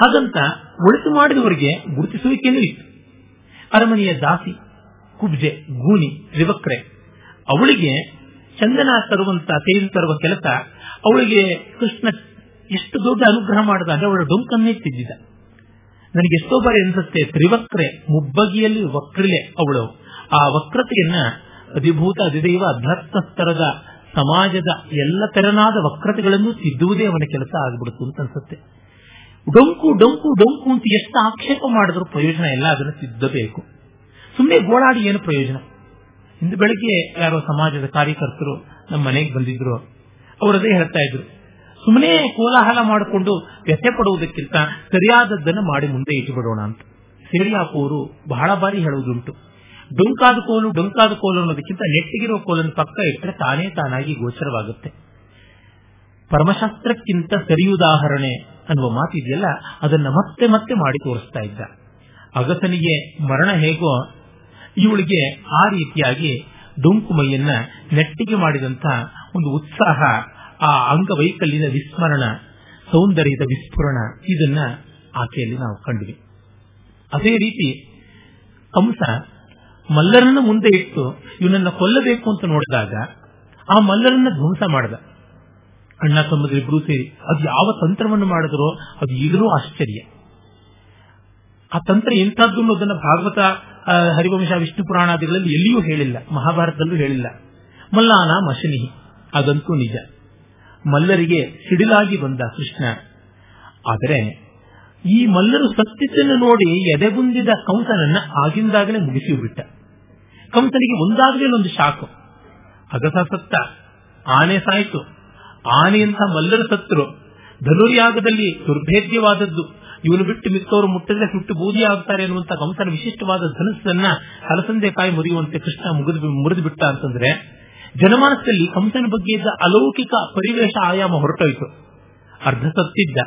ಹಾಗಂತ ಒಳಿತು ಮಾಡಿದವರಿಗೆ ಗುರುತಿಸುವಿಕೆಯೂ ಇತ್ತು. ಅರಮನೆಯ ದಾಸಿ, ಕುಬ್ಜೆ, ಗೂನಿ, ರಿವಕ್ರೆ ಅವಳಿಗೆ ಚಂದನ ತರುವಂತ, ತೇರು ತರುವ ಕೆಲಸ ಅವಳಿಗೆ ಕೃಷ್ಣ ಎಷ್ಟು ದೊಡ್ಡ ಅನುಗ್ರಹ ಮಾಡಿದಾಗ ಅವಳ ಡೊಂಕನ್ನೆತ್ತಿದ್ದ. ನನಗೆ ಎಷ್ಟೋ ಬಾರಿ ಅನಿಸುತ್ತೆ, ತ್ರಿವಕ್ರೆ, ಮುಬ್ಬಗಿಯಲ್ಲಿ ವಕ್ರಿಲೆ ಅವಳು. ಆ ವಕ್ರತೆಯನ್ನ ಅಧಿಭೂತ, ಅಧಿದೈವ, ಅಧ್ಯಾತ್ಮಸ್ತರದ ಸಮಾಜದ ಎಲ್ಲ ತೆರನಾದ ವಕ್ರತೆಗಳನ್ನು ತಿದ್ದುವುದೇ ಅವನ ಕೆಲಸ ಆಗ್ಬಿಡುತ್ತು ಅಂತ ಅನ್ಸುತ್ತೆ. ಡೊಂಕು ಡೊಂಕು ಡೊಂಕು ಅಂತ ಎಷ್ಟು ಆಕ್ಷೇಪ ಮಾಡಿದ್ರು ಪ್ರಯೋಜನ ಇಲ್ಲ, ಅದನ್ನು ತಿದ್ದಬೇಕು. ಸುಮ್ಮನೆ ಗೋಳಾಡಿ ಏನು ಪ್ರಯೋಜನ? ಇಂದು ಬೆಳಿಗ್ಗೆ ಯಾರೋ ಸಮಾಜದ ಕಾರ್ಯಕರ್ತರು ನಮ್ಮ ಮನೆಗೆ ಬಂದಿದ್ರು. ಅವರದೇ ಹೇಳ್ತಾ ಇದ್ರು, ಸುಮ್ಮನೆ ಕೋಲಾಹಲ ಮಾಡಿಕೊಂಡು ವ್ಯಥೆ ಪಡುವುದಕ್ಕಿಂತ ಸರಿಯಾದದ್ದನ್ನು ಮಾಡಿ ಮುಂದೆ ಇಟ್ಟುಬಿಡೋಣ ಅಂತ. ಸೇರಿಯಾಪೋರು ಬಹಳ ಬಾರಿ ಹೇಳುವುದುಂಟು, ಡೊಂಕಾದ ಕೋಲು ಅನ್ನೋದಕ್ಕಿಂತ ನೆಟ್ಟಿಗಿರೋ ಕೋಲನ್ನು ಪಕ್ಕ ಇಟ್ಟರೆ ತಾನೇ ತಾನಾಗಿ ಗೋಚರವಾಗುತ್ತೆ. ಪರಮಶಾಸ್ತ್ರಕ್ಕಿಂತ ಸರಿಯುದಾಹರಣೆ ಅನ್ನುವ ಮಾತಿದೆಯಲ್ಲ, ಅದನ್ನ ಮತ್ತೆ ಮತ್ತೆ ಮಾಡಿ ತೋರಿಸ್ತಾ ಇದ್ದ. ಅಗಸನಿಗೆ ಮರಣ ಹೇಗೋ, ಇವಳಿಗೆ ಆ ರೀತಿಯಾಗಿ ಡೊಂಕುಮೈಯನ್ನ ನೆಟ್ಟಿಗೆ ಮಾಡಿದಂತ ಒಂದು ಉತ್ಸಾಹ, ಆ ಅಂಗವೈಕಲ್ಯದ ವಿಸ್ಮರಣ, ಸೌಂದರ್ಯದ ವಿಸ್ಫುರಣ, ಇದನ್ನ ಆಕೆಯಲ್ಲಿ ನಾವು ಕಂಡ್ವಿ. ಅದೇ ರೀತಿ ಕಂಸ ಮಲ್ಲರನ್ನ ಮುಂದೆ ಇಟ್ಟು ಇವನನ್ನ ಕೊಲ್ಲಬೇಕು ಅಂತ ನೋಡಿದಾಗ ಆ ಮಲ್ಲರನ್ನ ಧ್ವಂಸ ಮಾಡಿದ. ಅಣ್ಣ ತಮ್ಮದಿಬ್ಬರೂ ಸೇರಿ ಅದು ಯಾವ ತಂತ್ರವನ್ನು ಮಾಡಿದ್ರೋ ಅದು ಈಗಲೂ ಆಶ್ಚರ್ಯ. ಆ ತಂತ್ರ ಎಂಥದ್ದು ಅನ್ನೋದನ್ನ ಭಾಗವತ, ಹರಿವಂಶ, ವಿಷ್ಣು ಪುರಾಣಾದಿಗಳಲ್ಲಿ ಎಲ್ಲಿಯೂ ಹೇಳಿಲ್ಲ, ಮಹಾಭಾರತದಲ್ಲೂ ಹೇಳಿಲ್ಲ. ಮಲ್ಲಾನ ಮಶನಿಹಿ, ಅದಂತೂ ನಿಜ. ಮಲ್ಲರಿಗೆ ಸಿಡಿಲಾಗಿ ಬಂದ ಕೃಷ್ಣ. ಆದರೆ ಈ ಮಲ್ಲರು ಸತ್ತಿದ್ದನ್ನು ನೋಡಿ ಎದೆಗುಂದಿದ ಕಂಸನನ್ನ ಆಗಿಂದಾಗಲೇ ಮುಗಿಸಿ ಬಿಟ್ಟ. ಕಂಸನಿಗೆ ಒಂದಾಗಲೇ ಒಂದು ಶಾಖು. ಅಗಸ ಸತ್ತ, ಆನೆ ಸಾಯಿತು, ಆನೆಯಂತಹ ಮಲ್ಲರ ಸತ್ರು. ಧನುರ್ಯಾಗದಲ್ಲಿ ದುರ್ಭೇದ್ಯವಾದದ್ದು, ಇವನು ಬಿಟ್ಟು ಮಿಕ್ಕವರು ಮುಟ್ಟಿದ್ರೆ ಸುಟ್ಟು ಬೂದಿ ಆಗ್ತಾರೆ ಅನ್ನುವಂತಹ ಕಂಸನ ವಿಶಿಷ್ಟವಾದ ಧನುಸ್ಸನ್ನ ಹಲಸಂದೆಕಾಯಿ ಮುರಿಯುವಂತೆ ಕೃಷ್ಣ ಮುರಿದು ಬಿಟ್ಟ ಅಂತಂದ್ರೆ, ಜನಮಾನಸದಲ್ಲಿ ಕಂಸನ ಬಗ್ಗೆ ಇದ್ದ ಅಲೌಕಿಕ ಪರಿವೇಶ ಆಯಾಮ ಹೊರಟೋಯ್ತು. ಅರ್ಧ ಸತ್ತಿದ್ದ,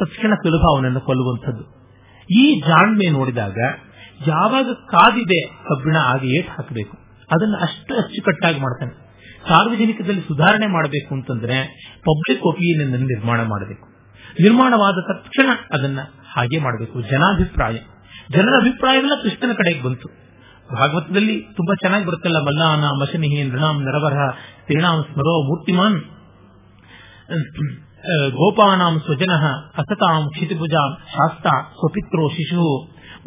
ತಕ್ಷಣ ಸುಲಭ ಅವನನ್ನು ಕೊಲ್ಲುವಂಥದ್ದು. ಈ ಜಾಣ್ಮೆ ನೋಡಿದಾಗ ಯಾವಾಗ ಕಾದಿದೆ ಕಬ್ಬಿಣ ಆಗ ಏಟ್ ಹಾಕಬೇಕು, ಅದನ್ನು ಅಷ್ಟು ಅಚ್ಚುಕಟ್ಟಾಗಿ ಮಾಡ್ತಾನೆ. ಸಾರ್ವಜನಿಕದಲ್ಲಿ ಸುಧಾರಣೆ ಮಾಡಬೇಕು ಅಂತಂದ್ರೆ ಪಬ್ಲಿಕ್ ಒಪಿನಿಯನ್ ಅನ್ನು ನಿರ್ಮಾಣ ಮಾಡಬೇಕು. ನಿರ್ಮಾಣವಾದ ತಕ್ಷಣ ಅದನ್ನ ಹಾಗೆ ಮಾಡಬೇಕು. ಜನರ ಅಭಿಪ್ರಾಯವೆಲ್ಲ ಕೃಷ್ಣನ ಕಡೆಗೆ ಬಂತು. ಭಾಗವತದಲ್ಲಿ ತುಂಬಾ ಚೆನ್ನಾಗಿ ಬರುತ್ತಲ್ಲ, ಮಲ್ಲಾನ ಮಶನಿಹಿ ನೃಣಾಂ ನರವರಹ ತ್ರೀಣಾಂ ಸ್ಮರೋ ಮೂರ್ತಿಮಾನ್ ಗೋಪಾನಾಂ ಸ್ವಜನ ಅಸತಾಂ ಕ್ಷಿತಿಭುಜಾಂ ಶಾಸ್ತ ಸ್ವಪಿತ್ರೋ ಶಿಶು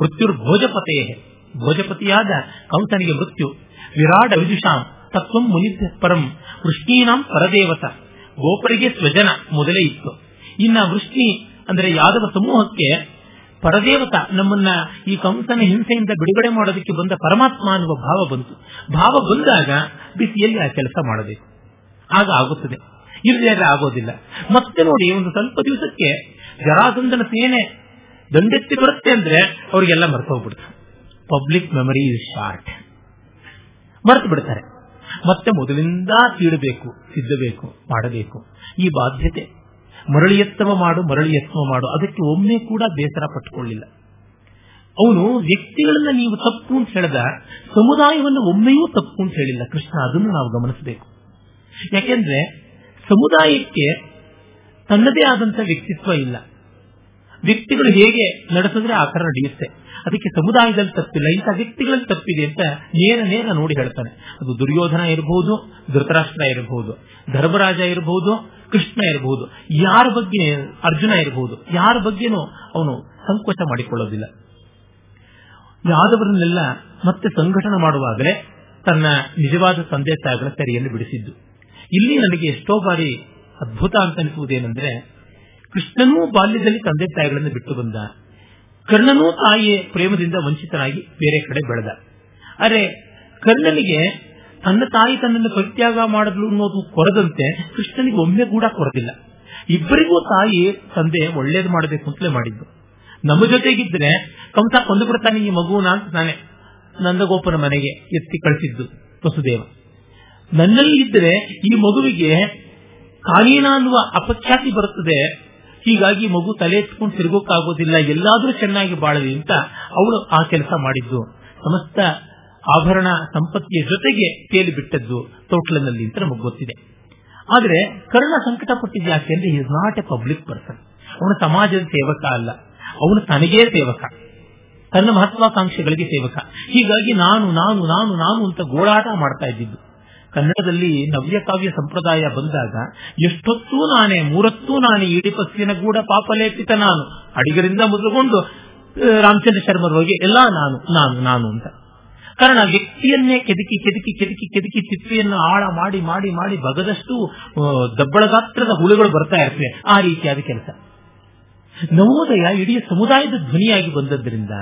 ಮೃತ್ಯುರ್ಭೋಜಪತೇ. ಭೋಜಪತಿಯಾದ ಕಂಸನಿಗೆ ಮೃತ್ಯು. ವಿರಾಡ ವಿದುಷಾಂ ತತ್ವಂ ಮುನಿಭ್ಯ ಪರಂ ವೃಷ್ಣೀನಾಂ ಪರದೇವತ. ಗೋಪರಿಗೆ ಸ್ವಜನ ಮೊದಲೇ ಇತ್ತು, ಇನ್ನ ವೃಷ್ಣಿ ಅಂದ್ರೆ ಯಾದವ ಸಮೂಹಕ್ಕೆ ಪರದೇವತ, ನಮ್ಮನ್ನ ಈ ಕಂಸನ ಹಿಂಸೆಯಿಂದ ಬಿಡುಗಡೆ ಮಾಡೋದಕ್ಕೆ ಬಂದ ಪರಮಾತ್ಮ ಅನ್ನುವ ಭಾವ ಬಂತು. ಭಾವ ಬಂದಾಗ ಬಿಸಿಯಲ್ಲಿ ಆ ಕೆಲಸ ಮಾಡಬೇಕು, ಆಗ ಆಗುತ್ತದೆ, ಇಲ್ಲದೇ ಆಗೋದಿಲ್ಲ. ಮತ್ತೆ ನೋಡಿ, ಒಂದು ಸ್ವಲ್ಪ ದಿವಸಕ್ಕೆ ಜರಾಸಂಧನ ಸೇನೆ ದಂಡೆತ್ತಿ ಬರುತ್ತೆ ಅಂದ್ರೆ ಅವರಿಗೆಲ್ಲ ಮರೆತೋಗ್ಬಿಡ್ತು. ಪಬ್ಲಿಕ್ ಮೆಮರಿ ಇಸ್ ಶಾರ್ಟ್, ಮರೆತು ಬಿಡ್ತಾರೆ. ಮತ್ತೆ ಮೊದಲಿಂದ ತೀಡಬೇಕು, ಸಿದ್ಧಬೇಕು, ಮಾಡಬೇಕು. ಈ ಬಾಧ್ಯತೆ ಮರಳಿಯತ್ವ ಮಾಡು ಅದಕ್ಕೆ ಒಮ್ಮೆ ಕೂಡ ಬೇಸರ ಪಟ್ಟುಕೊಳ್ಳಿಲ್ಲ ಅವನು. ವ್ಯಕ್ತಿಗಳನ್ನ ನೀವು ತಪ್ಪು ಅಂತ ಹೇಳಿದ, ಸಮುದಾಯವನ್ನು ಒಮ್ಮೆಯೂ ತಪ್ಪು ಅಂತ ಹೇಳಿಲ್ಲ ಕೃಷ್ಣ. ಅದನ್ನು ನಾವು ಗಮನಿಸಬೇಕು. ಯಾಕೆಂದ್ರೆ ಸಮುದಾಯಕ್ಕೆ ತನ್ನದೇ ಆದಂತಹ ವ್ಯಕ್ತಿತ್ವ ಇಲ್ಲ. ವ್ಯಕ್ತಿಗಳು ಹೇಗೆ ನಡೆಸಿದ್ರೆ ಆ ಥರ ನಡೆಯುತ್ತೆ. ಅದಕ್ಕೆ ಸಮುದಾಯದಲ್ಲಿ ತಪ್ಪಿಲ್ಲ, ಇಂಥ ವ್ಯಕ್ತಿಗಳಲ್ಲಿ ತಪ್ಪಿದೆ ಅಂತ ನೇರ ನೇರ ನೋಡಿ ಹೇಳ್ತಾನೆ. ಅದು ದುರ್ಯೋಧನ ಇರಬಹುದು, ಧೃತರಾಷ್ಟ್ರ ಇರಬಹುದು, ಧರ್ಮರಾಜ ಇರಬಹುದು, ಕೃಷ್ಣ ಇರಬಹುದು, ಯಾರ ಬಗ್ಗೆ ಅರ್ಜುನ ಇರಬಹುದು, ಯಾರ ಬಗ್ಗೆನೂ ಅವನು ಸಂಕೋಚ ಮಾಡಿಕೊಳ್ಳೋದಿಲ್ಲ. ಯಾದವರನ್ನೆಲ್ಲ ಮತ್ತೆ ಸಂಘಟನೆ ಮಾಡುವಾಗಲೇ ತನ್ನ ನಿಜವಾದ ಸಂದೇಶಗಳ ತೆರೆಯನ್ನು ಬಿಡಿಸಿದ್ದು. ಇಲ್ಲಿ ನನಗೆ ಎಷ್ಟೋ ಬಾರಿ ಅದ್ಭುತ ಅಂತ ಅನಿಸುವುದೇನೆಂದ್ರೆ, ಕೃಷ್ಣನೂ ಬಾಲ್ಯದಲ್ಲಿ ತಂದೆ ತಾಯಿಗಳನ್ನು ಬಿಟ್ಟು ಬಂದ, ಕರ್ಣನೂ ತಾಯಿಯ ಪ್ರೇಮದಿಂದ ವಂಚಿತನಾಗಿ ಬೇರೆ ಕಡೆ ಬೆಳೆದ. ಆದರೆ ಕರ್ಣನಿಗೆ ತನ್ನ ತಾಯಿ ತನ್ನನ್ನು ಪರಿತ್ಯಾಗ ಮಾಡಲು ಅನ್ನೋದು ಕೊರದಂತೆ ಕೃಷ್ಣನಿಗೆ ಒಮ್ಮೆ ಕೂಡ ಕೊರದಿಲ್ಲ. ಇಬ್ಬರಿಗೂ ತಾಯಿ ತಂದೆ ಒಳ್ಳೇದು ಮಾಡಬೇಕು ಅಂತಲೇ ಮಾಡಿದ್ದು. ನಮ್ಮ ಜೊತೆಗಿದ್ರೆ ಕಂಸ ಕೊಂದು ಬಿಡ್ತಾನೆ ಈ ಮಗುವನ ಅಂತ ನಾನೇ ನಂದಗೋಪನ ಮನೆಗೆ ಎತ್ತಿ ಕಳಿಸಿದ್ದು ವಸುದೇವ. ನನ್ನಲ್ಲಿ ಇದ್ರೆ ಈ ಮಗುವಿಗೆ ಕಾಲೀನ ಅನ್ನುವ ಅಪಖ್ಯಾತಿ ಬರುತ್ತದೆ, ಹೀಗಾಗಿ ಮಗು ತಲೆ ಎತ್ಕೊಂಡು ತಿರುಗೋಕ್ಕಾಗೋದಿಲ್ಲ, ಎಲ್ಲಾದರೂ ಚೆನ್ನಾಗಿ ಬಾಳಲಿ ಅಂತ ಅವಳು ಆ ಕೆಲಸ ಮಾಡಿದ್ದು. ಸಮಸ್ತ ಆಭರಣ ಸಂಪತ್ತಿಯ ಜೊತೆಗೆ ತೇಲಿ ಬಿಟ್ಟದ್ದು ತೋಟ್ಲನಲ್ಲಿ ಅಂತ ನಮಗೆ ಗೊತ್ತಿದೆ. ಆದರೆ ಕರ್ಣ ಸಂಕಟ ಪಟ್ಟಿದ್ದು ಯಾಕೆ ಅಂದ್ರೆ, is not a public person. ಅವನ ಸಮಾಜದ ಸೇವಕ ಅಲ್ಲ, ಅವನು ತನಗೇ ಸೇವಕ, ತನ್ನ ಮಹತ್ವಾಕಾಂಕ್ಷೆಗಳಿಗೆ ಸೇವಕ. ಹೀಗಾಗಿ ನಾನು ನಾನು ನಾನು ನಾನು ಅಂತ ಗೋಳಾಟ ಮಾಡ್ತಾ ಇದ್ದಿದ್ದು. ಕನ್ನಡದಲ್ಲಿ ನವ್ಯಕಾವ್ಯ ಸಂಪ್ರದಾಯ ಬಂದಾಗ ಎಷ್ಟೊತ್ತೂ ನಾನೇ, ಮೂರತ್ತೂ ನಾನೇ, ಇಡೀ ಪಸ್ಸಿನ ಗೂಡ ಪಾಪಲೇಪಿತ ನಾನು, ಅಡಿಗರಿಂದ ಮೊದಲುಗೊಂಡು ರಾಮಚಂದ್ರ ಶರ್ಮರವರೆಗೆ ಎಲ್ಲ ನಾನು ನಾನು ನಾನು ಅಂತ. ಕಾರಣ ವ್ಯಕ್ತಿಯನ್ನೇ ಕೆದಕಿ ಕೆದಕಿ ಕೆದಕಿ ಕೆದಕಿ ಚಿತ್ರೆಯನ್ನು ಆಳ ಮಾಡಿ ಮಾಡಿ ಮಾಡಿ ಬಗದಷ್ಟು ದಬ್ಬಳಗಾತ್ರದ ಹುಳುಗಳು ಬರ್ತಾ ಇರ್ತವೆ. ಆ ರೀತಿಯಾದ ಕೆಲಸ ನವೋದಯ ಇಡೀ ಸಮುದಾಯದ ಧ್ವನಿಯಾಗಿ ಬಂದದ್ದರಿಂದ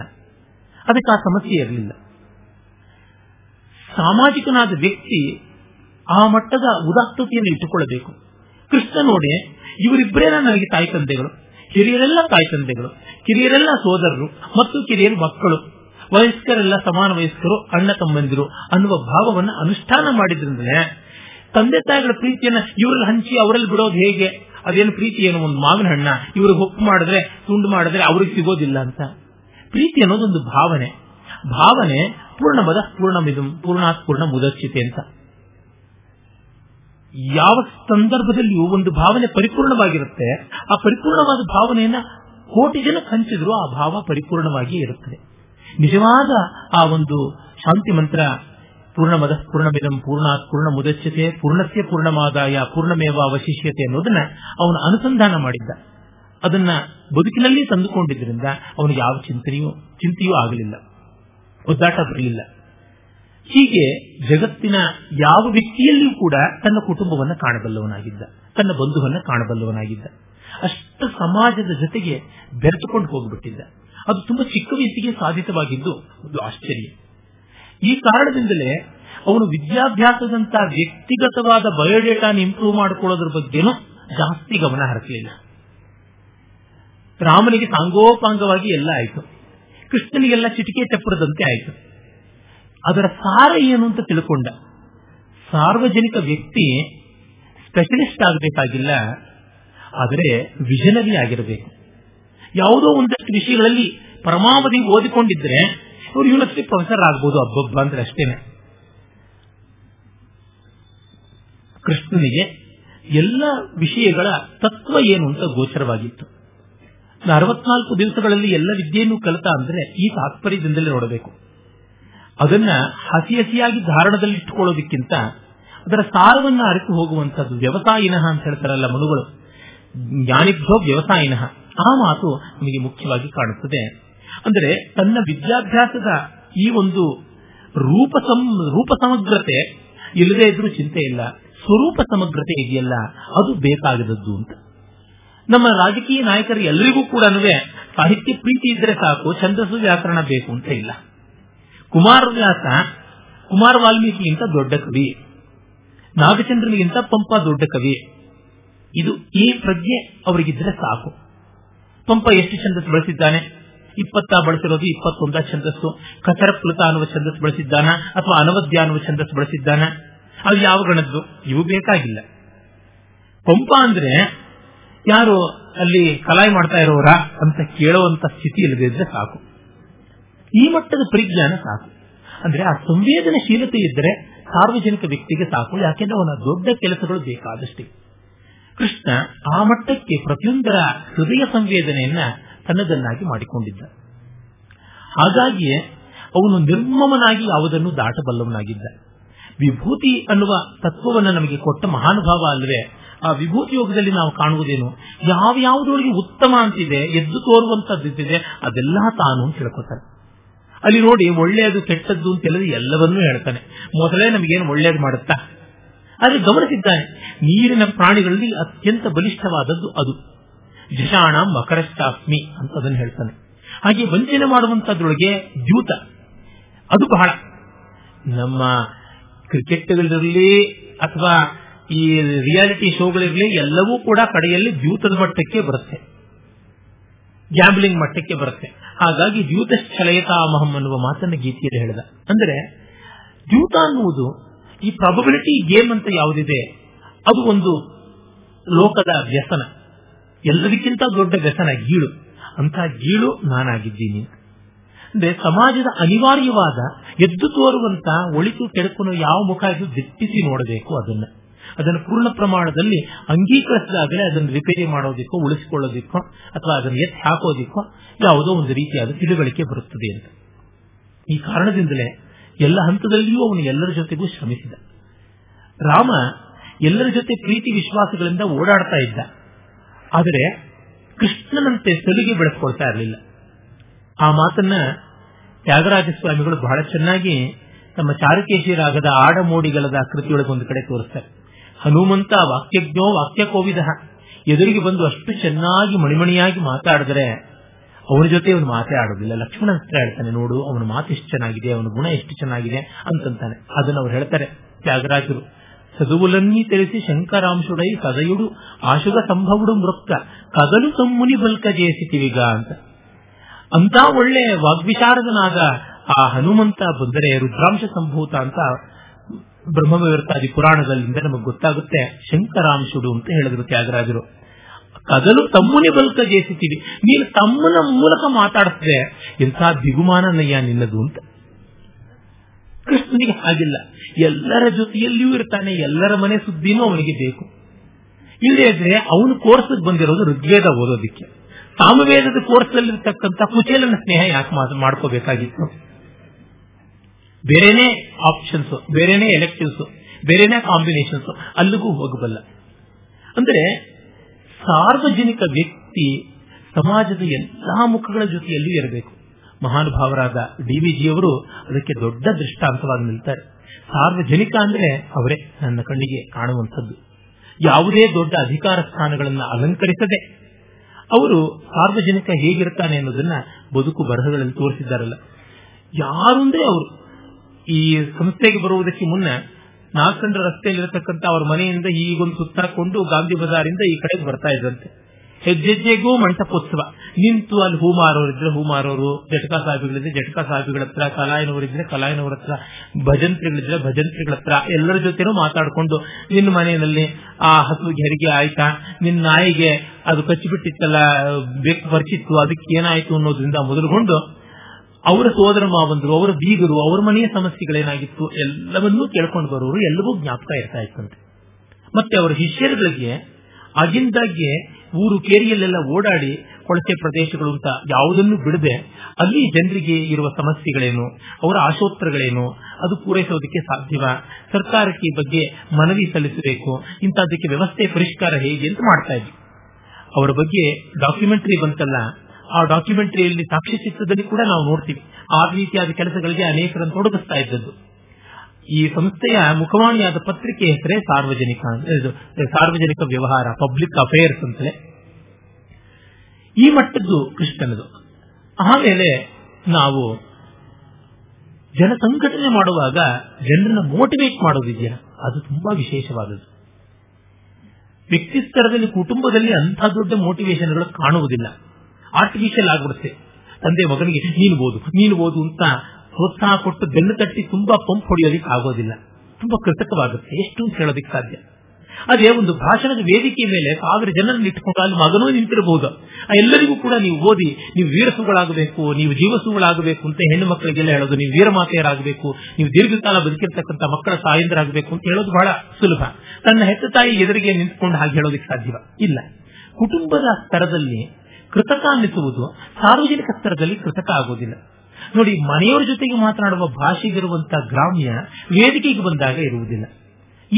ಅದಕ್ಕೆ ಆ ಸಮಸ್ಯೆ ಇರಲಿಲ್ಲ. ಸಾಮಾಜಿಕನಾದ ವ್ಯಕ್ತಿ ಆ ಮಟ್ಟದ ಉದಾತ್ತತೆಯನ್ನು ಇಟ್ಟುಕೊಳ್ಳಬೇಕು. ಕೃಷ್ಣ ನೋಡಿ, ಇವರಿಬ್ಬರೇನ ನನಗೆ ತಾಯಿ ತಂದೆಗಳು, ಹಿರಿಯರೆಲ್ಲ ತಾಯಿ ತಂದೆಗಳು, ಕಿರಿಯರೆಲ್ಲ ಸೋದರರು ಮತ್ತು ಕಿರಿಯರು ಮಕ್ಕಳು, ವಯಸ್ಕರೆಲ್ಲ ಸಮಾನ ವಯಸ್ಕರು, ಅಣ್ಣ ತಮ್ಮಂದಿರು ಅನ್ನುವ ಭಾವವನ್ನು ಅನುಷ್ಠಾನ ಮಾಡಿದ್ರಿಂದ ತಂದೆ ತಾಯಿಗಳ ಪ್ರೀತಿಯನ್ನ ಇವರಲ್ಲಿ ಹಂಚಿ ಅವರಲ್ಲಿ ಬಿಡೋದು ಹೇಗೆ? ಅದೇನು ಪ್ರೀತಿ ಏನೋ, ಒಂದು ಮಾವಿನ ಹಣ್ಣ ಇವರು ಹೊಪ್ಪು ಮಾಡಿದ್ರೆ ತುಂಡು ಮಾಡಿದ್ರೆ ಅವ್ರಿಗೆ ಸಿಗೋದಿಲ್ಲ ಅಂತ. ಪ್ರೀತಿ ಅನ್ನೋದೊಂದು ಭಾವನೆ, ಭಾವನೆ ಪೂರ್ಣಮದ ಪೂರ್ಣಮಿದು ಪೂರ್ಣಾತ್ಪೂರ್ಣ ಮುದರ್ಚಿತೆ ಅಂತ. ಯಾವ ಸಂದರ್ಭದಲ್ಲಿಯೂ ಒಂದು ಭಾವನೆ ಪರಿಪೂರ್ಣವಾಗಿರುತ್ತೆ, ಆ ಪರಿಪೂರ್ಣವಾದ ಭಾವನೆಯನ್ನ ಕೋಟಿ ಜನ ಹಂಚಿದ್ರು ಆ ಭಾವ ಪರಿಪೂರ್ಣವಾಗಿ ಇರುತ್ತದೆ. ನಿಜವಾದ ಆ ಒಂದು ಶಾಂತಿ ಮಂತ್ರ ಪೂರ್ಣಮದ ಪೂರ್ಣಮಿದಂ ಪೂರ್ಣಾತ್ಪೂರ್ಣ ಮುದಚ್ಯತೆ ಪೂರ್ಣಸ್ಯ ಪೂರ್ಣಮಾದಾಯ ಪೂರ್ಣಮೇವ ಅವಶಿಷ್ಯತೆ ಅನ್ನೋದನ್ನ ಅವನು ಅನುಸಂಧಾನ ಮಾಡಿದ್ದ. ಅದನ್ನ ಬದುಕಿನಲ್ಲಿ ತಂದುಕೊಂಡಿದ್ದರಿಂದ ಅವನು ಯಾವ ಚಿಂತೆಯೂ ಆಗಲಿಲ್ಲ, ಒದ್ದಾಟ ಬರಲಿಲ್ಲ. ಹೀಗೆ ಜಗತ್ತಿನ ಯಾವ ವ್ಯಕ್ತಿಯಲ್ಲಿಯೂ ಕೂಡ ತನ್ನ ಕುಟುಂಬವನ್ನು ಕಾಣಬಲ್ಲವನಾಗಿದ್ದ, ತನ್ನ ಬಂಧುವನ್ನು ಕಾಣಬಲ್ಲವನಾಗಿದ್ದ. ಅಷ್ಟು ಸಮಾಜದ ಜೊತೆಗೆ ಬೆರೆತುಕೊಂಡು ಹೋಗ್ಬಿಟ್ಟಿದ್ದ. ಅದು ತುಂಬಾ ಚಿಕ್ಕ ವಯಸ್ಸಿಗೆ ಸಾಧಿತವಾಗಿದ್ದು ಒಂದು ಆಶ್ಚರ್ಯ. ಈ ಕಾರಣದಿಂದಲೇ ಅವನು ವಿದ್ಯಾಭ್ಯಾಸದಂತಹ ವ್ಯಕ್ತಿಗತವಾದ ಬಯೋಡೇಟಾನ ಇಂಪ್ರೂವ್ ಮಾಡಿಕೊಳ್ಳೋದ್ರ ಬಗ್ಗೆನೂ ಜಾಸ್ತಿ ಗಮನ ಹರಿಸಲಿಲ್ಲ. ರಾಮನಿಗೆ ಸಾಂಗೋಪಾಂಗವಾಗಿ ಎಲ್ಲ ಆಯಿತು, ಕೃಷ್ಣನಿಗೆಲ್ಲ ಚಿಟಿಕೆ ಚಪ್ಪರದಂತೆ ಆಯಿತು. ಅದರ ಸಾರ ಏನು ಅಂತ ತಿಳ್ಕೊಂಡ. ಸಾರ್ವಜನಿಕ ವ್ಯಕ್ತಿ ಸ್ಪೆಷಲಿಸ್ಟ್ ಆಗಬೇಕಾಗಿಲ್ಲ, ಆದರೆ ವಿಷನರಿ ಆಗಿರಬೇಕು. ಯಾವುದೋ ಒಂದಷ್ಟು ವಿಷಯಗಳಲ್ಲಿ ಪರಮಾವಧಿ ಓದಿಕೊಂಡಿದ್ರೆ ಅವರು ಯೂನಿವರ್ಸಿಟಿ ಪ್ರೊಫೆಸರ್ ಆಗ್ಬೋದು, ಹಬ್ಬಬ್ಬ ಅಂದ್ರೆ ಅಷ್ಟೇನೆ. ಕೃಷ್ಣನಿಗೆ ಎಲ್ಲ ವಿಷಯಗಳ ತತ್ವ ಏನು ಅಂತ ಗೋಚರವಾಗಿತ್ತು. 64 ದಿವಸಗಳಲ್ಲಿ ಎಲ್ಲ ವಿದ್ಯೆಯನ್ನು ಕಲಿತ ಅಂದ್ರೆ ಈ ತಾತ್ಪರ್ಯದಿಂದಲೇ ನೋಡಬೇಕು. ಅದನ್ನ ಹಸಿಯಾಗಿ ಧಾರಣದಲ್ಲಿ ಇಟ್ಟುಕೊಳ್ಳೋದಕ್ಕಿಂತ ಅದರ ಸಾರವನ್ನು ಅರಿತು ಹೋಗುವಂತದ್ದು ವ್ಯವಸಾಯಿನಃ ಅಂತ ಹೇಳ್ತಾರಲ್ಲ ಮನುಗಳು, ಜ್ಞಾನಿಭ್ಯೋ ವ್ಯವಸಾಯಿನಃ, ಆ ಮಾತು ನಮಗೆ ಮುಖ್ಯವಾಗಿ ಕಾಣುತ್ತದೆ. ಅಂದರೆ ತನ್ನ ವಿದ್ಯಾಭ್ಯಾಸದ ಈ ಒಂದು ರೂಪ ಸಮಗ್ರತೆ ಇಲ್ಲದೇ ಇದ್ರೂ ಚಿಂತೆ ಇಲ್ಲ, ಸ್ವರೂಪ ಸಮಗ್ರತೆ ಇದೆಯಲ್ಲ ಅದು ಬೇಕಾಗದದ್ದು ಅಂತ. ನಮ್ಮ ರಾಜಕೀಯ ನಾಯಕರು ಎಲ್ಲರಿಗೂ ಕೂಡ ಸಾಹಿತ್ಯ ಪ್ರೀತಿ ಇದ್ರೆ ಸಾಕು, ಛಂದಸ್ಸು ವ್ಯಾಕರಣ ಬೇಕು ಅಂತ ಇಲ್ಲ. ಕುಮಾರವ್ಯಾಸ ವಾಲ್ಮೀಕಿಗಿಂತ ದೊಡ್ಡ ಕವಿ, ನಾಗಚಂದ್ರನಿಗಿಂತ ಪಂಪ ದೊಡ್ಡ ಕವಿ. ಇದು ಈ ಪ್ರಜ್ಞೆ ಅವರಿಗಿದ್ರೆ ಸಾಕು. ಪಂಪ ಎಷ್ಟು ಛಂದಸ್ಸು ಬಳಸಿದ್ದಾನೆ? 20 ಬಳಸಿರೋದು 21 ಛಂದಸ್ಸು. ಕಸರಪ್ಲುತ ಅನ್ನುವ ಛಂದಸ್ಸು ಬಳಸಿದ್ದಾನ ಅಥವಾ ಅನವದ್ಯ ಅನ್ನುವ ಛಂದಸ್ಸು ಬಳಸಿದ್ದಾನ? ಅದು ಯಾವ ಗಣದ್ದು? ಇವು ಬೇಕಾಗಿಲ್ಲ. ಪಂಪ ಅಂದ್ರೆ ಯಾರು ಅಲ್ಲಿ ಕಲಾಯಿ ಮಾಡ್ತಾ ಇರೋರ ಅಂತ ಕೇಳುವಂತ ಸ್ಥಿತಿ ಇಲ್ಲದಿದ್ರೆ ಸಾಕು. ಈ ಮಟ್ಟದ ಪರಿಜ್ಞಾನ ಸಾಕು. ಅಂದ್ರೆ ಆ ಸಂವೇದನಶೀಲತೆ ಇದ್ರೆ ಸಾರ್ವಜನಿಕ ವ್ಯಕ್ತಿಗೆ ಸಾಕು, ಯಾಕೆಂದ್ರೆ ಅವನ ದೊಡ್ಡ ಕೆಲಸಗಳು ಬೇಕಾದಷ್ಟೇ. ಕೃಷ್ಣ ಆ ಮಟ್ಟಕ್ಕೆ ಪ್ರತಿಯೊಂದರ ಹೃದಯ ಸಂವೇದನೆಯನ್ನ ತನ್ನದನ್ನಾಗಿ ಮಾಡಿಕೊಂಡಿದ್ದ. ಹಾಗಾಗಿಯೇ ಅವನು ನಿರ್ಮಮನಾಗಿ ಯಾವುದನ್ನು ದಾಟಬಲ್ಲವನಾಗಿದ್ದ. ವಿಭೂತಿ ಅನ್ನುವ ತತ್ವವನ್ನು ನಮಗೆ ಕೊಟ್ಟ ಮಹಾನುಭಾವ ಅಲ್ವೇ? ಆ ವಿಭೂತಿ ಯೋಗದಲ್ಲಿ ನಾವು ಕಾಣುವುದೇನು? ಯಾವ್ಯಾವುದೊಳಗೆ ಉತ್ತಮ ಅಂತಿದೆ, ಎದ್ದು ತೋರುವಂತದ್ದಿದೆ, ಅದೆಲ್ಲ ತಾನು ಅಂತ ಹೇಳ್ಕೊತಾನೆ. ಅಲ್ಲಿ ನೋಡಿ, ಒಳ್ಳೆಯದು ಕೆಟ್ಟದ್ದು ಅಂತ ಹೇಳಿದ್ರೆ ಎಲ್ಲವನ್ನೂ ಹೇಳ್ತಾನೆ. ಮೊದಲೇ ನಮಗೇನು ಒಳ್ಳೆಯದು ಮಾಡುತ್ತಾ? ಆದರೆ ಗಮನಿಸಿದ್ದಾನೆ, ನೀರಿನ ಪ್ರಾಣಿಗಳಲ್ಲಿ ಅತ್ಯಂತ ಬಲಿಷ್ಠವಾದದ್ದು ಅದು. ಝಷಾಣ ಮಕರಷ್ಟಾಸ್ಮಿ ಅಂತ ಅದನ್ನು ಹೇಳ್ತಾನೆ. ಹಾಗೆ ವಂಚನೆ ಮಾಡುವಂತದ್ರೊಳಗೆ ದ್ಯೂತ ಅದು ಬಹಳ. ನಮ್ಮ ಕ್ರಿಕೆಟ್ಗಳಿರಲಿ ಅಥವಾ ಈ ರಿಯಾಲಿಟಿ ಶೋಗಳಿರಲಿ ಎಲ್ಲವೂ ಕೂಡ ಕಡೆಯಲ್ಲಿ ದ್ಯೂತದ ಮಟ್ಟಕ್ಕೆ ಬರುತ್ತೆ, ಗ್ಯಾಂಬ್ಲಿಂಗ್ ಮಟ್ಟಕ್ಕೆ ಬರುತ್ತೆ. ಹಾಗಾಗಿ ದ್ಯೂತಶ್ಚಲಯತಾಮಹಂ ಅನ್ನುವ ಮಾತನ್ನು ಗೀತೆಯಲ್ಲಿ ಹೇಳಿದ. ಅಂದರೆ ದ್ಯೂತ ಅನ್ನುವುದು ಈ ಪ್ರಾಬಬಿಲಿಟಿ ಗೇಮ್ ಅಂತ ಯಾವುದಿದೆ ಅದು ಒಂದು ಲೋಕದ ವ್ಯಸನ, ಎಲ್ಲದಕ್ಕಿಂತ ದೊಡ್ಡ ವ್ಯಸನ, ಗೀಳು. ಅಂತ ಗೀಳು ನಾನಾಗಿದ್ದೀನಿ. ಅಂದ್ರೆ ಸಮಾಜದ ಅನಿವಾರ್ಯವಾದ ಎದ್ದು ತೋರುವಂತ ಒಳಿತು ಕೆಡಕುನು ಯಾವ ಮುಖ ಇದು ದಿಟ್ಟಿಸಿ ನೋಡಬೇಕು. ಅದನ್ನು ಪೂರ್ಣ ಪ್ರಮಾಣದಲ್ಲಿ ಅಂಗೀಕರಿಸಿದಾಗಲೇ ಅದನ್ನು ರಿಪೇರಿ ಮಾಡೋದಿಕ್ಕೋ ಉಳಿಸಿಕೊಳ್ಳೋದಿಕ್ಕೋ ಅಥವಾ ಅದನ್ನು ಎತ್ತಿ ಹಾಕೋದಿಕ್ಕೋ ಯಾವುದೋ ಒಂದು ರೀತಿಯಾದ ತಿಳುವಳಿಕೆ ಬರುತ್ತದೆ ಅಂತ. ಈ ಕಾರಣದಿಂದಲೇ ಎಲ್ಲ ಹಂತದಲ್ಲಿಯೂ ಅವನು ಎಲ್ಲರ ಜೊತೆಗೂ ಶ್ರಮಿಸಿದ. ರಾಮ ಎಲ್ಲರ ಜೊತೆ ಪ್ರೀತಿ ವಿಶ್ವಾಸಗಳಿಂದ ಓಡಾಡ್ತಾ ಇದ್ದ, ಆದರೆ ಕೃಷ್ಣನಂತೆ ಸಲಿಗೆ ಬೆಳೆಸ್ಕೊಳ್ತಾ ಇರಲಿಲ್ಲ. ಆ ಮಾತನ್ನ ತ್ಯಾಗರಾಜ ಸ್ವಾಮಿಗಳು ಬಹಳ ಚೆನ್ನಾಗಿ ತಮ್ಮ ಚಾರುಕೇಶಿ ರಾಗದ ಆಡಮೋಡಿಗಳದ ಕೃತಿಯೊಳಗೊಂದು ಕಡೆ ತೋರಿಸ್ತಾರೆ. ಹನುಮಂತ ವಾಕ್ಯಜ್ಞೋ ವಾಕ್ಯ ಕೋವಿದ, ಎದುರಿಗೆ ಬಂದು ಅಷ್ಟು ಚೆನ್ನಾಗಿ ಮಣಿಮಣಿಯಾಗಿ ಮಾತಾಡಿದರೆ ಅವನ ಜೊತೆ ಅವನು ಮಾತೇ ಆಡೋದಿಲ್ಲ. ಲಕ್ಷ್ಮಣ ಹತ್ರ ಹೇಳ್ತಾನೆ, ನೋಡು ಅವನ ಮಾತು ಎಷ್ಟು ಚೆನ್ನಾಗಿದೆ, ಅವನ ಗುಣ ಎಷ್ಟು ಚೆನ್ನಾಗಿದೆ ಅಂತಾನೆ. ಅದನ್ನು ಅವ್ರು ಹೇಳ್ತಾರೆ ತ್ಯಾಗರಾಜರು. ಸದುವುಲನ್ನಿ ತಿಳಿಸಿ ಶಂಕರಾಂಶುಡೈ ಕದಯುಡು ಆಶುಗ ಸಂಭವಡು ಮೃಕ್ತ ಕದಲು ತಮ್ಮುನಿ ಬಲ್ಕ ಜಯಿಸಿತಿವಿಗ ಅಂತ. ಅಂತ ಒಳ್ಳೆ ವಾಗ್ವಿಚಾರದನಾದ ಆ ಹನುಮಂತ ಬಂದರೆ ರುದ್ರಾಂಶ ಸಂಭೂತ ಅಂತ ಬ್ರಹ್ಮವರ್ತಾದಿ ಪುರಾಣದಲ್ಲಿಂದ ನಮಗೆ ಗೊತ್ತಾಗುತ್ತೆ. ಶಂಕರಾಂಶುಡು ಅಂತ ಹೇಳಿದ್ರು ತ್ಯಾಗರಾಜರು. ಕದಲು ತಮ್ಮನೇ ಬಲ್ಕ ಜಯಿಸಿತೀವಿ, ನೀನು ತಮ್ಮನ ಮೂಲಕ ಮಾತಾಡಿಸಿದೆ, ಎಂಥ ದಿಗುಮಾನನಯ್ಯ ನಿನ್ನದು ಅಂತ. ಕೃಷ್ಣನಿಗೆ ಹಾಗಿಲ್ಲ, ಎಲ್ಲರ ಜೊತೆಯಲ್ಲಿಯೂ ಇರ್ತಾನೆ, ಎಲ್ಲರ ಮನೆ ಸುದ್ದಿನೂ ಅವನಿಗೆ ಬೇಕು. ಇಲ್ಲದೇ ಇದ್ರೆ ಅವನು ಕೋರ್ಸ್ಗೆ ಬಂದಿರೋದು ಋಗ್ವೇದ ಓದೋದಿಕ್ಕೆ, ಸಾಮವೇದದ ಕೋರ್ಸ್ನಲ್ಲಿರ್ತಕ್ಕಂಥ ಕುಚೇಲನ ಸ್ನೇಹ ಯಾಕೆ ಮಾಡ್ಕೋಬೇಕಾಗಿತ್ತು? ಬೇರೆನೇ ಆಪ್ಷನ್ಸ್, ಬೇರೆನೇ ಎಲೆಕ್ಟಿವ್ಸ್, ಬೇರೆನೇ ಕಾಂಬಿನೇಷನ್ಸ್, ಅಲ್ಲಿಗೂ ಹೋಗಬಲ್ಲ. ಅಂದರೆ ಸಾರ್ವಜನಿಕ ವ್ಯಕ್ತಿ ಸಮಾಜದ ಎಲ್ಲಾ ಮುಖಗಳ ಜೊತೆಯಲ್ಲೂ ಇರಬೇಕು. ಮಹಾನುಭಾವರಾದ ಡಿವಿಜಿಯವರು ಅದಕ್ಕೆ ದೊಡ್ಡ ದೃಷ್ಟಾಂತವಾಗಿ ನಿಲ್ತಾರೆ. ಸಾರ್ವಜನಿಕ ಅಂದ್ರೆ ಅವರೇ ನನ್ನ ಕಣ್ಣಿಗೆ ಕಾಣುವಂಥದ್ದು. ಯಾವುದೇ ದೊಡ್ಡ ಅಧಿಕಾರ ಸ್ಥಾನಗಳನ್ನು ಅಲಂಕರಿಸದೆ ಅವರು ಸಾರ್ವಜನಿಕ ಹೇಗಿರ್ತಾನೆ ಅನ್ನೋದನ್ನ ಬದುಕು ಬರಹಗಳಲ್ಲಿ ತೋರಿಸಿದ್ದಾರಲ್ಲ. ಯಾರು ಅಂದ್ರೆ ಅವರು ಈ ಸಂಸ್ಥೆಗೆ ಬರುವುದಕ್ಕೆ ಮುನ್ನ 400 ರಸ್ತೆಯಲ್ಲಿರತಕ್ಕಂಥ ಅವರ ಮನೆಯಿಂದ ಈಗೊಂದು ಸುತ್ತಾಕೊಂಡು ಗಾಂಧಿ ಬಜಾರಿಂದ ಈ ಕಡೆಗೆ ಬರ್ತಾ ಇದ್ದಂತೆ. ಹೆಜ್ಜೆಜ್ಜೆಗೂ ಮಂಟಪೋತ್ಸವ, ನಿಂತು ಅಲ್ಲಿ ಹೂಮಾರೋರಿದ್ರೆ ಹೂಮಾರೋರು, ಜಟಕಾ ಸಾಹಿಬಿಗಳಿದ್ರೆ ಜಟಕಾ ಸಾಹಿಬಿಗಳ ಹತ್ರ, ಕಲಾಯನವರಿದ್ರೆ ಕಲಾಯನವರ ಹತ್ರ, ಭಜಂತ್ರಿಗಳಿದ್ರೆ ಭಜಂತ್ರಿಗಳ ಹತ್ರ, ಎಲ್ಲರ ಜೊತೆನೂ ಮಾತಾಡಿಕೊಂಡು ನಿನ್ನ ಮನೆಯಲ್ಲಿ ಆ ಹಸು ಹೆರಿಗೆ ಆಯ್ತಾ, ನಿನ್ನ ನಾಯಿಗೆ ಅದು ಕಚ್ಚಿಬಿಟ್ಟಿತ್ತಲ್ಲ, ಬೇಕು ಬರ್ತಿತ್ತು, ಅದಕ್ಕೆ ಏನಾಯ್ತು ಅನ್ನೋದ್ರಿಂದ ಮೊದಲುಗೊಂಡು ಅವರ ಸೋದರ ಮಾವಂದರು, ಅವರ ಬೀಗರು, ಅವರ ಮನೆಯ ಸಮಸ್ಯೆಗಳೇನಾಗಿತ್ತು ಎಲ್ಲವನ್ನೂ ಕೇಳ್ಕೊಂಡು ಬರೋರು, ಎಲ್ಲವೂ ಜ್ಞಾಪಕ ಇರ್ತಾ ಇತ್ತಂತೆ. ಮತ್ತೆ ಅವರ ಶಿಷ್ಯರುಗಳಿಗೆ ಆಗಿಂದಾಗ್ಗೆ ಊರು ಕೇರಿಯಲ್ಲೆಲ್ಲ ಓಡಾಡಿ ಕೊಳಚೆ ಪ್ರದೇಶಗಳು ಅಂತ ಯಾವುದನ್ನು ಬಿಡದೆ ಅಲ್ಲಿ ಜನರಿಗೆ ಇರುವ ಸಮಸ್ಯೆಗಳೇನು, ಅವರ ಆಶೋತ್ತರಗಳೇನು, ಅದು ಪೂರೈಸೋದಕ್ಕೆ ಸಾಧ್ಯವ, ಸರ್ಕಾರಕ್ಕೆ ಈ ಬಗ್ಗೆ ಮನವಿ ಸಲ್ಲಿಸಬೇಕು, ಇಂಥದ್ದಕ್ಕೆ ವ್ಯವಸ್ಥೆ ಪರಿಷ್ಕಾರ ಹೇಗೆ ಅಂತ ಮಾಡ್ತಾ ಇದ್ವಿ. ಅವರ ಬಗ್ಗೆ ಡಾಕ್ಯುಮೆಂಟರಿ ಬಂತಲ್ಲ, ಆ ಡಾಕ್ಯುಮೆಂಟರಿಯಲ್ಲಿ ಸಾಕ್ಷ್ಯಚಿತ್ರದಲ್ಲಿ ಕೂಡ ನಾವು ನೋಡ್ತೀವಿ. ಆ ರೀತಿಯಾದ ಕೆಲಸಗಳಿಗೆ ಅನೇಕರನ್ನು ತೊಡಗಿಸ್ತಾ ಇದ್ದದ್ದು. ಈ ಸಂಸ್ಥೆಯ ಮುಖವಾಣಿಯಾದ ಪತ್ರಿಕೆ ಹೆಸರೇ ಸಾರ್ವಜನಿಕ ವ್ಯವಹಾರ, ಪಬ್ಲಿಕ್ ಅಫೇರ್ಸ್ ಅಂತಲೇ. ಈ ಮಟ್ಟದ್ದು ಕೃಷ್ಣನದು. ಆಮೇಲೆ ನಾವು ಜನಸಂಘಟನೆ ಮಾಡುವಾಗ ಜನರನ್ನ ಮೋಟಿವೇಟ್ ಮಾಡೋದಿದೆಯಾ, ಅದು ತುಂಬಾ ವಿಶೇಷವಾದದ್ದು. ವ್ಯಕ್ತಿ ಸ್ತರದಲ್ಲಿ, ಕುಟುಂಬದಲ್ಲಿ ಅಂಥ ದೊಡ್ಡ ಮೋಟಿವೇಶನ್ಗಳು ಕಾಣುವುದಿಲ್ಲ, ಆರ್ಟಿಫಿಷಿಯಲ್ ಆಗಿಬಿಡುತ್ತೆ. ತಂದೆ ಮಗನಿಗೆ ನೀನು ಓದು ಅಂತ ಪ್ರೋತ್ಸಾಹ ಕೊಟ್ಟು ಬೆನ್ನು ತಟ್ಟಿ ತುಂಬಾ ಪಂಪ್ ಹೊಡೆಯೋದಿಕ್ಕೆ ಆಗೋದಿಲ್ಲ, ತುಂಬಾ ಕೃತಕವಾಗುತ್ತೆ, ಎಷ್ಟು ಅಂತ ಹೇಳೋದಿಕ್ಕೆ ಸಾಧ್ಯ. ಅದೇ ಒಂದು ಭಾಷಣದ ವೇದಿಕೆ ಮೇಲೆ 1000 ಜನರನ್ನು ಇಟ್ಟುಕೊಂಡು ಅಲ್ಲಿ ಮಗನೂ ನಿಂತಿರಬಹುದು, ಎಲ್ಲರಿಗೂ ಕೂಡ ನೀವು ಓದಿ, ನೀವು ವೀರಸುಗಳಾಗಬೇಕು, ನೀವು ಜೀವಸುಗಳಾಗಬೇಕು ಅಂತ ಹೆಣ್ಣು ಮಕ್ಕಳಿಗೆಲ್ಲ ಹೇಳೋದು, ನೀವು ವೀರಮಾತೆಯರಾಗಬೇಕು, ನೀವು ದೀರ್ಘಕಾಲ ಬದುಕಿರ್ತಕ್ಕಂಥ ಮಕ್ಕಳ ತಾಯಂದರಾಗಬೇಕು ಅಂತ ಹೇಳೋದು ಬಹಳ ಸುಲಭ. ತನ್ನ ಹೆತ್ತ ತಾಯಿ ಎದುರಿಗೆ ನಿಂತ್ಕೊಂಡು ಹಾಗೆ ಹೇಳೋದಿಕ್ಕೆ ಸಾಧ್ಯವ ಇಲ್ಲ. ಕುಟುಂಬದ ಸ್ತರದಲ್ಲಿ ಕೃತಕ ಅನ್ನಿಸುವುದು ಸಾರ್ವಜನಿಕ ಸ್ತರದಲ್ಲಿ ಕೃತಕ ಆಗೋದಿಲ್ಲ. ನೋಡಿ, ಮನೆಯವರ ಜೊತೆಗೆ ಮಾತನಾಡುವ ಭಾಷೆಗಿರುವಂತಹ ಗ್ರಾಮ್ಯ ವೇದಿಕೆಗೆ ಬಂದಾಗ ಇರುವುದಿಲ್ಲ.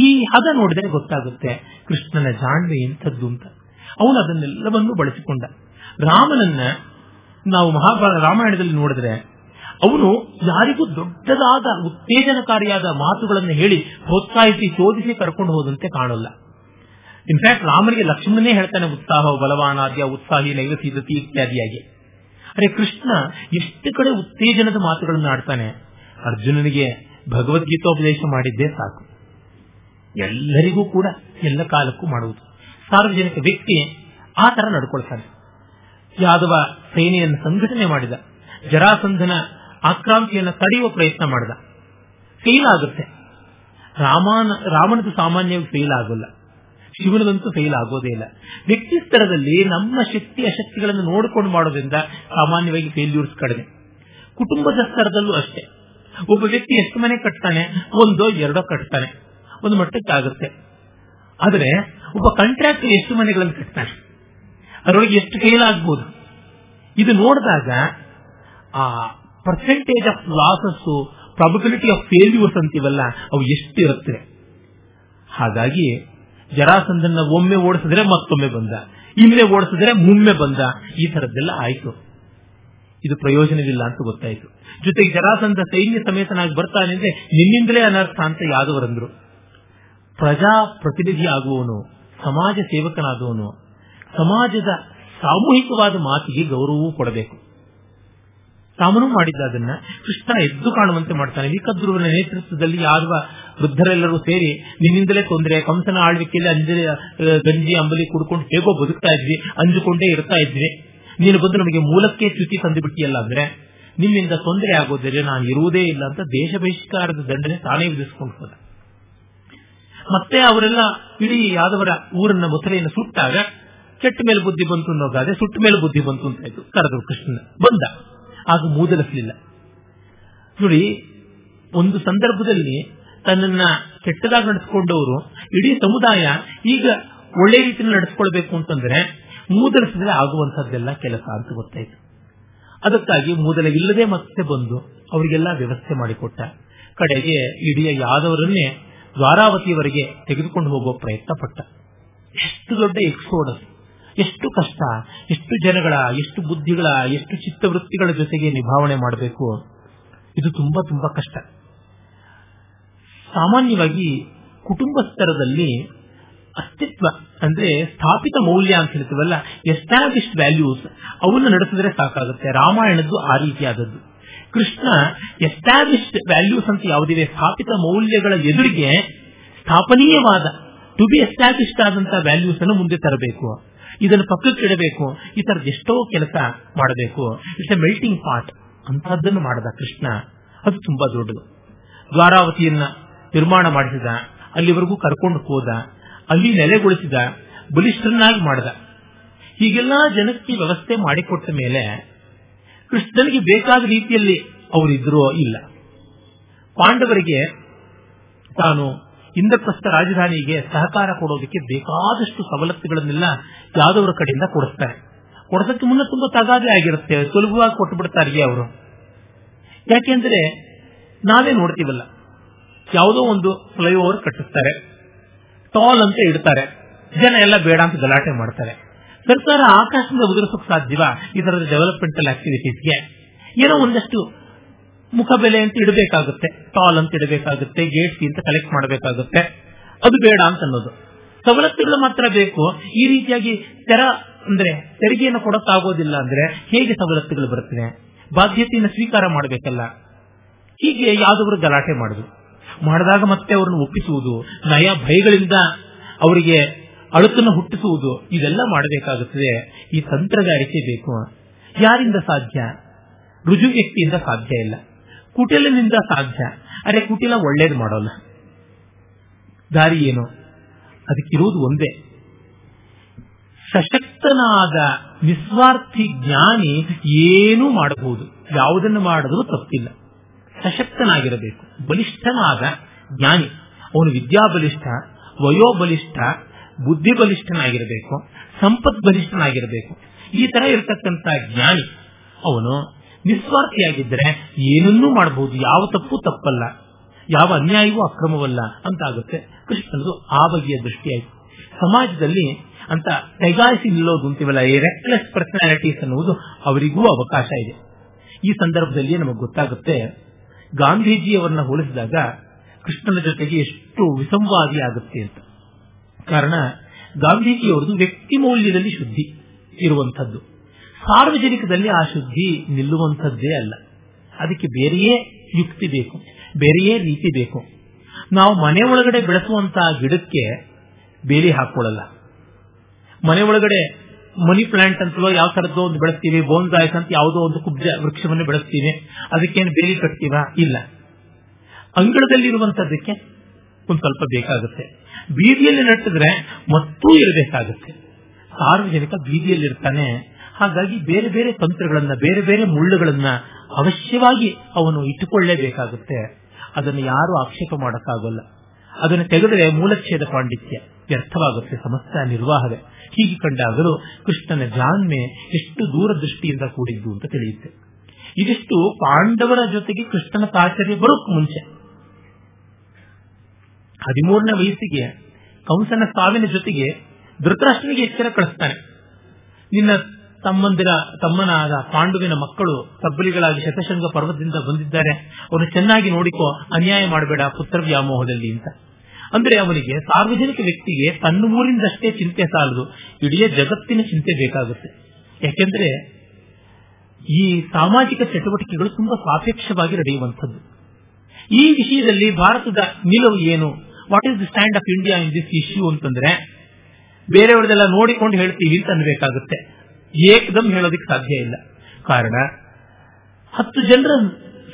ಈ ಹದ ನೋಡಿದ್ರೆ ಗೊತ್ತಾಗುತ್ತೆ ಕೃಷ್ಣನ ಜಾಣ್ಮೆ ಎಂಥದ್ದು ಅಂತ. ಅವನು ಅದನ್ನೆಲ್ಲವನ್ನು ಬಳಸಿಕೊಂಡ. ರಾಮನನ್ನ ನಾವು ಮಹಾಭಾರತ ರಾಮಾಯಣದಲ್ಲಿ ನೋಡಿದ್ರೆ ಅವನು ಯಾರಿಗೂ ದೊಡ್ಡದಾದ ಉತ್ತೇಜನಕಾರಿಯಾದ ಮಾತುಗಳನ್ನು ಹೇಳಿ ಪ್ರೋತ್ಸಾಹಿಸಿ ಶೋಧಿಸಿ ಕರ್ಕೊಂಡು ಹೋದಂತೆ ಕಾಣಲ್ಲ. ಇನ್ಫ್ಯಾಕ್ಟ್ ರಾಮನಿಗೆ ಲಕ್ಷ್ಮಣನೇ ಹೇಳ್ತಾನೆ ಉತ್ಸಾಹ ಬಲವಾನಾದ್ಯ ಉತ್ಸಾಹಿ ನೈವಸೀದತಿ ಇತ್ಯಾದಿಯಾಗಿ. ಅರೆ, ಕೃಷ್ಣ ಎಷ್ಟು ಕಡೆ ಉತ್ತೇಜನದ ಮಾತುಗಳನ್ನು ಆಡ್ತಾನೆ. ಅರ್ಜುನನಿಗೆ ಭಗವದ್ಗೀತೋಪದೇಶ ಮಾಡಿದ್ದೇ ಸಾಕು. ಎಲ್ಲರಿಗೂ ಕೂಡ ಎಲ್ಲ ಕಾಲಕ್ಕೂ ಮಾಡುವುದು. ಸಾರ್ವಜನಿಕ ವ್ಯಕ್ತಿ ಆ ತರ ನಡ್ಕೊಳ್ತಾನೆ. ಯಾದವ ಸೇನೆಯನ್ನು ಸಂಘಟನೆ ಮಾಡಿದ, ಜರಾಸಂಧನ ಆಕ್ರಾಂತಿಯನ್ನು ತಡೆಯುವ ಪ್ರಯತ್ನ ಮಾಡಿದ, ಫೇಲ್ ಆಗುತ್ತೆ. ರಾಮನದು ಸಾಮಾನ್ಯವಾಗಿ ಫೇಲ್ ಆಗೋಲ್ಲ, ಶಿವನದಂತೂ ಫೇಲ್ ಆಗೋದೇ ಇಲ್ಲ. ವ್ಯಕ್ತಿ ಸ್ತರದಲ್ಲಿ ನಮ್ಮ ಶಕ್ತಿ ಅಶಕ್ತಿಗಳನ್ನು ನೋಡಿಕೊಂಡು ಮಾಡೋದ್ರಿಂದ ಸಾಮಾನ್ಯವಾಗಿ ಫೇಲ್ಯೂರ್ಸ್ ಕಡಿಮೆ. ಕುಟುಂಬದ ಸ್ತರದಲ್ಲೂ ಅಷ್ಟೇ. ಒಬ್ಬ ವ್ಯಕ್ತಿ ಎಷ್ಟು ಮನೆ ಕಟ್ತಾನೆ, ಒಂದೋ ಎರಡೋ ಕಟ್ತಾನೆ, ಒಂದು ಮಟ್ಟಕ್ಕೆ ಆಗುತ್ತೆ. ಆದರೆ ಒಬ್ಬ ಕಾಂಟ್ರಾಕ್ಟರ್ ಎಷ್ಟು ಮನೆಗಳನ್ನು ಕಟ್ತಾನೆ, ಅದರೊಳಗೆ ಎಷ್ಟು ಫೇಲ್ ಆಗ್ಬೋದು, ಇದು ನೋಡಿದಾಗ ಆ percentage of losses, probability of failures ಅಂತಿವಲ್ಲ, ಅವು ಎಷ್ಟಿರುತ್ತೆ. ಹಾಗಾಗಿ ಜರಾಸಂಧನ ಒಮ್ಮೆ ಓಡಿಸಿದ್ರೆ ಮತ್ತೊಮ್ಮೆ ಬಂದ, ಇನ್ನೇ ಓಡಿಸಿದ್ರೆ ಮುಮ್ಮೆ ಬಂದ, ಈ ತರದ್ದೆಲ್ಲ ಆಯಿತು. ಇದು ಪ್ರಯೋಜನವಿಲ್ಲ ಅಂತ ಗೊತ್ತಾಯಿತು. ಜೊತೆಗೆ ಜರಾಸಂಧ ಸೈನ್ಯ ಸಮೇತನಾಗಿ ಬರ್ತಾನೆ ಅಂದ್ರೆ ನಿನ್ನಿಂದಲೇ ಅನರ್ಥ ಅಂತ ಯಾದವರಂದ್ರು. ಪ್ರಜಾ ಪ್ರತಿನಿಧಿ ಆಗುವವನು, ಸಮಾಜ ಸೇವಕನಾದವನು ಸಮಾಜದ ಸಾಮೂಹಿಕವಾದ ಮಾತಿಗೆ ಗೌರವವೂ ಕೊಡಬೇಕು. ರಾಮನು ಮಾಡಿದ್ದ ಅದನ್ನ ಕೃಷ್ಣ ಎದ್ದು ಕಾಣುವಂತೆ ಮಾಡ್ತಾನೆ. ವಿಕದ್ರುವನ ನೇತೃತ್ವದಲ್ಲಿ ಯಾದವ ವೃದ್ಧರೆಲ್ಲರೂ ಸೇರಿ ನಿನ್ನಿಂದಲೇ ತೊಂದರೆ, ಕಂಸನ ಆಳ್ವಿಕೆಯಲ್ಲಿ ಅಂಜಲಿ ಗಂಜಿ ಅಂಬಲಿ ಕುಡ್ಕೊಂಡು ಹೇಗೋ ಬದುಕ್ತಾ ಇದ್ವಿ, ಅಂಜುಕೊಂಡೇ ಇರ್ತಾ ಇದ್ವಿ, ನೀನು ಬಂದು ನಮಗೆ ಮೂಲಕ್ಕೆ ಚ್ಯುತಿ ತಂದುಬಿಟ್ಟಿಯಲ್ಲ ಅಂದ್ರೆ ನಿಮ್ಮಿಂದ ತೊಂದರೆ ಆಗೋದ್ರೆ ನಾನು ಇರುವುದೇ ಇಲ್ಲ ಅಂತ ದೇಶ ಬಹಿಷ್ಕಾರದ ದಂಡನೆ ತಾನೇ ವಿಧಿಸಿಕೊಂಡು ಹೋದ. ಮತ್ತೆ ಅವರೆಲ್ಲ ಇಡೀ ಯಾದವರ ಊರನ್ನ ಮೊಸಲೆಯನ್ನು ಸುಟ್ಟಾಗ ಕೆಟ್ಟ ಮೇಲೆ ಬುದ್ಧಿ ಬಂತು ಅನ್ನೋದಾದ್ರೆ ಸುಟ್ಟ ಮೇಲೆ ಬುದ್ಧಿ ಬಂತು ಅಂತ ಆಯ್ತು. ಕರೆದ್ರು, ಕೃಷ್ಣನ ಬಂದ, ಆಗ ಮೂದಲಿಸಲಿಲ್ಲ. ನೋಡಿ, ಒಂದು ಸಂದರ್ಭದಲ್ಲಿ ತನ್ನನ್ನ ಕೆಟ್ಟದಾಗಿ ನಡೆಸಿಕೊಂಡವರು ಇಡೀ ಸಮುದಾಯ ಈಗ ಒಳ್ಳೆ ರೀತಿಯಲ್ಲಿ ನಡೆಸಿಕೊಳ್ಬೇಕು ಅಂತಂದ್ರೆ ಮೂದಲಿಸಿದ್ರೆ ಆಗುವಂತಹದ್ದೆಲ್ಲ ಕೆಲಸ ಅಂತ ಗೊತ್ತಾಯಿತು. ಅದಕ್ಕಾಗಿ ಮೂದಲವಿಲ್ಲದೆ ಮತ್ತೆ ಬಂದು ಅವರಿಗೆಲ್ಲ ವ್ಯವಸ್ಥೆ ಮಾಡಿಕೊಟ್ಟ. ಕಡೆಗೆ ಇಡೀ ಯಾದವರನ್ನೇ ದ್ವಾರಾವತಿಯವರೆಗೆ ತೆಗೆದುಕೊಂಡು ಹೋಗುವ ಪ್ರಯತ್ನ ಪಟ್ಟ. ಎಷ್ಟು ದೊಡ್ಡ ಎಕ್ಸೋಡಸ್, ಎಷ್ಟು ಕಷ್ಟ, ಎಷ್ಟು ಜನಗಳ, ಎಷ್ಟು ಬುದ್ಧಿಗಳ, ಎಷ್ಟು ಚಿತ್ತವೃತ್ತಿಗಳ ಜೊತೆಗೆ ನಿಭಾವಣೆ ಮಾಡಬೇಕು. ಇದು ತುಂಬಾ ತುಂಬಾ ಕಷ್ಟ. ಸಾಮಾನ್ಯವಾಗಿ ಕುಟುಂಬ ಸ್ತರದಲ್ಲಿ ಅಸ್ತಿತ್ವ ಅಂದ್ರೆ ಸ್ಥಾಪಿತ ಮೌಲ್ಯ ಅಂತ ಹೇಳ್ತೀವಲ್ಲ, ಎಸ್ಟಾಬ್ಲಿಷ್ಡ್ ವ್ಯಾಲ್ಯೂಸ್, ಅವನ್ನು ನಡೆಸಿದ್ರೆ ಸಾಕಾಗುತ್ತೆ. ರಾಮಾಯಣದ್ದು ಆ ರೀತಿಯಾದದ್ದು. ಕೃಷ್ಣ ಎಸ್ಟಾಬ್ಲಿಷ್ಡ್ ವ್ಯಾಲ್ಯೂಸ್ ಅಂತ ಯಾವುದಿದೆ ಸ್ಥಾಪಿತ ಮೌಲ್ಯಗಳ ಎದುರಿಗೆ ಸ್ಥಾಪನೀಯವಾದ ಟು ಬಿ ಎಸ್ಟಾಬ್ಲಿಷ್ಡ್ ಆದಂತಹ ವ್ಯಾಲ್ಯೂಸ್ ಅನ್ನು ಮುಂದೆ ತರಬೇಕು, ಇದನ್ನು ಪಕ್ಕಕ್ಕಿಡಬೇಕು, ಈ ತರದ ಎಷ್ಟೋ ಕೆಲಸ ಮಾಡಬೇಕು. ಇಟ್ಸ್ ಎ ಮೆಲ್ಟಿಂಗ್ ಪಾಟ್ ಅಂತಹದ್ದನ್ನು ಮಾಡಿದ ಕೃಷ್ಣ. ಅದು ತುಂಬಾ ದೊಡ್ಡದು. ದ್ವಾರಾವತಿಯನ್ನ ನಿರ್ಮಾಣ ಮಾಡಿಸಿದ, ಅಲ್ಲಿವರೆಗೂ ಕರ್ಕೊಂಡು ಹೋದ, ಅಲ್ಲಿ ನೆಲೆಗೊಳಿಸಿದ, ಬಲಿಷ್ಠರನ್ನಾಗಿ ಮಾಡಿದ. ಹೀಗೆಲ್ಲಾ ಜನಕ್ಕೆ ವ್ಯವಸ್ಥೆ ಮಾಡಿಕೊಟ್ಟ ಮೇಲೆ ಕೃಷ್ಣನಿಗೆ ಬೇಕಾದ ರೀತಿಯಲ್ಲಿ ಅವರಿದ್ರೋ ಇಲ್ಲ. ಪಾಂಡವರಿಗೆ ತಾನು ಇಂದ್ರಪ್ರಸ್ಥ ರಾಜಧಾನಿಗೆ ಸಹಕಾರ ಕೊಡೋದಕ್ಕೆ ಬೇಕಾದಷ್ಟು ಸವಲತ್ತುಗಳನ್ನೆಲ್ಲ ಯಾದವರ ಕಡೆಯಿಂದ ಕೊಡಿಸ್ತಾರೆ. ಕೊಡೋದಕ್ಕೆ ಮುನ್ನ ತುಂಬಾ ತಗಾದೆ ಆಗಿರುತ್ತೆ, ಸುಲಭವಾಗಿ ಕೊಟ್ಟು ಬಿಡ್ತಾರೆಯೇ ಅವರು. ಯಾಕೆಂದ್ರೆ ನಾವೇ ನೋಡ್ತೀವಲ್ಲ, ಯಾವುದೋ ಒಂದು ಫ್ಲೈಓವರ್ ಕಟ್ಟಿಸ್ತಾರೆ, ಟಾಲ್ ಅಂತ ಇಡ್ತಾರೆ, ಜನ ಎಲ್ಲ ಬೇಡ ಅಂತ ಗಲಾಟೆ ಮಾಡ್ತಾರೆ. ಸರ್ಕಾರ ಆಕಾಶದಿಂದ ಉದುರಿಸೋಕೆ ಸಾಧ್ಯವಾ ಈ ತರದ ಡೆವಲಪ್ಮೆಂಟಲ್ ಆಕ್ಟಿವಿಟೀಸ್ಗೆ? ಏನೋ ಒಂದಷ್ಟು ಮುಖಬೆಲೆ ಅಂತ ಇಡಬೇಕಾಗುತ್ತೆ, ಟಾಲ್ ಅಂತ ಇಡಬೇಕಾಗುತ್ತೆ, ಗೇಟ್ ಫೀ ಅಂತ ಕಲೆಕ್ಟ್ ಮಾಡಬೇಕಾಗುತ್ತೆ. ಅದು ಬೇಡ ಅಂತ ಅನ್ನೋದು. ಸವಲತ್ತುಗಳು ಮಾತ್ರ ಬೇಕು. ಈ ರೀತಿಯಾಗಿ ತೆರಿಗೆಯನ್ನು ಕೊಡಕ್ಕಾಗೋದಿಲ್ಲ ಅಂದ್ರೆ ಹೇಗೆ ಸವಲತ್ತುಗಳು ಬರ್ತವೆ? ಬಾಧ್ಯತೆಯನ್ನು ಸ್ವೀಕಾರ ಮಾಡಬೇಕಲ್ಲ. ಹೀಗೆ ಯಾವ್ದವರು ಗಲಾಟೆ ಮಾಡುದು ಮಾಡಿದಾಗ ಮತ್ತೆ ಅವ್ರನ್ನ ಒಪ್ಪಿಸುವುದು, ನಯ ಭಯಗಳಿಂದ ಅವರಿಗೆ ಅಳುತನ್ನು ಹುಟ್ಟಿಸುವುದು, ಇದೆಲ್ಲ ಮಾಡಬೇಕಾಗುತ್ತದೆ. ಈ ತಂತ್ರಗಾರಿಕೆ ಬೇಕು. ಯಾರಿಂದ ಸಾಧ್ಯ? ರುಜು ವ್ಯಕ್ತಿಯಿಂದ ಸಾಧ್ಯ ಇಲ್ಲ, ಕುಟಿಲನಿಂದ ಸಾಧ್ಯ. ಅರೆ, ಕುಟಿಲ ಒಳ್ಳೇದು ಮಾಡೋಲ್ಲ. ದಾರಿ ಏನು? ಅದಕ್ಕಿರುವುದು ಒಂದೇ, ಸಶಕ್ತನಾದ ನಿಸ್ವಾರ್ಥಿ ಜ್ಞಾನಿ ಏನೂ ಮಾಡಬಹುದು, ಯಾವುದನ್ನು ಮಾಡಿದ್ರೂ ತಪ್ಪಿಲ್ಲ. ಸಶಕ್ತನಾಗಿರಬೇಕು, ಬಲಿಷ್ಠನಾದ ಜ್ಞಾನಿ. ಅವನು ವಿದ್ಯಾಬಲಿಷ್ಠ, ವಯೋಬಲಿಷ್ಠ, ಬುದ್ಧಿಬಲಿಷ್ಠನಾಗಿರಬೇಕು, ಸಂಪತ್ ಬಲಿಷ್ಠನಾಗಿರಬೇಕು. ಈ ತರ ಇರತಕ್ಕಂತ ಜ್ಞಾನಿ ಅವನು ನಿಸ್ವಾರ್ಥಿಯಾಗಿದ್ದರೆ ಏನನ್ನೂ ಮಾಡಬಹುದು, ಯಾವ ತಪ್ಪು ತಪ್ಪಲ್ಲ, ಯಾವ ಅನ್ಯಾಯವೂ ಅಕ್ರಮವಲ್ಲ ಅಂತಾಗುತ್ತೆ. ಕೃಷ್ಣನದು ಆ ಬಗೆಯ ದೃಷ್ಟಿಯಾಯಿತು. ಸಮಾಜದಲ್ಲಿ ಅಂತ ಕೈಗಾರಿಸಿ ನಿಲ್ಲೋದು ಅಂತಿವಲ್ಲ, ಈ ರೆಕ್ಲೆಸ್ ಪರ್ಸನಾಲಿಟೀಸ್ ಅನ್ನುವುದು ಅವರಿಗೂ ಅವಕಾಶ ಇದೆ. ಈ ಸಂದರ್ಭದಲ್ಲಿಯೇ ನಮಗೆ ಗೊತ್ತಾಗುತ್ತೆ, ಗಾಂಧೀಜಿಯವರನ್ನ ಹೋಲಿಸಿದಾಗ ಕೃಷ್ಣನ ಜೊತೆಗೆ ಎಷ್ಟು ವಿಸಂವಾದಿ ಆಗುತ್ತೆ ಅಂತ. ಕಾರಣ, ಗಾಂಧೀಜಿಯವರದು ವ್ಯಕ್ತಿ ಮೌಲ್ಯದಲ್ಲಿ ಶುದ್ಧಿ ಇರುವಂಥದ್ದು, ಸಾರ್ವಜನಿಕದಲ್ಲಿ ಆ ಶುದ್ಧಿ ನಿಲ್ಲುವಂಥದ್ದೇ ಅಲ್ಲ. ಅದಕ್ಕೆ ಬೇರೆಯೇ ಯುಕ್ತಿ ಬೇಕು, ಬೇರೆಯೇ ರೀತಿ ಬೇಕು. ನಾವು ಮನೆ ಒಳಗಡೆ ಬೆಳೆಸುವಂತಹ ಗಿಡಕ್ಕೆ ಬೇಲಿ ಹಾಕೊಳ್ಳಲ್ಲ. ಮನೆ ಒಳಗಡೆ ಮನಿ ಪ್ಲಾಂಟ್ ಅಂತಲೋ ಯಾವ ತರದ್ದು ಒಂದು ಬೆಳೆಸ್ತೀವಿ, ಬೋನ್ಸಾಯ್ಸ್ ಅಂತ ಯಾವುದೋ ಒಂದು ಕುಬ್ಜ ವೃಕ್ಷವನ್ನು ಬೆಳೆಸ್ತೀವಿ, ಅದಕ್ಕೇನು ಬೇಲಿ ಕಟ್ತೀವ? ಇಲ್ಲ. ಅಂಗಳದಲ್ಲಿರುವಂತಹದಕ್ಕೆ ಒಂದು ಸ್ವಲ್ಪ ಬೇಕಾಗುತ್ತೆ. ಬೀದಿಯಲ್ಲಿ ನೆಟ್ಟಿದ್ರೆ ಮತ್ತೂ ಇರಬೇಕಾಗುತ್ತೆ. ಸಾರ್ವಜನಿಕ ಬೀದಿಯಲ್ಲಿರ್ತಾನೆ. ಹಾಗಾಗಿ ಬೇರೆ ಬೇರೆ ತಂತ್ರಗಳನ್ನ, ಬೇರೆ ಬೇರೆ ಮುಳ್ಳುಗಳನ್ನ ಅವಶ್ಯವಾಗಿ ಅವನು ಇಟ್ಟುಕೊಳ್ಳೇಬೇಕಾಗುತ್ತೆ. ಅದನ್ನು ಯಾರು ಆಕ್ಷೇಪ ಮಾಡೋಕ್ಕಾಗಲ್ಲ. ಅದನ್ನು ತೆಗೆದರೆ ಮೂಲಚ್ಛೇದ ಪಾಂಡಿತ್ಯ ವ್ಯರ್ಥವಾಗುತ್ತೆ, ಸಮಸ್ಯೆ ನಿರ್ವಾಹವೇ. ಹೀಗೆ ಕಂಡಾಗಲೂ ಕೃಷ್ಣನ ಜಾಣ್ಮೆ ಎಷ್ಟು ದೂರದೃಷ್ಟಿಯಿಂದ ಕೂಡಿದ್ದು ಅಂತ ತಿಳಿಯುತ್ತೆ. ಇದಿಷ್ಟು ಪಾಂಡವರ ಜೊತೆಗೆ ಕೃಷ್ಣನ ತಾತ್ಪರ್ಯ ಬರೋಕ್ಕೂ ಮುಂಚೆ. 13ನೇ ವಯಸ್ಸಿಗೆ ಕಂಸನ ಸಾವಿನ ಜೊತೆಗೆ ಧೃತರಾಷ್ಟ್ರನಿಗೆ ಎಚ್ಚರ ಕಳಿಸ್ತಾನೆ. ನಿನ್ನ ತಮ್ಮನಾದ ಪಾಂಡುವಿನ ಮಕ್ಕಳು ಸಬ್ಬಲಿಗಳಾಗಿ ಶತಶೃಂಗ ಪರ್ವತದಿಂದ ಬಂದಿದ್ದಾರೆ, ಅವನು ಚೆನ್ನಾಗಿ ನೋಡಿಕೋ, ಅನ್ಯಾಯ ಮಾಡಬೇಡ ಪುತ್ರ ವ್ಯಾಮೋಹದಲ್ಲಿ ಅಂತ. ಅಂದ್ರೆ ಅವನಿಗೆ, ಸಾರ್ವಜನಿಕ ವ್ಯಕ್ತಿಗೆ ತನ್ನ ಊರಿಂದಷ್ಟೇ ಚಿಂತೆ ಸಾಲದು, ಇಡೀ ಜಗತ್ತಿನ ಚಿಂತೆ ಬೇಕಾಗುತ್ತೆ. ಯಾಕೆಂದ್ರೆ ಈ ಸಾಮಾಜಿಕ ಚಟುವಟಿಕೆಗಳು ತುಂಬಾ ಸಾಪೇಕ್ಷವಾಗಿ ನಡೆಯುವಂಥದ್ದು. ಈ ವಿಷಯದಲ್ಲಿ ಭಾರತದ ನಿಲುವು ಏನು, what is the stand of India in this issue ಅಂತಂದ್ರೆ, ಬೇರೆಯವರದೆಲ್ಲ ನೋಡಿಕೊಂಡು ಹೇಳ್ತೀವಿ ಅಂತ ಅನ್ಬೇಕಾಗುತ್ತೆ. ಏಕದಮ್ ಹೇಳೋದಕ್ಕೆ ಸಾಧ್ಯ ಇಲ್ಲ. ಕಾರಣ, 10 ಜನರ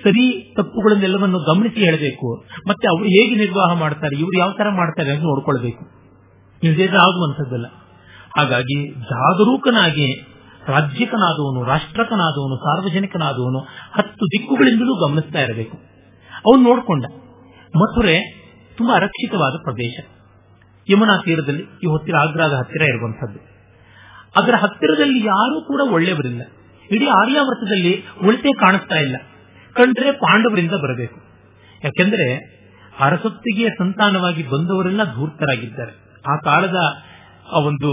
ಸರಿ ತಪ್ಪುಗಳನ್ನೆಲ್ಲವನ್ನು ಗಮನಿಸಿ ಹೇಳಬೇಕು. ಮತ್ತೆ ಅವರು ಹೇಗೆ ನಿರ್ವಾಹ ಮಾಡ್ತಾರೆ, ಇವರು ಯಾವ ತರ ಮಾಡ್ತಾರೆ ಅಂತ ನೋಡ್ಕೊಳ್ಬೇಕು. ನಿರ್ದೇಶ ಆಗುವಂಥದ್ದಲ್ಲ. ಹಾಗಾಗಿ ಜಾಗರೂಕನಾಗಿ ರಾಜ್ಯಕನಾದವನು, ರಾಷ್ಟ್ರಕನಾದವನು, ಸಾರ್ವಜನಿಕನಾದವನು 10 ದಿಕ್ಕುಗಳಿಂದಲೂ ಗಮನಿಸ್ತಾ ಇರಬೇಕು. ಅವನು ನೋಡಿಕೊಂಡ ಮಥುರೆ ತುಂಬಾ ಅರಕ್ಷಿತವಾದ ಪ್ರದೇಶ. ಯಮುನಾ ತೀರದಲ್ಲಿ, ಈ ಹೊತ್ತಿರ ಆಗ್ರಾದ ಹತ್ತಿರ ಇರುವಂಥದ್ದು. ಅದರ ಹತ್ತಿರದಲ್ಲಿ ಯಾರೂ ಕೂಡ ಒಳ್ಳೆಯವರಿಲ್ಲ. ಇಡೀ ಆರ್ಯಾವರ್ತದಲ್ಲಿ ಒಳಿತೇ ಕಾಣಿಸ್ತಾ ಇಲ್ಲ. ಕಂಡ್ರೆ ಪಾಂಡವರಿಂದ ಬರಬೇಕು. ಯಾಕೆಂದ್ರೆ ಅರಸೊತ್ತಿಗೆಯ ಸಂತಾನವಾಗಿ ಬಂದವರೆಲ್ಲ ಧೂರ್ತರಾಗಿದ್ದಾರೆ. ಆ ಕಾಲದ ಆ ಒಂದು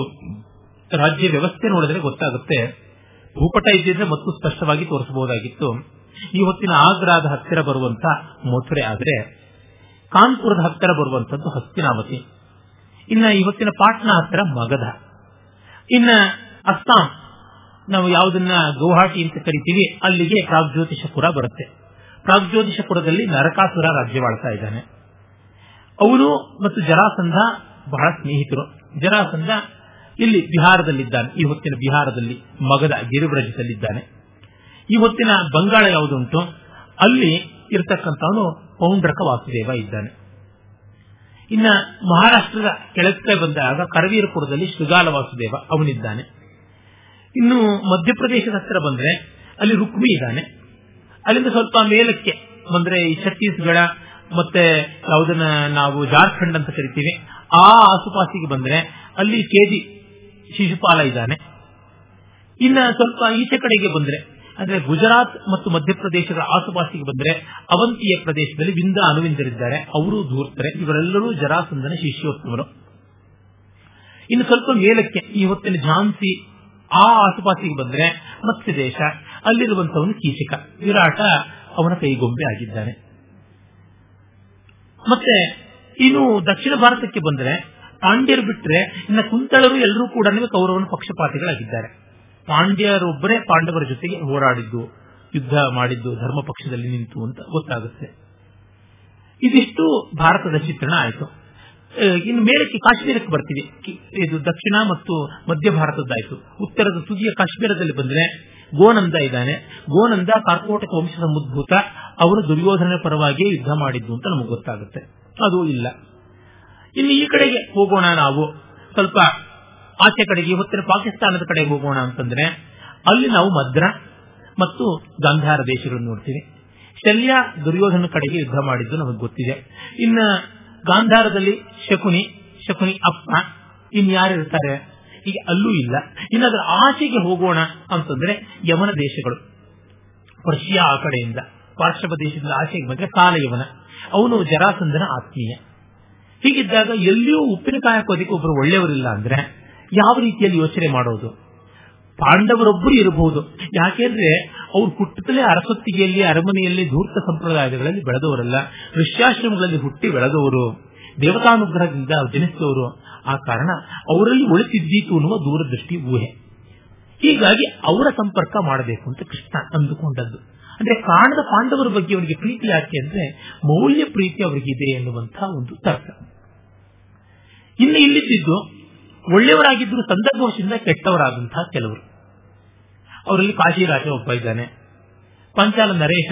ರಾಜ್ಯ ವ್ಯವಸ್ಥೆ ನೋಡಿದ್ರೆ ಗೊತ್ತಾಗುತ್ತೆ. ಭೂಪಟ ಇದ್ದಿದ್ರೆ ಮತ್ತು ಸ್ಪಷ್ಟವಾಗಿ ತೋರಿಸಬಹುದಾಗಿತ್ತು. ಈ ಹೊತ್ತಿನ ಆಗ್ರಾದ ಹತ್ತಿರ ಬರುವಂತ ಮಥುರೆ, ಆದ್ರೆ ಕಾನ್ಪುರದ ಹತ್ತಿರ ಬರುವಂತದ್ದು ಹಸ್ತಿನಾವತಿ, ಇನ್ನ ಇವತ್ತಿನ ಪಾಟ್ನಾ ಹತ್ತಿರ ಮಗಧ, ಇನ್ನ ಅಸ್ಸಾಂ ನಾವು ಯಾವುದನ್ನ ಗೌಹಾಟಿ ಅಂತ ಕರಿತೀವಿ ಅಲ್ಲಿಗೆ ಪ್ರಾಗ್ಜ್ಯೋತಿಷಪುರ ಬರುತ್ತೆ. ಪ್ರಾಗ್ಜ್ಯೋತಿಷಪುರದಲ್ಲಿ ನರಕಾಸುರ ರಾಜ್ಯವಾಳ್ತಾ ಇದ್ದಾನೆ. ಅವನು ಮತ್ತು ಜರಾಸಂಧ ಬಹಳ ಸ್ನೇಹಿತರು. ಜರಾಸಂಧ ಇಲ್ಲಿ ಬಿಹಾರದಲ್ಲಿದ್ದಾನೆ, ಈ ಹೊತ್ತಿನ ಬಿಹಾರದಲ್ಲಿ ಮಗಧ ಗಿರಿಬ್ರಜದಲ್ಲಿದ್ದಾನೆ. ಈ ಹೊತ್ತಿನ ಬಂಗಾಳ ಯಾವುದುಂಟು ಅಲ್ಲಿ ಇರತಕ್ಕಂಥವನು ಪೌಂಡ್ರಕ ವಾಸುದೇವ ಇದ್ದಾನೆ. ಇನ್ನ ಮಹಾರಾಷ್ಟ್ರದ ಕೆಳಕ್ಕೆ ಬಂದಾಗ ಕರವೀರಪುರದಲ್ಲಿ ಶೃಗಾಲ ವಾಸುದೇವ ಅವನಿದ್ದಾನೆ. ಇನ್ನು ಮಧ್ಯಪ್ರದೇಶದ ಹತ್ತಿರ ಬಂದ್ರೆ ಅಲ್ಲಿ ರುಕ್ಮಿ ಇದ್ದಾನೆ. ಅಲ್ಲಿಂದ ಸ್ವಲ್ಪ ಮೇಲಕ್ಕೆ ಬಂದ್ರೆ ಈ ಛತ್ತೀಸ್ಗಢ ಮತ್ತೆ ಯಾವುದನ್ನ ನಾವು ಜಾರ್ಖಂಡ್ ಅಂತ ಕರಿತೀವಿ ಆ ಆಸುಪಾಸಿಗೆ ಬಂದ್ರೆ ಅಲ್ಲಿ KG ಶಿಶುಪಾಲ ಇದ್ದಾನೆ. ಇನ್ನ ಸ್ವಲ್ಪ ಈಚೆ ಕಡೆಗೆ ಬಂದ್ರೆ ಅಂದ್ರೆ ಗುಜರಾತ್ ಮತ್ತು ಮಧ್ಯಪ್ರದೇಶದ ಆಸುಪಾಸಿಗೆ ಬಂದ್ರೆ ಅವಂತಿಯ ಪ್ರದೇಶದಲ್ಲಿ ವಿಂದ ಅನುವಿಂದರಿದ್ದಾರೆ, ಅವರು ಧೂರ್ತರೆ. ಇವರೆಲ್ಲರೂ ಜರಾಸಂಧನ ಶಿಷ್ಯೋತ್ತಮರು. ಇನ್ನು ಸ್ವಲ್ಪ ಮೇಲಕ್ಕೆ ಈ ಹೊತ್ತಿನ ಝಾನ್ಸಿ ಆ ಆಸುಪಾಸಿಗೆ ಬಂದ್ರೆ ಮತ್ಸ್ಯ ದೇಶ, ಅಲ್ಲಿರುವಂತವನು ಕೀಚಕ. ವಿರಾಟ ಅವನ ಕೈಗೊಂಬೆ ಆಗಿದ್ದಾನೆ. ಮತ್ತೆ ಇನ್ನು ದಕ್ಷಿಣ ಭಾರತಕ್ಕೆ ಬಂದ್ರೆ ಪಾಂಡ್ಯರು ಬಿಟ್ರೆ ಇನ್ನು ಕುಂತಳರು ಎಲ್ಲರೂ ಕೂಡ ಕೌರವನ ಪಕ್ಷಪಾತಿಗಳಾಗಿದ್ದಾರೆ. ಪಾಂಡ್ಯರೊಬ್ಬರೇ ಪಾಂಡವರ ಜೊತೆಗೆ ಹೋರಾಡಿದ್ದು, ಯುದ್ಧ ಮಾಡಿದ್ದು, ಧರ್ಮ ಪಕ್ಷದಲ್ಲಿ ನಿಂತು ಅಂತ ಗೊತ್ತಾಗುತ್ತೆ. ಇದಿಷ್ಟು ಭಾರತದ ಚಿತ್ರಣ ಆಯಿತು. ಇನ್ನು ಮೇಲಕ್ಕೆ ಕಾಶ್ಮೀರಕ್ಕೆ ಬರ್ತೀವಿ. ಇದು ದಕ್ಷಿಣ ಮತ್ತು ಮಧ್ಯ ಭಾರತದ್ದಾಯಿತು. ಉತ್ತರದ ತುದಿಯ ಕಾಶ್ಮೀರದಲ್ಲಿ ಬಂದ್ರೆ ಗೋನಂದ ಇದ್ದಾನೆ. ಗೋನಂದ ಕಾರ್ಕೋಟಕ ವಂಶದ ಮುದ್ಭೂತ. ಅವರು ದುರ್ಯೋಧನ ಪರವಾಗಿ ಯುದ್ಧ ಮಾಡಿದ್ದು ಅಂತ ನಮಗೆ ಗೊತ್ತಾಗುತ್ತೆ. ಅದು ಇಲ್ಲ. ಇನ್ನು ಈ ಕಡೆಗೆ ಹೋಗೋಣ, ನಾವು ಸ್ವಲ್ಪ ಆಚೆ ಕಡೆಗೆ ಇವತ್ತಿನ ಪಾಕಿಸ್ತಾನದ ಕಡೆ ಹೋಗೋಣ ಅಂತಂದ್ರೆ ಅಲ್ಲಿ ನಾವು ಮದ್ರಾ ಮತ್ತು ಗಾಂಧಾರ ದೇಶಗಳನ್ನು ನೋಡ್ತೀವಿ. ಶಲ್ಯ ದುರ್ಯೋಧನ ಕಡೆಗೆ ಯುದ್ಧ ಮಾಡಿದ್ದು ನಮಗೆ ಗೊತ್ತಿದೆ. ಇನ್ನ ಗಾಂಧಾರದಲ್ಲಿ ಶಕುನಿ ಅಪ್ಪ ಇನ್ಯಾರಿರ್ತಾರೆ, ಹೀಗೆ ಅಲ್ಲೂ ಇಲ್ಲ. ಇನ್ನಾದ್ರೂ ಆಚೆಗೆ ಹೋಗೋಣ ಅಂತಂದ್ರೆ ಯವನ ದೇಶಗಳು, ಪರ್ಷಿಯಾ ಆ ಕಡೆಯಿಂದ ಪಾರ್ಶ್ವ ದೇಶದಿಂದ ಆಚೆಗೆ ಬಂದ್ರೆ ಕಾಲ ಯವನ, ಅವನು ಜರಾಸಂಧನ ಆತ್ಮೀಯ. ಹೀಗಿದ್ದಾಗ ಎಲ್ಲಿಯೂ ಉಪ್ಪಿನಕಾಯಿ ಹಾಕೋದಕ್ಕೆ ಒಬ್ಬರು ಒಳ್ಳೆಯವರಿಲ್ಲ ಅಂದ್ರೆ ಯಾವ ರೀತಿಯಲ್ಲಿ ಯೋಚನೆ ಮಾಡೋದು? ಪಾಂಡವರೊಬ್ಬರು ಇರಬಹುದು, ಯಾಕೆಂದ್ರೆ ಅವ್ರು ಹುಟ್ಟುತ್ತಲೇ ಅರಸೊತ್ತಿಗೆಯಲ್ಲಿ ಅರಮನೆಯಲ್ಲಿ ಧೂರ್ತ ಸಂಪ್ರದಾಯಗಳಲ್ಲಿ ಬೆಳೆದವರಲ್ಲ, ಋಷ್ಯಾಶ್ರಮಗಳಲ್ಲಿ ಹುಟ್ಟಿ ಬೆಳೆದವರು, ದೇವತಾನುಗ್ರಹದಿಂದ ಜನಿಸಿದವರು. ಆ ಕಾರಣ ಅವರಲ್ಲಿ ಒಳಿತಿದ್ದೀತು ಅನ್ನುವ ದೂರದೃಷ್ಟಿ ಊಹೆ. ಹೀಗಾಗಿ ಅವರ ಸಂಪರ್ಕ ಮಾಡಬೇಕು ಅಂತ ಕೃಷ್ಣ ಅಂದುಕೊಂಡದ್ದು. ಅಂದ್ರೆ ಕಾಣದ ಪಾಂಡವರ ಬಗ್ಗೆ ಅವರಿಗೆ ಪ್ರೀತಿ, ಯಾಕೆ ಅಂದ್ರೆ ಮೌಲ್ಯ ಪ್ರೀತಿ ಅವರಿಗಿದೆ ಎನ್ನುವಂತಹ ಒಂದು ತರ್ಕ. ಇನ್ನು ಇಲ್ಲಿದ್ದು ಒಳ್ಳೆಯವರಾಗಿದ್ದರೂ ಸಂದರ್ಭವಶದಿಂದ ಕೆಟ್ಟವರಾದಂತಹ ಕೆಲವರು. ಅವರಲ್ಲಿ ಕಾಶಿರಾಜ ಒಬ್ಬ ಇದ್ದಾನೆ, ಪಂಚಾಲ ನರೇಶ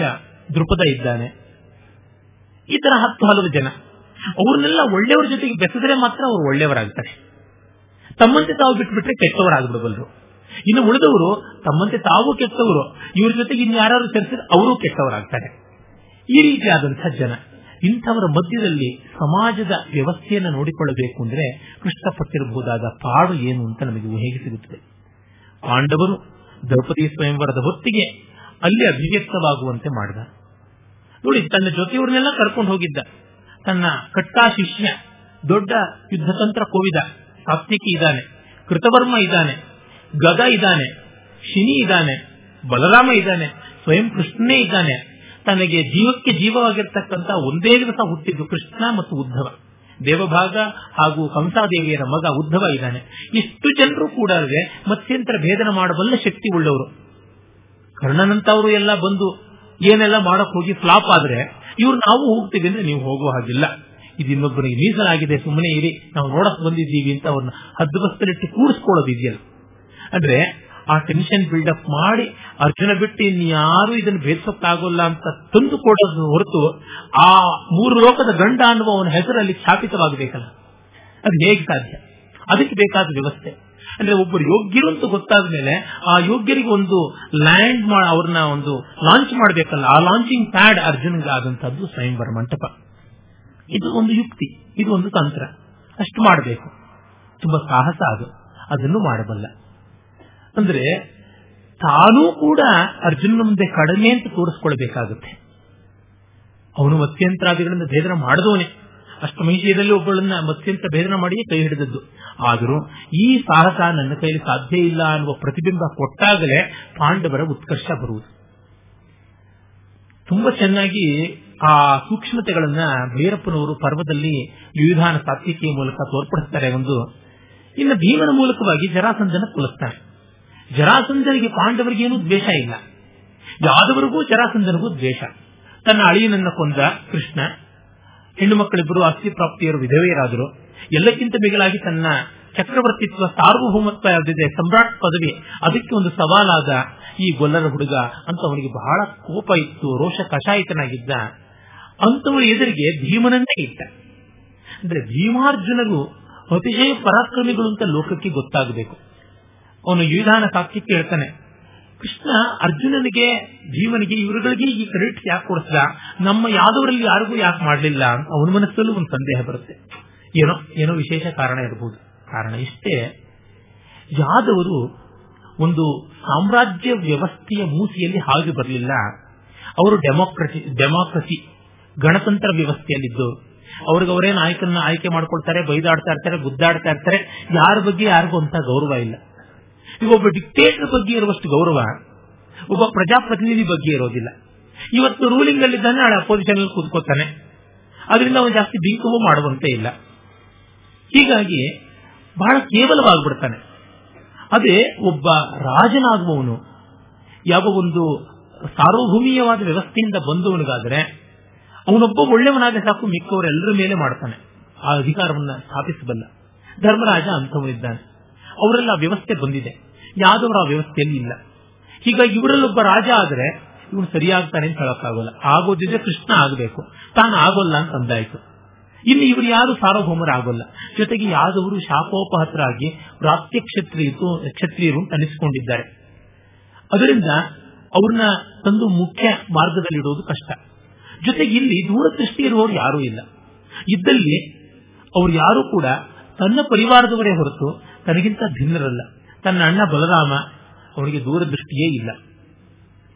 ದೃಪದ ಇದ್ದಾನೆ, ಈ ತರ 10 ಜನ. ಅವ್ರನ್ನೆಲ್ಲ ಒಳ್ಳೆಯವರ ಜೊತೆಗೆ ಬೆಸೆದರೆ ಮಾತ್ರ ಅವರು ಒಳ್ಳೆಯವರಾಗ್ತಾರೆ, ತಮ್ಮಂತೆ ತಾವು ಬಿಟ್ಬಿಟ್ರೆ ಕೆಟ್ಟವರಾಗ್ಬಿಡಬಲ್ಲರು. ಇನ್ನು ಉಳಿದವರು ತಮ್ಮಂತೆ ತಾವು ಕೆಟ್ಟವರು, ಇವ್ರ ಜೊತೆಗೆ ಇನ್ಯಾರು ಸೇರಿಸಿದ್ರೆ ಅವರೂ ಕೆಟ್ಟವರಾಗ್ತಾರೆ. ಈ ರೀತಿಯಾದಂತಹ ಜನ, ಇಂಥವರ ಮಧ್ಯದಲ್ಲಿ ಸಮಾಜದ ವ್ಯವಸ್ಥೆಯನ್ನು ನೋಡಿಕೊಳ್ಳಬೇಕು ಅಂದ್ರೆ ಕೃಷ್ಣಪಟ್ಟಿರಬಹುದಾದ ಪಾಡು ಏನು ಅಂತ ನಮಗೆ ಊಹೆಗೆ ಸಿಗುತ್ತದೆ. ಪಾಂಡವರು ದ್ರೌಪದಿ ಸ್ವಯಂವರದ ಹೊತ್ತಿಗೆ ಅಲ್ಲಿ ಅಭಿವ್ಯಕ್ತವಾಗುವಂತೆ ಮಾಡಿದ. ನೋಡಿ, ತನ್ನ ಜೊತೆಯವರನ್ನೆಲ್ಲ ಕರ್ಕೊಂಡು ಹೋಗಿದ್ದ, ತನ್ನ ಕಟ್ಟಾ ಶಿಷ್ಯ, ದೊಡ್ಡ ಯುದ್ಧತಂತ್ರ ಕೋವಿದ ಸಾತ್ವಿಕಿ ಇದ್ದಾನೆ, ಕೃತವರ್ಮ ಇದ್ದಾನೆ, ಗದ ಇದ್ದಾನೆ, ಶಿನಿ ಇದ್ದಾನೆ, ಬಲರಾಮ ಇದ್ದಾನೆ, ಸ್ವಯಂ ಕೃಷ್ಣನೇ ಇದ್ದಾನೆ. ತನಗೆ ಜೀವಕ್ಕೆ ಜೀವವಾಗಿರ್ತಕ್ಕಂಥ ಒಂದೇ ದಿವಸ ಹುಟ್ಟಿದ್ದು ಕೃಷ್ಣ ಮತ್ತು ಉದ್ಧವ, ದೇವಭಾಗ ಹಾಗೂ ಕಂಸಾದೇವಿಯರ ಮಗ ಉದ್ಧವ ಇದ್ದಾನೆ. ಇಷ್ಟು ಜನರು ಕೂಡ ಮತ್ಸ್ಯಂತರ ಭೇದನ ಮಾಡಬಲ್ಲ ಶಕ್ತಿ ಉಳ್ಳವರು. ಕರ್ಣನಂತವರು ಎಲ್ಲ ಬಂದು ಏನೆಲ್ಲ ಮಾಡಕ್ ಹೋಗಿ ಫ್ಲಾಪ್ ಆದ್ರೆ ಇವ್ರು ನಾವು ಹೋಗ್ತೀವಿ ಅಂದ್ರೆ ನೀವು ಹೋಗೋ ಹಾಗಿಲ್ಲ, ಇದು ಇನ್ನೊಬ್ಬರಿಗೆ ಮೀಸಲಾಗಿದೆ, ಸುಮ್ಮನೆ ಇರಿ, ನಾವು ನೋಡಕ್ ಬಂದಿದ್ದೀವಿ ಅಂತ ಅವ್ರನ್ನ ಹದ್ದುಬಸ್ತಲಿಟ್ಟು ಕೂಡಿಸ್ಕೊಳ್ಳೋದಿದೆಯಲ್ಲ. ಅಂದ್ರೆ ಆ ಟೆನ್ಷನ್ ಬಿಲ್ಡಪ್ ಮಾಡಿ ಅರ್ಜುನ ಬಿಟ್ಟು ಇನ್ಯಾರು ಇದನ್ನು ಭೇದಿಸೋಕ್ಕಾಗೋಲ್ಲ ಅಂತ ತಂದು ಕೊಡೋದು ಹೊರತು, ಆ 3 ಲೋಕದ ಗಂಡ ಅನ್ನುವ ಅವನ ಹೆಸರಲ್ಲಿ ಸ್ಥಾಪಿತವಾಗಬೇಕಲ್ಲ, ಅದು ಹೇಗೆ ಸಾಧ್ಯ? ಅದಕ್ಕೆ ಬೇಕಾದ ವ್ಯವಸ್ಥೆ. ಅಂದ್ರೆ ಒಬ್ಬರು ಯೋಗ್ಯರು ಅಂತ ಗೊತ್ತಾದ ಮೇಲೆ ಆ ಯೋಗ್ಯರಿಗೆ ಒಂದು ಲ್ಯಾಂಡ್ ಮಾಡಿ ಅವ್ರನ್ನ ಒಂದು ಲಾಂಚ್ ಮಾಡಬೇಕಲ್ಲ, ಆ ಲಾಂಚಿಂಗ್ ಪ್ಯಾಡ್ ಅರ್ಜುನ್ಗಾದಂಥದ್ದು ಸ್ವಯಂವರ ಮಂಟಪ. ಇದು ಒಂದು ಯುಕ್ತಿ, ಇದು ಒಂದು ತಂತ್ರ, ಅಷ್ಟು ಮಾಡಬೇಕು. ತುಂಬಾ ಸಾಹಸ ಅದು, ಅದನ್ನು ಮಾಡಬಲ್ಲ. ಅಂದ್ರೆ ತಾನೂ ಕೂಡ ಅರ್ಜುನ ಮುಂದೆ ಕಡಿಮೆ ಅಂತ ತೋರಿಸ್ಕೊಳ್ಬೇಕಾಗುತ್ತೆ. ಅವನು ಮತ್ಸ್ಯಂತ್ರಾದಿಗಳಿಂದ ಭೇದನ ಮಾಡಿದವನೇ, ಅಷ್ಟಮಹಿಷಿಯದಲ್ಲಿ ಒಬ್ಬಳನ್ನ ಮತ್ಸ್ಯಂತ್ರ ಭೇದನ ಮಾಡಿಯೇ ಕೈ ಹಿಡಿದದ್ದು. ಆದರೂ ಈ ಸಾಹಸ ನನ್ನ ಕೈಯಲ್ಲಿ ಸಾಧ್ಯ ಇಲ್ಲ ಅನ್ನುವ ಪ್ರತಿಬಿಂಬ ಕೊಟ್ಟಾಗಲೇ ಪಾಂಡವರ ಉತ್ಕರ್ಷ ಬರುವುದು. ತುಂಬಾ ಚೆನ್ನಾಗಿ ಆ ಸೂಕ್ಷ್ಮತೆಗಳನ್ನ ಭೈರಪ್ಪನವರು ಪರ್ವದಲ್ಲಿ ಯುವಿಧಾನ ಸಾತ್ವಿಕೆಯ ಮೂಲಕ ತೋರ್ಪಡಿಸ್ತಾರೆ ಒಂದು. ಇನ್ನು ಭೀಮನ ಮೂಲಕವಾಗಿ ಜರಾಸಂಧನ ಕೊಲಿಸ್ತಾರೆ. ಜರಾಸಂಧನಿಗೆ ಪಾಂಡವರಿಗೇನು ದ್ವೇಷ ಇಲ್ಲ, ಯಾದವರಿಗೂ ಜರಾಸಂಧನಿಗೂ ದ್ವೇಷ. ತನ್ನ ಅಳಿಯನನ್ನ ಕೊಂದ ಕೃಷ್ಣ, ಹೆಣ್ಣು ಮಕ್ಕಳಿಬ್ಬರು ಆಸ್ತಿ ಪ್ರಾಪ್ತಿಯರು ವಿಧವೆಯರಾದರು. ಎಲ್ಲಕ್ಕಿಂತ ಮಿಗಿಲಾಗಿ ತನ್ನ ಚಕ್ರವರ್ತಿತ್ವ ಸಾರ್ವಭೌಮತ್ವ ಯಾವುದಿದೆ, ಸಮ್ರಾಟ್ ಪದವಿ, ಅದಕ್ಕೆ ಒಂದು ಸವಾಲಾದ ಈ ಗೊಲ್ಲರ ಹುಡುಗ ಅಂತ ಅವನಿಗೆ ಬಹಳ ಕೋಪ ಇತ್ತು, ರೋಷ ಕಷಾಯಿತನಾಗಿದ್ದ. ಅಂತವರ ಎದುರಿಗೆ ಭೀಮನನ್ನೇ ಇಟ್ಟ. ಅಂದ್ರೆ ಭೀಮಾರ್ಜುನರು ಅತಿಶಯ ಪರಾಕ್ರಮಿಗಳು ಅಂತ ಲೋಕಕ್ಕೆ ಗೊತ್ತಾಗಬೇಕು. ಅವನು ಯುವಿಧಾನ ಸಾತ್ವಿಕ ಹೇಳ್ತಾನೆ, ಕೃಷ್ಣ ಅರ್ಜುನನಿಗೆ ಭೀಮನಿಗೆ ಇವರುಗಳಿಗೆ ಈ ಕ್ರೆಡಿಟ್ ಯಾಕೆ ಕೊಡಿಸ್ದ, ನಮ್ಮ ಯಾದವರಲ್ಲಿ ಯಾರಿಗೂ ಯಾಕೆ ಮಾಡಲಿಲ್ಲ ಅಂತ ಅವನ ಮನಸ್ಸಲ್ಲೂ ಒಂದು ಸಂದೇಹ ಬರುತ್ತೆ. ಏನೋ ಏನೋ ವಿಶೇಷ ಕಾರಣ ಇರಬಹುದು. ಕಾರಣ ಇಷ್ಟೇ, ಯಾದವರು ಒಂದು ಸಾಮ್ರಾಜ್ಯ ವ್ಯವಸ್ಥೆಯ ಮೂಸಿಯಲ್ಲಿ ಹಾಗೆ ಬರಲಿಲ್ಲ. ಅವರು ಡೆಮಾಕ್ರಸಿ ಗಣತಂತ್ರ ವ್ಯವಸ್ಥೆಯಲ್ಲಿದ್ದು, ಅವ್ರಿಗವರೇ ನಾಯಕನ ಆಯ್ಕೆ ಮಾಡ್ಕೊಳ್ತಾರೆ, ಬೈದಾಡ್ತಾ ಇರ್ತಾರೆ, ಗುದ್ದಾಡ್ತಾ ಇರ್ತಾರೆ, ಯಾರ ಬಗ್ಗೆ ಯಾರಿಗೂ ಅಂತ ಗೌರವ ಇಲ್ಲ. ಈಗ ಒಬ್ಬ ಡಿಕ್ಟೇಟರ್ ಬಗ್ಗೆ ಇರುವಷ್ಟು ಗೌರವ ಒಬ್ಬ ಪ್ರಜಾಪ್ರತಿನಿಧಿ ಬಗ್ಗೆ ಇರೋದಿಲ್ಲ. ಇವತ್ತು ರೂಲಿಂಗ್ ಅಲ್ಲಿದ್ದಾನೆ, ನಾಳೆ ಅಪೋಸಿಷನ್ ಅಲ್ಲಿ ಕೂತ್ಕೋತಾನೆ, ಅದರಿಂದ ಅವನು ಜಾಸ್ತಿ ಬಿಂಕವೂ ಮಾಡುವಂತೆ ಇಲ್ಲ. ಹೀಗಾಗಿ ಬಹಳ ಕೇವಲವಾಗ್ಬಿಡ್ತಾನೆ. ಅದೇ ಒಬ್ಬ ರಾಜನಾಗುವವನು ಯಾವ ಒಂದು ಸಾರ್ವಭೌಮೀಯವಾದ ವ್ಯವಸ್ಥೆಯಿಂದ ಬಂದವನಿಗಾದ್ರೆ ಅವನೊಬ್ಬ ಒಳ್ಳೆಯವನಾದ ಸಾಕು, ಮಿಕ್ಕವರೆಲ್ಲರ ಮೇಲೆ ಮಾಡ್ತಾನೆ, ಆ ಅಧಿಕಾರವನ್ನು ಸ್ಥಾಪಿಸಬಲ್ಲ. ಧರ್ಮರಾಜ ಅಂಥವನಿದ್ದಾನೆ, ಅವರೆಲ್ಲ ವ್ಯವಸ್ಥೆ ಬಂದಿದೆ, ಯಾದವರ ವ್ಯವಸ್ಥೆಯಲ್ಲಿ ಇಲ್ಲ. ಹೀಗಾಗಿ ಇವರಲ್ಲೊಬ್ಬ ರಾಜ ಆದರೆ ಇವನು ಸರಿಯಾಗ್ತಾನೆ ಅಂತ ಹೇಳೋಕ್ಕಾಗಲ್ಲ. ಆಗೋದಿದ್ರೆ ಕೃಷ್ಣ ಆಗಬೇಕು, ತಾನು ಆಗೋಲ್ಲ ಅಂತ ಅಂದಾಯಿತು. ಇನ್ನು ಇವರು ಯಾರು ಸಾರ್ವಭೌಮರಾಗೋಲ್ಲ. ಜೊತೆಗೆ ಯಾದವರು ಶಾಪೋಪಹತರಾಗಿ ಪ್ರಾಪ್ತ್ಯ ಕ್ಷತ್ರಿಯರು ಅನಿಸಿಕೊಂಡಿದ್ದಾರೆ. ಅದರಿಂದ ಅವ್ರನ್ನ ತಂದು ಮುಖ್ಯ ಮಾರ್ಗದಲ್ಲಿ ಇಡುವುದು ಕಷ್ಟ. ಜೊತೆಗೆ ಇಲ್ಲಿ ದೂರದೃಷ್ಟಿ ಇರುವವರು ಯಾರೂ ಇಲ್ಲ. ಇದ್ದಲ್ಲಿ ಅವ್ರು ಯಾರೂ ಕೂಡ ತನ್ನ ಪರಿವಾರದವರೇ ಹೊರತು ತನಗಿಂತ ಭಿನ್ನರಲ್ಲ. ತನ್ನ ಅಣ್ಣ ಬಲರಾಮ, ಅವನಿಗೆ ದೂರದೃಷ್ಟಿಯೇ ಇಲ್ಲ.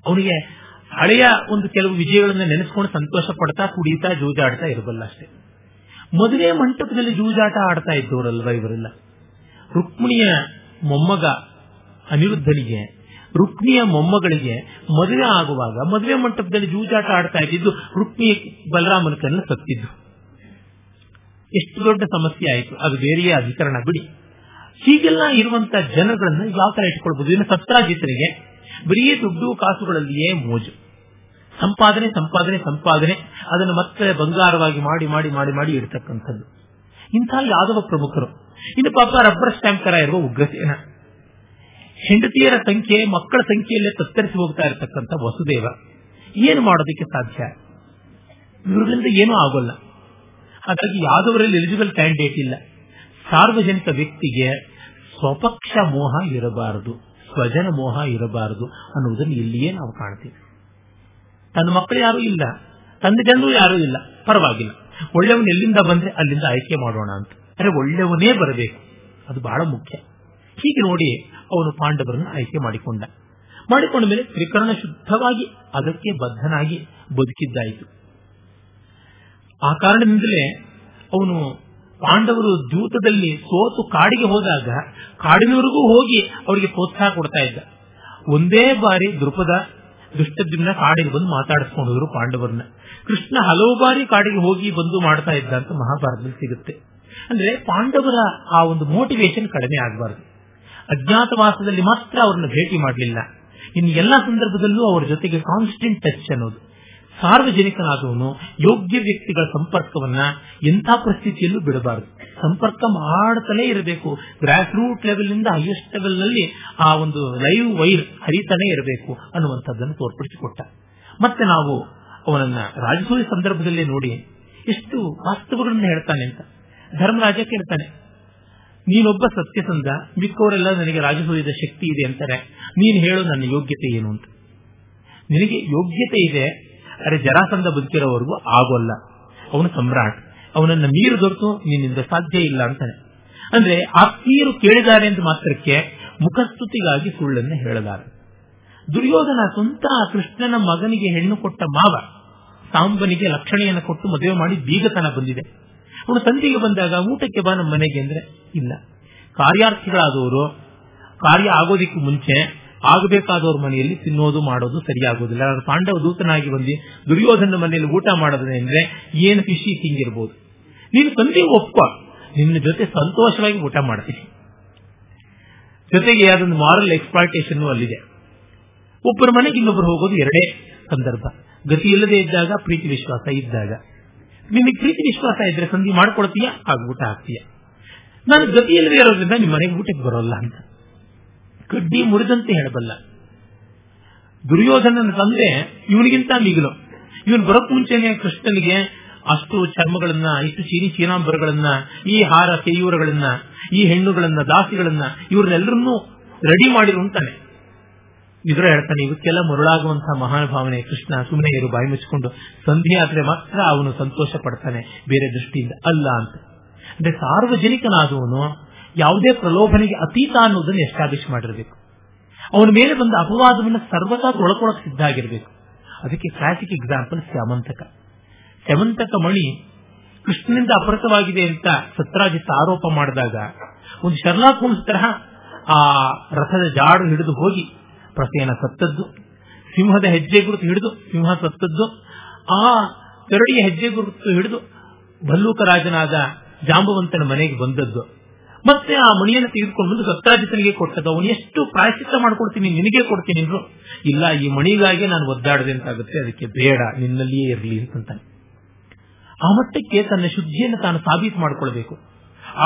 ಅವನಿಗೆ ಹಳೆಯ ಒಂದು ಕೆಲವು ವಿಜಯಗಳನ್ನು ನೆನೆಸ್ಕೊಂಡು ಸಂತೋಷ ಪಡ್ತಾ ಕುಡಿಯುತ್ತಾ ಜೂಜಾಡ್ತಾ ಇರಬಲ್ಲ ಅಷ್ಟೇ. ಮದುವೆ ಮಂಟಪದಲ್ಲಿ ಜೂಜಾಟ ಆಡ್ತಾ ಇದ್ದವರಲ್ವ ಇವರೆಲ್ಲ. ರುಕ್ಮಿಣಿಯ ಮೊಮ್ಮಗ ಅನಿರುದ್ಧನಿಗೆ, ರುಕ್ಮಿಣಿಯ ಮೊಮ್ಮಗಳಿಗೆ ಮದುವೆ ಆಗುವಾಗ ಮದುವೆ ಮಂಟಪದಲ್ಲಿ ಜೂಜಾಟ ಆಡ್ತಾ ಇದ್ದಿದ್ದು ರುಕ್ಮಿಣಿ ಬಲರಾಮನ ಕಣ್ಣು ಸತ್ತಿದ್ದು. ಎಷ್ಟು ದೊಡ್ಡ ಸಮಸ್ಯೆ ಆಯಿತು. ಅದು ಬೇರೆಯೇ ಅಧಿಕರಣ ಬಿಡಿ. ಹೀಗೆಲ್ಲ ಇರುವಂತಹ ಜನಗಳನ್ನ ಯಾವ ತರ ಇಟ್ಕೊಳ್ಬಹುದು? ಇನ್ನು ಸತ್ರಾಜಿತರಿಗೆ ಬರೀ ದುಡ್ಡು ಕಾಸುಗಳಲ್ಲಿಯೇ ಮೋಜು. ಸಂಪಾದನೆ ಸಂಪಾದನೆ ಸಂಪಾದನೆ, ಅದನ್ನು ಮತ್ತೆ ಬಂಗಾರವಾಗಿ ಮಾಡಿ ಮಾಡಿ ಮಾಡಿ ಮಾಡಿ ಇಡ್ತಕ್ಕಂಥದ್ದು ಇಂಥ ಯಾದವ ಪ್ರಮುಖರು. ಇನ್ನು ಪಾಪ ರಬ್ಬರ್ ಸ್ಟ್ಯಾಂಪ್ ತರ ಇರುವ ಉಗ್ರಸೇನ. ಹೆಂಡತಿಯರ ಸಂಖ್ಯೆ ಮಕ್ಕಳ ಸಂಖ್ಯೆಯಲ್ಲೇ ತತ್ತರಿಸಿ ಹೋಗ್ತಾ ಇರತಕ್ಕಂಥ ವಸುದೇವ. ಏನು ಮಾಡೋದಕ್ಕೆ ಸಾಧ್ಯ? ಇವರಿಂದ ಏನೂ ಆಗೋಲ್ಲ. ಹಾಗಾಗಿ ಯಾದವರಲ್ಲಿ ಎಲಿಜಿಬಲ್ ಕ್ಯಾಂಡಿಡೇಟ್ ಇಲ್ಲ. ಸಾರ್ವಜನಿಕ ವ್ಯಕ್ತಿಗೆ ಸ್ವಪಕ್ಷ ಮೋಹ ಇರಬಾರದು, ಸ್ವಜನ ಮೋಹ ಇರಬಾರದು ಅನ್ನುವುದನ್ನು ಇಲ್ಲಿಯೇ ನಾವು ಕಾಣ್ತೀವಿ. ತನ್ನ ಮಕ್ಕಳು ಯಾರೂ ಇಲ್ಲ, ತಂದೆ ಜನರು ಯಾರೂ ಇಲ್ಲ, ಪರವಾಗಿಲ್ಲ, ಒಳ್ಳೆಯವನು ಎಲ್ಲಿಂದ ಬಂದ್ರೆ ಅಲ್ಲಿಂದ ಆಯ್ಕೆ ಮಾಡೋಣ ಅಂತ. ಆದರೆ ಒಳ್ಳೆಯವನೇ ಬರಬೇಕು, ಅದು ಬಹಳ ಮುಖ್ಯ. ಹೀಗೆ ನೋಡಿ ಅವನು ಪಾಂಡವರನ್ನು ಆಯ್ಕೆ ಮಾಡಿಕೊಂಡ ಮೇಲೆ ತ್ರಿಕರಣ ಶುದ್ಧವಾಗಿ ಅದಕ್ಕೆ ಬದ್ಧನಾಗಿ ಬದುಕಿದ್ದಾಯಿತು. ಆ ಕಾರಣದಿಂದಲೇ ಅವನು ಪಾಂಡವರು ದ್ಯೂತದಲ್ಲಿ ಸೋತು ಕಾಡಿಗೆ ಹೋದಾಗ ಕಾಡಿನವರೆಗೂ ಹೋಗಿ ಅವರಿಗೆ ಪ್ರೋತ್ಸಾಹ ಕೊಡ್ತಾ ಇದ್ದ. ಒಂದೇ ಬಾರಿ ದೃಪದ ದುಷ್ಟದ್ಯುಮ್ನ ಕಾಡಿಗೆ ಬಂದು ಮಾತಾಡಿಸ್ಕೊಂಡಿದ್ರು ಪಾಂಡವರನ್ನ. ಕೃಷ್ಣ ಹಲವು ಬಾರಿ ಕಾಡಿಗೆ ಹೋಗಿ ಬಂದು ಮಾಡ್ತಾ ಇದ್ದ ಅಂತ ಮಹಾಭಾರತದಲ್ಲಿ ಸಿಗುತ್ತೆ. ಅಂದ್ರೆ ಪಾಂಡವರ ಆ ಒಂದು ಮೋಟಿವೇಶನ್ ಕಡಿಮೆ ಆಗಬಾರದು. ಅಜ್ಞಾತವಾಸದಲ್ಲಿ ಮಾತ್ರ ಅವ್ರನ್ನ ಭೇಟಿ ಮಾಡಲಿಲ್ಲ, ಇನ್ನು ಎಲ್ಲ ಸಂದರ್ಭದಲ್ಲೂ ಅವರ ಜೊತೆಗೆ ಕಾನ್ಸ್ಟೆಂಟ್ ಟಚ್ ಅನ್ನೋದು. ಸಾರ್ವಜನಿಕನಾದವನು ಯೋಗ್ಯ ವ್ಯಕ್ತಿಗಳ ಸಂಪರ್ಕವನ್ನ ಎಂಥ ಪರಿಸ್ಥಿತಿಯಲ್ಲೂ ಬಿಡಬಾರದು. ಸಂಪರ್ಕ ಮಾಡ್ತಾನೆ ಇರಬೇಕು. ಗ್ರಾಸ್ ರೂಟ್ ಲೆವೆಲ್ ನಿಂದ ಹೈಯೆಸ್ಟ್ ಲೆವೆಲ್ ನಲ್ಲಿ ಆ ಒಂದು ಲೈವ್ ವೈರ್ ಹರಿತಾನೆ ಇರಬೇಕು ಅನ್ನುವಂಥದ್ದನ್ನು ತೋರ್ಪಡಿಸಿಕೊಟ್ಟ. ಮತ್ತೆ ನಾವು ಅವನನ್ನ ರಾಜಸೂಯ ಸಂದರ್ಭದಲ್ಲೇ ನೋಡಿ ಎಷ್ಟು ವಾಸ್ತವಗಳನ್ನು ಹೇಳ್ತಾನೆ ಅಂತ. ಧರ್ಮರಾಜ ಕೇಳ್ತಾನೆ, ನೀನೊಬ್ಬ ಸತ್ಯಸಂಧ, ಮಿಕ್ಕವರೆಲ್ಲ ನನಗೆ ರಾಜಸೂಯದ ಶಕ್ತಿ ಇದೆ ಅಂತಾರೆ, ನೀನು ಹೇಳು ನನ್ನ ಯೋಗ್ಯತೆ ಏನು ಅಂತ. ನಿನಗೆ ಯೋಗ್ಯತೆ ಇದೆ, ಅರೆ ಜರಾಸಂಧ ಬದುಕಿರೋವರೆಗೂ ಆಗೋಲ್ಲ, ಅವನು ಸಮ್ರಾಟ್, ಅವನನ್ನ ಮೀರು ದೊರೆತು ನಿನ್ನಿಂದ ಸಾಧ್ಯ ಇಲ್ಲ ಅಂತಾನೆ. ಅಂದ್ರೆ ಆತ್ಮೀಯರು ಕೇಳಿದ್ದಾರೆ ಎಂದು ಮಾತ್ರಕ್ಕೆ ಮುಖಸ್ತುತಿಗಾಗಿ ಸುಳ್ಳನ್ನು ಹೇಳಲಾರ. ದುರ್ಯೋಧನ ಸ್ವಂತ ಕೃಷ್ಣನ ಮಗನಿಗೆ ಹೆಣ್ಣು ಕೊಟ್ಟ ಮಾವ, ಸಾಂಬನಿಗೆ ಲಕ್ಷಣೆಯನ್ನು ಕೊಟ್ಟು ಮದುವೆ ಮಾಡಿ ಬೀಗತನ ಬಂದಿದೆ. ಅವನು ಸಂಧಿಗೆ ಬಂದಾಗ ಊಟಕ್ಕೆ ಬಾ ನಮ್ಮ ಮನೆಗೆ ಅಂದ್ರೆ ಇಲ್ಲ. ಕಾರ್ಯಾರ್ಥಿಗಳಾದವರು ಕಾರ್ಯ ಆಗೋದಿಕ್ಕೂ ಮುಂಚೆ ಆಗಬೇಕಾದವ್ರ ಮನೆಯಲ್ಲಿ ತಿನ್ನೋದು ಮಾಡೋದು ಸರಿಯಾಗೋದಿಲ್ಲ. ಪಾಂಡವ ದೂತನಾಗಿ ಬಂದು ದುರ್ಯೋಧನ ಮನೆಯಲ್ಲಿ ಊಟ ಮಾಡೋದನ್ನ ಅಂದ್ರೆ ಏನು ಖುಷಿ ಹಿಂಗಿರ್ಬೋದು. ನೀನು ತಂದೆ ಒಪ್ಪ, ನಿನ್ನ ಜೊತೆ ಸಂತೋಷವಾಗಿ ಊಟ ಮಾಡ್ತೀನಿ. ಜೊತೆಗೆ ಅದೊಂದು ಮಾರಲ್ ಎಕ್ಸ್ಪ್ಲಾಯಿಟೇಷನ್ ಅಲ್ಲಿದೆ. ಒಬ್ಬರ ಮನೆಗೆ ಇನ್ನೊಬ್ಬರು ಹೋಗೋದು ಎರಡೇ ಸಂದರ್ಭ, ಗತಿ ಇಲ್ಲದೆ ಇದ್ದಾಗ, ಪ್ರೀತಿ ವಿಶ್ವಾಸ ಇದ್ದಾಗ. ನಿನಗೆ ಪ್ರೀತಿ ವಿಶ್ವಾಸ ಇದ್ರೆ ಸಂಧಿ ಮಾಡ್ಕೊಳ್ತೀಯ, ಆಗ ಊಟ ಹಾಕ್ತೀಯ. ನಾನು ಗತಿ ಇಲ್ಲದೆ ಇರೋದ್ರಿಂದ ನಿಮ್ಮ ಮನೆಗೆ ಊಟಕ್ಕೆ ಬರೋಲ್ಲ ಅಂತ ಕಡ್ಡಿ ಮುರಿದಂತೆ ಹೇಳಬಲ್ಲ. ದುರ್ಯೋಧನನ ತಂದೆ ಇವನಿಗಿಂತ ಮಿಗಿಲು. ಇವನು ಬರೋಕ್ ಮುಂಚೆನೆ ಕೃಷ್ಣನಿಗೆ ಅಷ್ಟು ಚರ್ಮಗಳನ್ನ, ಇಷ್ಟು ಚೀನಿ ಚೀನಾಂಬರಗಳನ್ನ, ಈ ಹಾರ ಕೇಯೂರಗಳನ್ನ, ಈ ಹೆಣ್ಣುಗಳನ್ನ, ದಾಸಿಗಳನ್ನ, ಇವ್ರನ್ನೆಲ್ಲರನ್ನೂ ರೆಡಿ ಮಾಡಿರುವಂತಾನೆ. ಇದ್ರ ಹೇಳ್ತಾನೆ, ಇವಕ್ಕೆಲ್ಲ ಮರುಳಾಗುವಂತಹ ಮಹಾನುಭಾವನೆ ಕೃಷ್ಣ, ಸುಮ್ಮನೆ ಇವರು ಬಾಯಿ ಮುಚ್ಚಿಕೊಂಡು. ಸಂಧಿ ಆದ್ರೆ ಮಾತ್ರ ಅವನು ಸಂತೋಷ ಪಡ್ತಾನೆ, ಬೇರೆ ದೃಷ್ಟಿಯಿಂದ ಅಲ್ಲ ಅಂತ. ಅಂದ್ರೆ ಸಾರ್ವಜನಿಕನಾದವನು ಯಾವುದೇ ಪ್ರಲೋಭನೆಗೆ ಅತೀತ ಅನ್ನೋದನ್ನು ಎಸ್ಟಾಬ್ಲಿಷ್ ಮಾಡಿರಬೇಕು. ಅವನ ಮೇಲೆ ಬಂದ ಅಪವಾದವನ್ನು ಸರ್ವತಾ ತೊಳ್ಕೊಳ್ಳೋಕೆ ಸಿದ್ಧ ಆಗಿರಬೇಕು. ಅದಕ್ಕೆ ಕ್ಲಾಸಿಕ್ ಎಕ್ಸಾಂಪಲ್ ಸ್ಯಮಂತಕ. ಸ್ಯಮಂತಕ ಮಣಿ ಕೃಷ್ಣನಿಂದ ಅಪಹೃತವಾಗಿದೆ ಅಂತ ಸತ್ರಾಜಿತ ಆರೋಪ ಮಾಡಿದಾಗ ಒಂದು ಶರ್ಲಾಕ್ ಹೋಮ್ಸ್ ತರಹ ಆ ರಥದ ಜಾಡು ಹಿಡಿದು ಹೋಗಿ ಪ್ರಸೇನ ಸತ್ತದ್ದು, ಸಿಂಹದ ಹೆಜ್ಜೆ ಗುರುತು ಹಿಡಿದು ಸಿಂಹ ಸತ್ತದ್ದು, ಆ ತೆರಳಿಯ ಹೆಜ್ಜೆ ಗುರುತು ಹಿಡಿದು ಭಲ್ಲೂಕ ರಾಜನಾದ ಜಾಂಬವಂತನ ಮನೆಗೆ ಬಂದದ್ದು, ಮತ್ತೆ ಆ ಮಣಿಯನ್ನು ತೆಗೆದುಕೊಂಡು ಬಂದು ಸತ್ರಾಜಿತನಿಗೆ ಕೊಟ್ಟದ್ದು. ಅವನು ಎಷ್ಟು ಪ್ರಾಯಶ್ಚಿತ್ತ ಮಾಡ್ಕೊಡ್ತೀನಿ, ನಿನಗೆ ಕೊಡ್ತೀನಿ ಅಂದ್ರು ಇಲ್ಲ, ಈ ಮಣಿಗಾಗಿ ನಾನು ಒದ್ದಾಡದೆ ಅಂತಾಗುತ್ತೆ, ಅದಕ್ಕೆ ಬೇಡ ನಿನ್ನಲ್ಲಿಯೇ ಇರಲಿ ಅಂತಾನೆ. ಆ ಮಟ್ಟಕ್ಕೆ ತನ್ನ ಶುದ್ಧಿಯನ್ನು ತಾನು ಸಾಬೀತು ಮಾಡಿಕೊಳ್ಬೇಕು.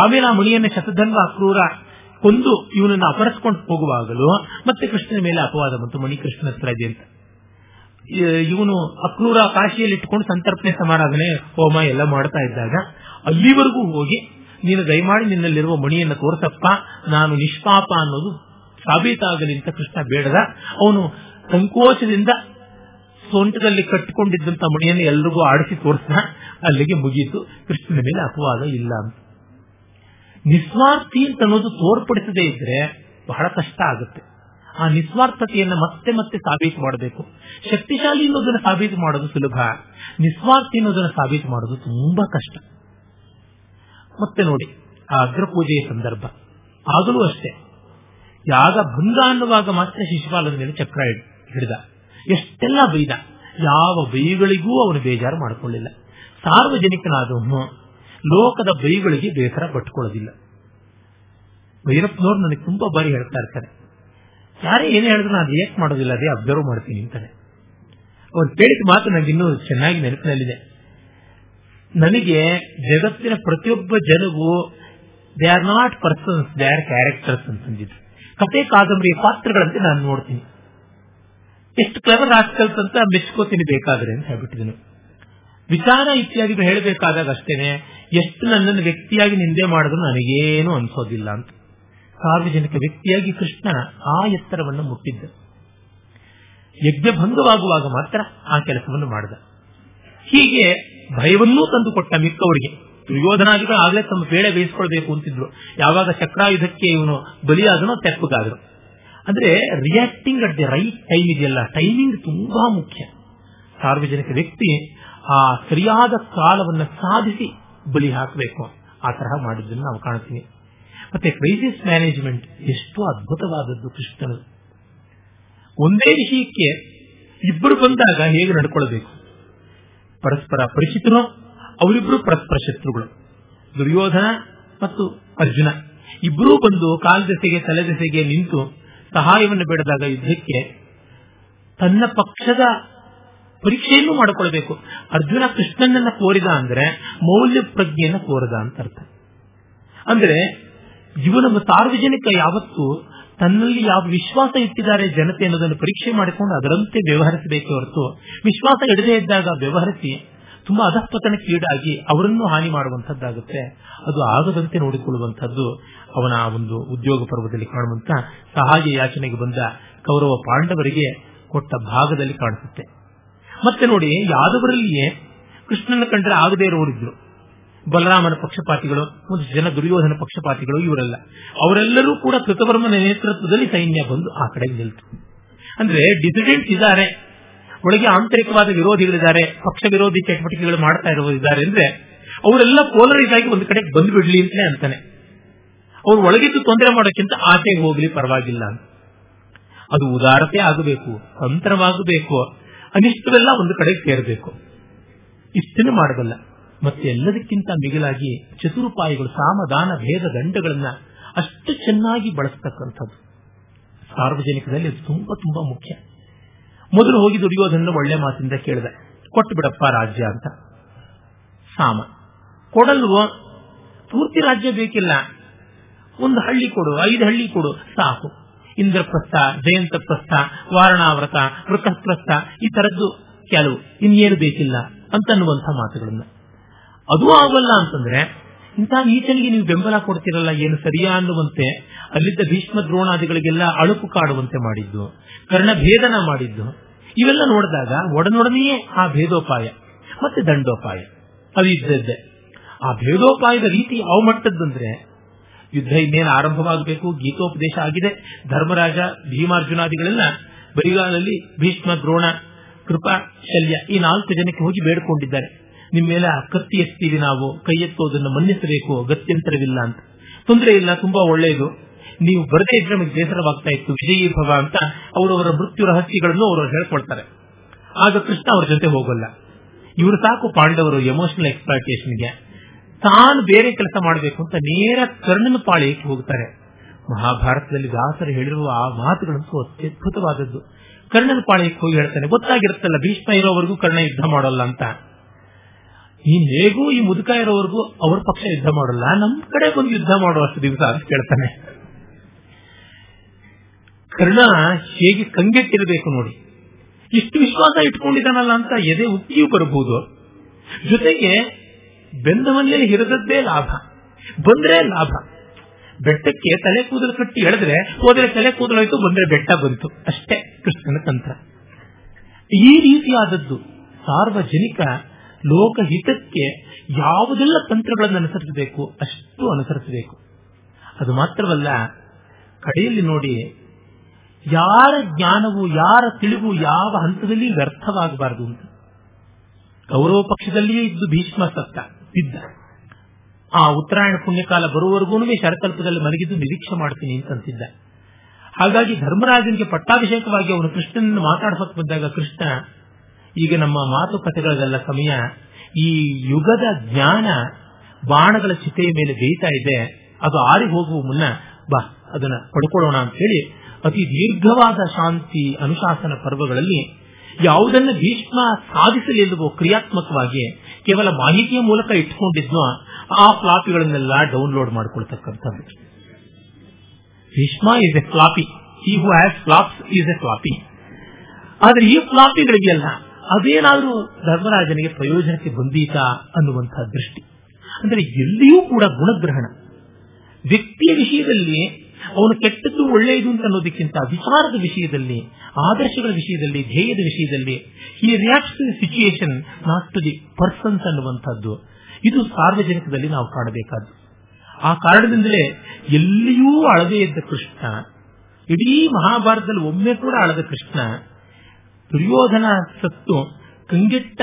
ಆಮೇಲೆ ಆ ಮಣಿಯನ್ನು ಶತಧನ್ವ ಅಕ್ರೂರ ಕೊಂದು ಇವನನ್ನು ಅಪರಿಸ್ಕೊಂಡು ಹೋಗುವಾಗಲೂ ಮತ್ತೆ ಕೃಷ್ಣನ ಮೇಲೆ ಅಪವಾದ ಬಂತು, ಮಣಿ ಕೃಷ್ಣ ಹತ್ರ ಇದೆ ಅಂತ. ಇವನು ಅಕ್ರೂರ ಕಾಶಿಯಲ್ಲಿ ಇಟ್ಟುಕೊಂಡು ಸಂತರ್ಪಣೆ ಸಮಾರಾಧನೆ ಹೋಮ ಎಲ್ಲ ಮಾಡ್ತಾ ಇದ್ದಾಗ ಅಲ್ಲಿವರೆಗೂ ಹೋಗಿ ನೀನು ದಯಮಾಡಿ ನಿನ್ನಲ್ಲಿರುವ ಮಣಿಯನ್ನು ತೋರಿಸಪ್ಪ, ನಾನು ನಿಷ್ಪಾಪ ಅನ್ನೋದು ಸಾಬೀತಾಗಲಿ ಅಂತ ಕೃಷ್ಣ ಬೇಡದ. ಅವನು ಸಂಕೋಚದಿಂದ ಸೊಂಟದಲ್ಲಿ ಕಟ್ಟಿಕೊಂಡಿದ್ದಂತ ಮಣಿಯನ್ನು ಎಲ್ರಿಗೂ ಆಡಿಸಿ ತೋರಿಸ್ದ. ಅಲ್ಲಿಗೆ ಮುಗೀತು ಕೃಷ್ಣನ ಮೇಲೆ ಅಪವಾದ ಇಲ್ಲ. ನಿಸ್ವಾರ್ಥಿ ಅಂತ ಅನ್ನೋದು ತೋರ್ಪಡಿಸದೇ ಇದ್ರೆ ಬಹಳ ಕಷ್ಟ ಆಗುತ್ತೆ. ಆ ನಿಸ್ವಾರ್ಥತೆಯನ್ನು ಮತ್ತೆ ಮತ್ತೆ ಸಾಬೀತು ಮಾಡಬೇಕು. ಶಕ್ತಿಶಾಲಿ ಅನ್ನೋದನ್ನು ಸಾಬೀತು ಮಾಡೋದು ಸುಲಭ, ನಿಸ್ವಾರ್ಥಿ ಅನ್ನೋದನ್ನು ಸಾಬೀತು ಮಾಡೋದು ತುಂಬಾ ಕಷ್ಟ. ಮತ್ತೆ ನೋಡಿ, ಆ ಅಗ್ರಪೂಜೆಯ ಸಂದರ್ಭ ಆಗಲೂ ಅಷ್ಟೇ, ಯಾಗ ಭಂಗ ಅನ್ನುವಾಗ ಮಾತ್ರ ಶಿಶುಪಾಲನ ಮೇಲೆ ಚಕ್ರ ಹಿಡಿದ, ಎಷ್ಟೆಲ್ಲ ಬೈದ, ಯಾವ ಬೈಗಳಿಗೂ ಅವನು ಬೇಜಾರು ಮಾಡಿಕೊಳ್ಳಿಲ್ಲ. ಸಾರ್ವಜನಿಕನಾದವನು ಲೋಕದ ಬೈಗಳಿಗೆ ಬೇಸರ ಪಟ್ಟುಕೊಳ್ಳೋದಿಲ್ಲ. ಭೈರಪ್ಪನವ್ರು ನನಗೆ ತುಂಬಾ ಬಾರಿ ಹೇಳ್ತಾ ಇರ್ತಾರೆ, ಯಾರೇ ಏನೇ ಹೇಳಿದ್ರು ನಾನು ರಿಯಾಕ್ಟ್ ಮಾಡೋದಿಲ್ಲ, ಅದೇ ಅಬ್ಸರ್ವ್ ಮಾಡ್ತೀನಿ ಅಂತಾನೆ. ಅವ್ರು ಕೇಳಿದ ಮಾತು ನನಗಿನ್ನೂ ಚೆನ್ನಾಗಿ ನೆನಪಿನಲ್ಲಿದೆ. ನನಗೆ ಜಗತ್ತಿನ ಪ್ರತಿಯೊಬ್ಬ ಜನಗೂ they are not persons, they are characters ಅಂತಂದಿದ್ರು. ಕಥೆ ಕಾದಂಬರಿಯ ಪಾತ್ರಗಳಂತೆ ನಾನು ನೋಡ್ತೀನಿ. ಎಷ್ಟು ಕ್ಲವರ್ ಆರ್ಟಿಕಲ್ಸ್ ಅಂತ ಮೆಚ್ಕೋತೀನಿ ಬೇಕಾದ್ರೆ ಅಂತ ಹೇಳ್ಬಿಟ್ಟಿದನು. ವಿಚಾರ ಇತ್ಯಾದಿಗಳು ಹೇಳಬೇಕಾದಾಗ ಅಷ್ಟೇನೆ, ಎಷ್ಟು ನನ್ನನ್ನು ವ್ಯಕ್ತಿಯಾಗಿ ನಿಂದೆ ಮಾಡಿದ್ರು ನನಗೇನು ಅನ್ಸೋದಿಲ್ಲ ಅಂತ. ಸಾರ್ವಜನಿಕ ವ್ಯಕ್ತಿಯಾಗಿ ಕೃಷ್ಣ ಆ ಎತ್ತರವನ್ನು ಮುಟ್ಟಿದ್ದ. ಯಜ್ಞಭಂಗವಾಗುವಾಗ ಮಾತ್ರ ಆ ಕೆಲಸವನ್ನು ಮಾಡಿದ. ಹೀಗೆ ಭಯವನ್ನೂ ತಂದುಕೊಟ್ಟ ಮಿಕ್ಕವರಿಗೆ. ದುರ್ಯೋಧನಾದಿಗಳು ಆಗಲೇ ತಮ್ಮ ಬೇಳೆ ಬೇಯಿಸಿಕೊಳ್ಬೇಕು ಅಂತಿದ್ರು. ಯಾವಾಗ ಚಕ್ರಾಯುಧಕ್ಕೆ ಇವನು ಬಲಿಯಾದನೋ ತೆಪ್ಪಗಾದ್ರು. ಅಂದ್ರೆ reacting at the right time ಇದೆಯಲ್ಲ, ಟೈಮಿಂಗ್ ತುಂಬಾ ಮುಖ್ಯ. ಸಾರ್ವಜನಿಕ ವ್ಯಕ್ತಿ ಆ ಸರಿಯಾದ ಕಾಲವನ್ನು ಸಾಧಿಸಿ ಬಲಿ ಹಾಕಬೇಕು, ಆ ತರಹ ಮಾಡಿದ್ದನ್ನು ನಾವು ಕಾಣ್ತೀವಿ. ಮತ್ತೆ ಕ್ರೈಸಿಸ್ ಮ್ಯಾನೇಜ್ಮೆಂಟ್ ಎಷ್ಟು ಅದ್ಭುತವಾದದ್ದು ಕೃಷ್ಣನು. ಒಂದೇ ವಿಷಯಕ್ಕೆ ಇಬ್ಬರು ಬಂದಾಗ ಹೇಗೆ ನಡ್ಕೊಳ್ಬೇಕು, ಪರಸ್ಪರ ಪರಿಚಿತರು, ಅವರಿಬ್ಬರು ಪರಸ್ಪರ ಶತ್ರುಗಳು. ದುರ್ಯೋಧನ ಮತ್ತು ಅರ್ಜುನ ಇಬ್ಬರೂ ಬಂದು ಕಾಲ್ದೆಸೆಗೆ ತಲೆದೆಸೆಗೆ ನಿಂತು ಸಹಾಯವನ್ನು ಬೇಡದಾಗ ಯುದ್ಧಕ್ಕೆ ತನ್ನ ಪಕ್ಷದ ಪರೀಕ್ಷೆಯನ್ನು ಮಾಡಿಕೊಳ್ಬೇಕು. ಅರ್ಜುನ ಕೃಷ್ಣನನ್ನ ಕೋರಿದ ಅಂದ್ರೆ ಮೌಲ್ಯ ಪ್ರಜ್ಞೆಯನ್ನು ಕೋರಿದ ಅಂತ ಅರ್ಥ. ಅಂದ್ರೆ ಜೀವನದ ಸಾರ್ವಜನಿಕ ಯಾವತ್ತೂ ತನ್ನಲ್ಲಿ ಯಾವ ವಿಶ್ವಾಸ ಇಟ್ಟಿದ್ದಾರೆ ಜನತೆ ಅನ್ನೋದನ್ನು ಪರೀಕ್ಷೆ ಮಾಡಿಕೊಂಡು ಅದರಂತೆ ವ್ಯವಹರಿಸಬೇಕೆ ಹೊರತು, ವಿಶ್ವಾಸ ಇಡದೇ ಇದ್ದಾಗ ವ್ಯವಹರಿಸಿ ತುಂಬಾ ಅಧಃಪತನಕ್ಕೀಡಾಗಿ ಅವರನ್ನು ಹಾನಿ ಮಾಡುವಂತದ್ದಾಗುತ್ತೆ. ಅದು ಆಗದಂತೆ ನೋಡಿಕೊಳ್ಳುವಂತಹದ್ದು ಅವನ ಒಂದು ಉದ್ಯೋಗ ಪರ್ವದಲ್ಲಿ ಕಾಣುವಂತಹ ಸಹಾಯ ಯಾಚನೆಗೆ ಬಂದ ಕೌರವ ಪಾಂಡವರಿಗೆ ಕೊಟ್ಟ ಭಾಗದಲ್ಲಿ ಕಾಣಿಸುತ್ತೆ. ಮತ್ತೆ ನೋಡಿ, ಯಾದವರಲ್ಲಿಯೇ ಕೃಷ್ಣನ ಕಂಡ್ರೆ ಆಗದೇ ಇರೋರಿದ್ರು. ಬಲರಾಮನ ಪಕ್ಷಪಾತಿಗಳು, ಒಂದು ಜನ ದುರ್ಯೋಧನ ಪಕ್ಷಪಾತಿಗಳು, ಇವರೆಲ್ಲ ಅವರೆಲ್ಲರೂ ಕೂಡ ಕೃತವರ್ಮನ ನೇತೃತ್ವದಲ್ಲಿ ಸೈನ್ಯ ಬಂದು ಆ ಕಡೆ ನಿಲ್ತು. ಅಂದ್ರೆ ಡಿಸಿಡೆಂಟ್ ಇದ್ದಾರೆ, ಒಳಗೆ ಆಂತರಿಕವಾದ ವಿರೋಧಿಗಳಿದ್ದಾರೆ, ಪಕ್ಷ ವಿರೋಧಿ ಚಟುವಟಿಕೆಗಳು ಮಾಡ್ತಾ ಇರೋದಿದ್ದಾರೆ. ಅಂದ್ರೆ ಅವರೆಲ್ಲ ಪೋಲರೈಸ್ ಆಗಿ ಒಂದು ಕಡೆ ಬಂದು ಬಿಡ್ಲಿ ಅಂತಲೇ ಅಂತಾನೆ. ಅವ್ರು ಒಳಗಿದ್ದು ತೊಂದರೆ ಮಾಡೋಕ್ಕಿಂತ ಆಚೆಗೆ ಹೋಗ್ಲಿ, ಪರವಾಗಿಲ್ಲ. ಅದು ಉದಾರತೆ ಆಗಬೇಕು, ಅಂತರವಾಗಬೇಕು, ಅನಿಷ್ಟವೆಲ್ಲ ಒಂದು ಕಡೆ ಸೇರಬೇಕು. ಇಷ್ಟನ್ನು ಮಾಡಬಲ್ಲ. ಮತ್ತೆ ಎಲ್ಲದಕ್ಕಿಂತ ಮಿಗಿಲಾಗಿ ಚತುರುಪಾಯಿಗಳು ಸಾಮದಾನ ಭೇದ ದಂಡಗಳನ್ನ ಅಷ್ಟು ಚೆನ್ನಾಗಿ ಬಳಸತಕ್ಕಂಥದ್ದು ಸಾರ್ವಜನಿಕದಲ್ಲಿ ತುಂಬಾ ತುಂಬಾ ಮುಖ್ಯ. ಮೊದಲು ಹೋಗಿ ದುರ್ಯೋಧನ ಒಳ್ಳೆ ಮಾತಿಂದ ಕೇಳಿದ, ಕೊಟ್ಟು ಬಿಡಪ್ಪ ರಾಜ್ಯ ಅಂತ. ಸಾಮ ಕೊಡಲ್ವೋ, ಪೂರ್ತಿ ರಾಜ್ಯ ಬೇಕಿಲ್ಲ, ಒಂದು ಹಳ್ಳಿ ಕೊಡು, 5 ಹಳ್ಳಿ ಕೊಡು ಸಾಕು. ಇಂದ್ರಪ್ರಸ್ಥ, ಜಯಂತಪ್ರಸ್ಥ, ವಾರಣಾವ್ರತ, ವೃಕಸ್ಪ್ರಸ್ಥ, ಈ ತರದ್ದು ಕೆಲವು, ಇನ್ನೇನು ಬೇಕಿಲ್ಲ ಅಂತನ್ನುವಂತಹ ಮಾತುಗಳನ್ನ. ಅದೂ ಆಗಲ್ಲ ಅಂತಂದ್ರೆ ಇಂತಹ ನೀಚನಿಗೆ ನೀವು ಬೆಂಬಲ ಕೊಡ್ತಿರಲ್ಲ, ಏನು ಸರಿಯಾ ಅನ್ನುವಂತೆ ಅಲ್ಲಿದ್ದ ಭೀಷ್ಮ ದ್ರೋಣಾದಿಗಳಿಗೆಲ್ಲ ಅಳುಕು ಕಾಡುವಂತೆ ಮಾಡಿದ್ದು, ಕರ್ಣಭೇದನ ಮಾಡಿದ್ದು, ಇವೆಲ್ಲ ನೋಡಿದಾಗ ಒಡನೊಡನೆಯೇ ಆ ಭೇದೋಪಾಯ ಮತ್ತೆ ದಂಡೋಪಾಯ ಅದು ಇದ್ದದ್ದೇ. ಆ ಭೇದೋಪಾಯದ ರೀತಿ ಯಾವ ಮಟ್ಟದ್ದಂದ್ರೆ, ಯುದ್ಧ ಇನ್ನೇನು ಆರಂಭವಾಗಬೇಕು, ಗೀತೋಪದೇಶ ಆಗಿದೆ, ಧರ್ಮರಾಜ ಭೀಮಾರ್ಜುನಾದಿಗಳೆಲ್ಲ ಬರಿಗಾಲಲ್ಲಿ ಭೀಷ್ಮ ದ್ರೋಣ ಕೃಪಾ ಶಲ್ಯ ಈ 4 ಜನಕ್ಕೆ ಹೋಗಿ ಬೇಡ್ಕೊಂಡಿದ್ದಾರೆ, ನಿಮ್ಮೆಲ್ಲ ಕತ್ತಿ ಎತ್ತೀವಿ ನಾವು, ಕೈ ಎತ್ತೋದನ್ನು ಮನ್ನಿಸಬೇಕು, ಗತ್ಯಂತರವಿಲ್ಲ ಅಂತ. ತೊಂದರೆ ಇಲ್ಲ, ತುಂಬಾ ಒಳ್ಳೆಯದು, ನೀವು ಬರದೇ ಇದ್ರೆ ನಮಗೆ ಬೇಸರವಾಗ್ತಾ ಇತ್ತು, ವಿಜಯೀ ಭವ ಅಂತ ಅವರವರ ಮೃತ್ಯು ರಹಸ್ಯಗಳನ್ನು ಅವರು ಹೇಳ್ಕೊಳ್ತಾರೆ. ಆಗ ಕೃಷ್ಣ ಅವರ ಜೊತೆ ಹೋಗಲ್ಲ. ಇವರು ಸಾಕು ಪಾಂಡವರು ಎಮೋಷನಲ್ ಎಕ್ಸ್ಪ್ಲಾಯಿಟೇಷನ್ಗೆ, ತಾನು ಬೇರೆ ಕೆಲಸ ಮಾಡಬೇಕು ಅಂತ ನೇರ ಕರ್ಣನ ಪಾಳ್ಯಕ್ಕೆ ಹೋಗ್ತಾರೆ. ಮಹಾಭಾರತದಲ್ಲಿ ದಾಸರು ಹೇಳಿರುವ ಆ ಮಾತುಗಳಂತೂ ಅತ್ಯದ್ಭುತವಾದದ್ದು. ಕರ್ಣನ ಪಾಳ್ಯಕ್ಕೆ ಹೋಗಿ ಹೇಳ್ತಾನೆ, ಗೊತ್ತಾಗಿರುತ್ತಲ್ಲ ಭೀಷ್ಮ ಇರೋವರೆಗೂ ಕರ್ಣ ಯುದ್ಧ ಮಾಡಲ್ಲ ಅಂತ, ಈ ಹೇಗೂ ಈ ಮುದುಕ ಇರೋವರೆಗೂ ಅವ್ರ ಪಕ್ಷ ಯುದ್ಧ ಮಾಡಲ್ಲ, ನಮ್ ಕಡೆ ಬಂದು ಯುದ್ಧ ಮಾಡುವಷ್ಟು ದಿವಸ ಅಂತ ಕೇಳ್ತಾನೆ. ಕರ್ಣ ಹೇಗೆ ಕಂಗೆಟ್ಟಿರಬೇಕು ನೋಡಿ, ಇಷ್ಟು ವಿಶ್ವಾಸ ಇಟ್ಕೊಂಡಿದ್ದಾನಲ್ಲ ಅಂತ ಎದೆ ಉಕ್ಕಿಯೂ ಬರಬಹುದು. ಜೊತೆಗೆ ಬೆಂದವನ್ನೇ ಹಿರದದ್ದೇ ಲಾಭ, ಬಂದ್ರೆ ಲಾಭ. ಬೆಟ್ಟಕ್ಕೆ ತಲೆ ಕೂದಲು ಕಟ್ಟಿ ಎಳೆದ್ರೆ ಹೋದ್ರೆ ತಲೆ ಕೂದಲು ಆಯ್ತು, ಬಂದ್ರೆ ಬೆಟ್ಟ ಬಂತು, ಅಷ್ಟೇ ಕೃಷ್ಣನ ತಂತ್ರ. ಈ ರೀತಿಯಾದದ್ದು ಸಾರ್ವಜನಿಕ ಲೋಕಹಿತಕ್ಕೆ ಯಾವುದೆಲ್ಲ ತಂತ್ರಗಳನ್ನು ಅನುಸರಿಸಬೇಕು ಅಷ್ಟು ಅನುಸರಿಸಬೇಕು. ಅದು ಮಾತ್ರವಲ್ಲ, ಕಡೆಯಲ್ಲಿ ನೋಡಿ ಯಾರ ಜ್ಞಾನವು ಯಾರ ತಿಳಿವು ಯಾವ ಹಂತದಲ್ಲಿ ವ್ಯರ್ಥವಾಗಬಾರದು ಅಂತ. ಕೌರವ ಪಕ್ಷದಲ್ಲಿಯೇ ಇದ್ದು ಭೀಷ್ಮ ಸತ್ತ ಬಿದ್ದ, ಆ ಉತ್ತರಾಯಣ ಪುಣ್ಯಕಾಲ ಬರುವವರೆಗೂ ಶರಕಲ್ಪದಲ್ಲಿ ಮಲಗಿದ್ದು ನಿರೀಕ್ಷೆ ಮಾಡ್ತೀನಿ ಅಂತಂತಿದ್ದ. ಹಾಗಾಗಿ ಧರ್ಮರಾಜನಿಗೆ ಪಟ್ಟಾಭಿಷೇಕವಾಗಿ ಅವನು ಕೃಷ್ಣನನ್ನು ಮಾತಾಡೋಕೆ ಬಂದಾಗ, ಕೃಷ್ಣ ಈಗ ನಮ್ಮ ಮಾತುಕತೆಗಳಲ್ಲ ಸಮಯ, ಈ ಯುಗದ ಜ್ಞಾನ ಬಾಣಗಳ ಚಿತೆಯ ಮೇಲೆ ಬೇಯ್ತಾ ಇದೆ, ಅದು ಆರಿ ಹೋಗುವ ಮುನ್ನ ಬಾ ಅದನ್ನ ಪಡ್ಕೊಳ್ಳೋಣ ಅಂತ ಹೇಳಿ ಅತಿ ದೀರ್ಘವಾದ ಶಾಂತಿ ಅನುಶಾಸನ ಪರ್ವಗಳಲ್ಲಿ ಯಾವುದನ್ನು ಭೀಷ್ಮ ಸಾಧಿಸಲಿಲ್ಲವೋ ಕ್ರಿಯಾತ್ಮಕವಾಗಿ ಕೇವಲ ಮಾಹಿತಿಯ ಮೂಲಕ ಇಟ್ಕೊಂಡಿದ್ನೋ ಆ ಫ್ಲಾಪಿಗಳನ್ನೆಲ್ಲ ಡೌನ್ಲೋಡ್ ಮಾಡಿಕೊಳ್ತಕ್ಕಂಥದ್ದು. Bhishma is a floppy, he who has flops is a floppy. ಆದರೆ ಈ ಫ್ಲಾಪಿಗಳಿಗೆಲ್ಲ ಅದೇನಾದರೂ ಧರ್ಮರಾಜನಿಗೆ ಪ್ರಯೋಜನಕ್ಕೆ ಬಂದೀತಾ ಅನ್ನುವಂತಹ ದೃಷ್ಟಿ. ಅಂದರೆ ಎಲ್ಲಿಯೂ ಕೂಡ ಗುಣಗ್ರಹಣ, ವ್ಯಕ್ತಿಯ ವಿಷಯದಲ್ಲಿ ಅವನು ಕೆಟ್ಟದ್ದು ಒಳ್ಳೆಯದು ಅಂತ ಅನ್ನೋದಕ್ಕಿಂತ ವಿಚಾರದ ವಿಷಯದಲ್ಲಿ, ಆದರ್ಶಗಳ ವಿಷಯದಲ್ಲಿ, ಧ್ಯೇಯದ ವಿಷಯದಲ್ಲಿ ಈ react to the situation not to the persons ಅನ್ನುವಂಥದ್ದು ಇದು ಸಾರ್ವಜನಿಕದಲ್ಲಿ ನಾವು ಕಾಣಬೇಕಾದ್ದು. ಆ ಕಾರಣದಿಂದಲೇ ಎಲ್ಲಿಯೂ ಅಳದೇ ಇದ್ದ ಕೃಷ್ಣ, ಇಡೀ ಮಹಾಭಾರತದಲ್ಲಿ ಒಮ್ಮೆ ಕೂಡ ಅಳದ ಕೃಷ್ಣ, ದುರ್ಯೋಧನ ಸತ್ತು ಕಂಗೆಟ್ಟ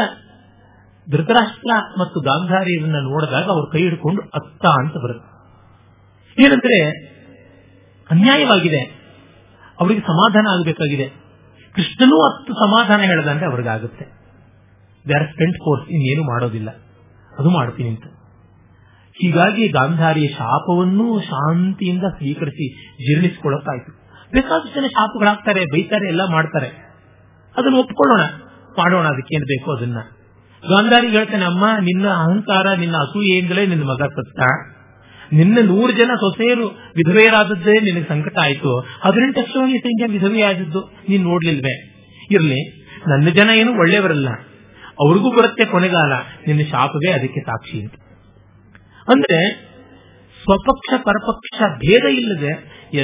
ಧೃತರಾಷ್ಟ್ರ ಮತ್ತು ಗಾಂಧಾರಿಯರನ್ನ ನೋಡಿದಾಗ ಅವರು ಕೈ ಹಿಡ್ಕೊಂಡು ಅತ್ತ ಅಂತ ಬರುತ್ತೆ. ಏನಂದ್ರೆ ಅನ್ಯಾಯವಾಗಿದೆ, ಅವರಿಗೆ ಸಮಾಧಾನ ಆಗಬೇಕಾಗಿದೆ. ಕೃಷ್ಣನೂ ಅತ್ತು ಸಮಾಧಾನ ಹೇಳದಂದ್ರೆ ಅವ್ರಿಗಾಗುತ್ತೆ. ದೇ ಆರ್ ಸ್ಪೆಂಟ್ ಫೋರ್ಸ್, ಇನ್ನೇನು ಮಾಡೋದಿಲ್ಲ, ಅದು ಮಾಡ್ತೀನಿ ಅಂತ. ಹೀಗಾಗಿ ಗಾಂಧಾರಿಯ ಶಾಪವನ್ನು ಶಾಂತಿಯಿಂದ ಸ್ವೀಕರಿಸಿ ಜೀರ್ಣಿಸಿಕೊಳ್ಳೋಕ್ಕಾಯ್ತು. ಬೇಕಾದಷ್ಟು ಜನ ಶಾಪಗಳಾಗ್ತಾರೆ, ಬೈತಾರೆ, ಎಲ್ಲ ಮಾಡ್ತಾರೆ, ಅದನ್ನು ಒಪ್ಕೊಳ್ಳೋಣ, ಮಾಡೋಣ, ಅದಕ್ಕೇನು ಬೇಕು ಅದನ್ನ. ಗಾಂಧಾರಿ ಹೇಳ್ತಾನೆ, ಅಮ್ಮ ನಿನ್ನ ಅಹಂಕಾರ, ನಿನ್ನ ಅಸೂಯೆಯಿಂದಲೇ ನಿನ್ನ ಮಗ ಸತ್ತ, ನಿನ್ನ 100 ಜನ ಸೊಸೆಯರು ವಿಧವೆಯರಾದದ್ದೇ ನಿನಗೆ ಸಂಕಟ ಆಯಿತು, 18 ಲಕ್ಷ ಸಂಖ್ಯೆ ವಿಧವೆಯಾದದ್ದು ನೀನು ನೋಡ್ಲಿಲ್ವೇ, ಇರಲಿ ನನ್ನ ಜನ ಏನು ಒಳ್ಳೆಯವರಲ್ಲ, ಅವ್ರಿಗೂ ಬರುತ್ತೆ ಕೊನೆಗಾಲ, ನಿನ್ನ ಶಾಪವೇ ಅದಕ್ಕೆ ಸಾಕ್ಷಿ ಅಂತ. ಅಂದ್ರೆ ಸ್ವಪಕ್ಷ ಪರಪಕ್ಷ ಭೇದ ಇಲ್ಲದೆ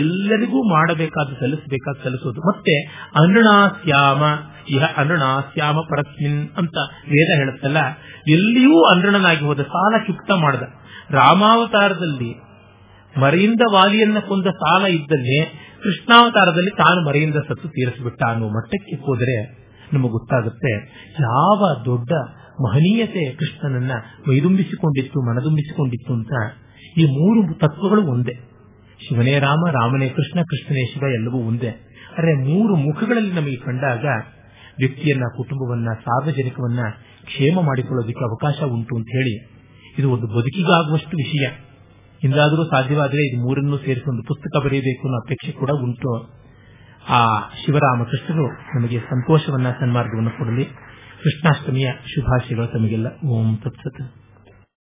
ಎಲ್ಲರಿಗೂ ಮಾಡಬೇಕಾದ ಸಲ್ಲಿಸಬೇಕಾದ ಸಲ್ಲಿಸೋದು. ಮತ್ತೆ ಅನೃಣಾಸ್ಯಾಮ ಇಹ ಅನೃಣಾಸ್ಯಾಮ ಪರಸ್ಮಿನ್ ಅಂತ ವೇದ ಹೇಳುತ್ತಲ್ಲ, ಎಲ್ಲಿಯೂ ಅನೃಣನಾಗಿ ಹೋದ, ಸಾಲ ಚುಕ್ತ ಮಾಡಿದ. ರಾಮಾವತಾರದಲ್ಲಿ ಮರೆಯಿಂದ ವಾಲಿಯನ್ನ ಕೊಂದ ಸಾಲ ಇದ್ದಲ್ಲಿ ಕೃಷ್ಣಾವತಾರದಲ್ಲಿ ತಾನು ಮರೆಯಿಂದ ಸತ್ತು ತೀರಿಸಿಬಿಟ್ಟ ಅನ್ನೋ ಮಟ್ಟಕ್ಕೆ ಹೋದರೆ ನಮಗೆ ಗೊತ್ತಾಗುತ್ತೆ ಯಾವ ದೊಡ್ಡ ಮಹನೀಯತೆ ಕೃಷ್ಣನನ್ನ ಮೈದುಂಬಿಸಿಕೊಂಡಿತ್ತು, ಮನದುಂಬಿಸಿಕೊಂಡಿತ್ತು ಅಂತ. ಈ 3 ತತ್ವಗಳು ಒಂದೇ, ಶಿವನೇ ರಾಮ, ರಾಮನೇ ಕೃಷ್ಣ, ಕೃಷ್ಣನೇ ಶಿವ, ಎಲ್ಲವೂ ಒಂದೇ. ಆದರೆ 3 ಮುಖಗಳಲ್ಲಿ ನಮಗೆ ಕಂಡಾಗ ವ್ಯಕ್ತಿಯನ್ನ, ಕುಟುಂಬವನ್ನ, ಸಾರ್ವಜನಿಕವನ್ನ ಕ್ಷೇಮ ಮಾಡಿಕೊಳ್ಳೋದಕ್ಕೆ ಅವಕಾಶ ಉಂಟು ಅಂತ ಹೇಳಿ ಇದು ಒಂದು ಬದುಕಿಗಾಗುವಷ್ಟು ವಿಷಯ. ಇಂದಾದರೂ ಸಾಧ್ಯವಾದರೆ ಇದು 3ನ್ನು ಸೇರಿಸಿ ಒಂದು ಪುಸ್ತಕ ಬರೆಯಬೇಕು ಅನ್ನೋ ಅಪೇಕ್ಷೆ ಕೂಡ ಉಂಟು. ಆ ಶಿವರಾಮಕೃಷ್ಣರು ನಮಗೆ ಸಂತೋಷವನ್ನ, ಸನ್ಮಾರ್ಗವನ್ನು ಕೊಡಲಿ. ಕೃಷ್ಣಾಷ್ಟಮಿಯ ಶುಭಾಶಯಗಳು ತಮಗೆಲ್ಲ. ಓಂ ತತ್ಸತ್.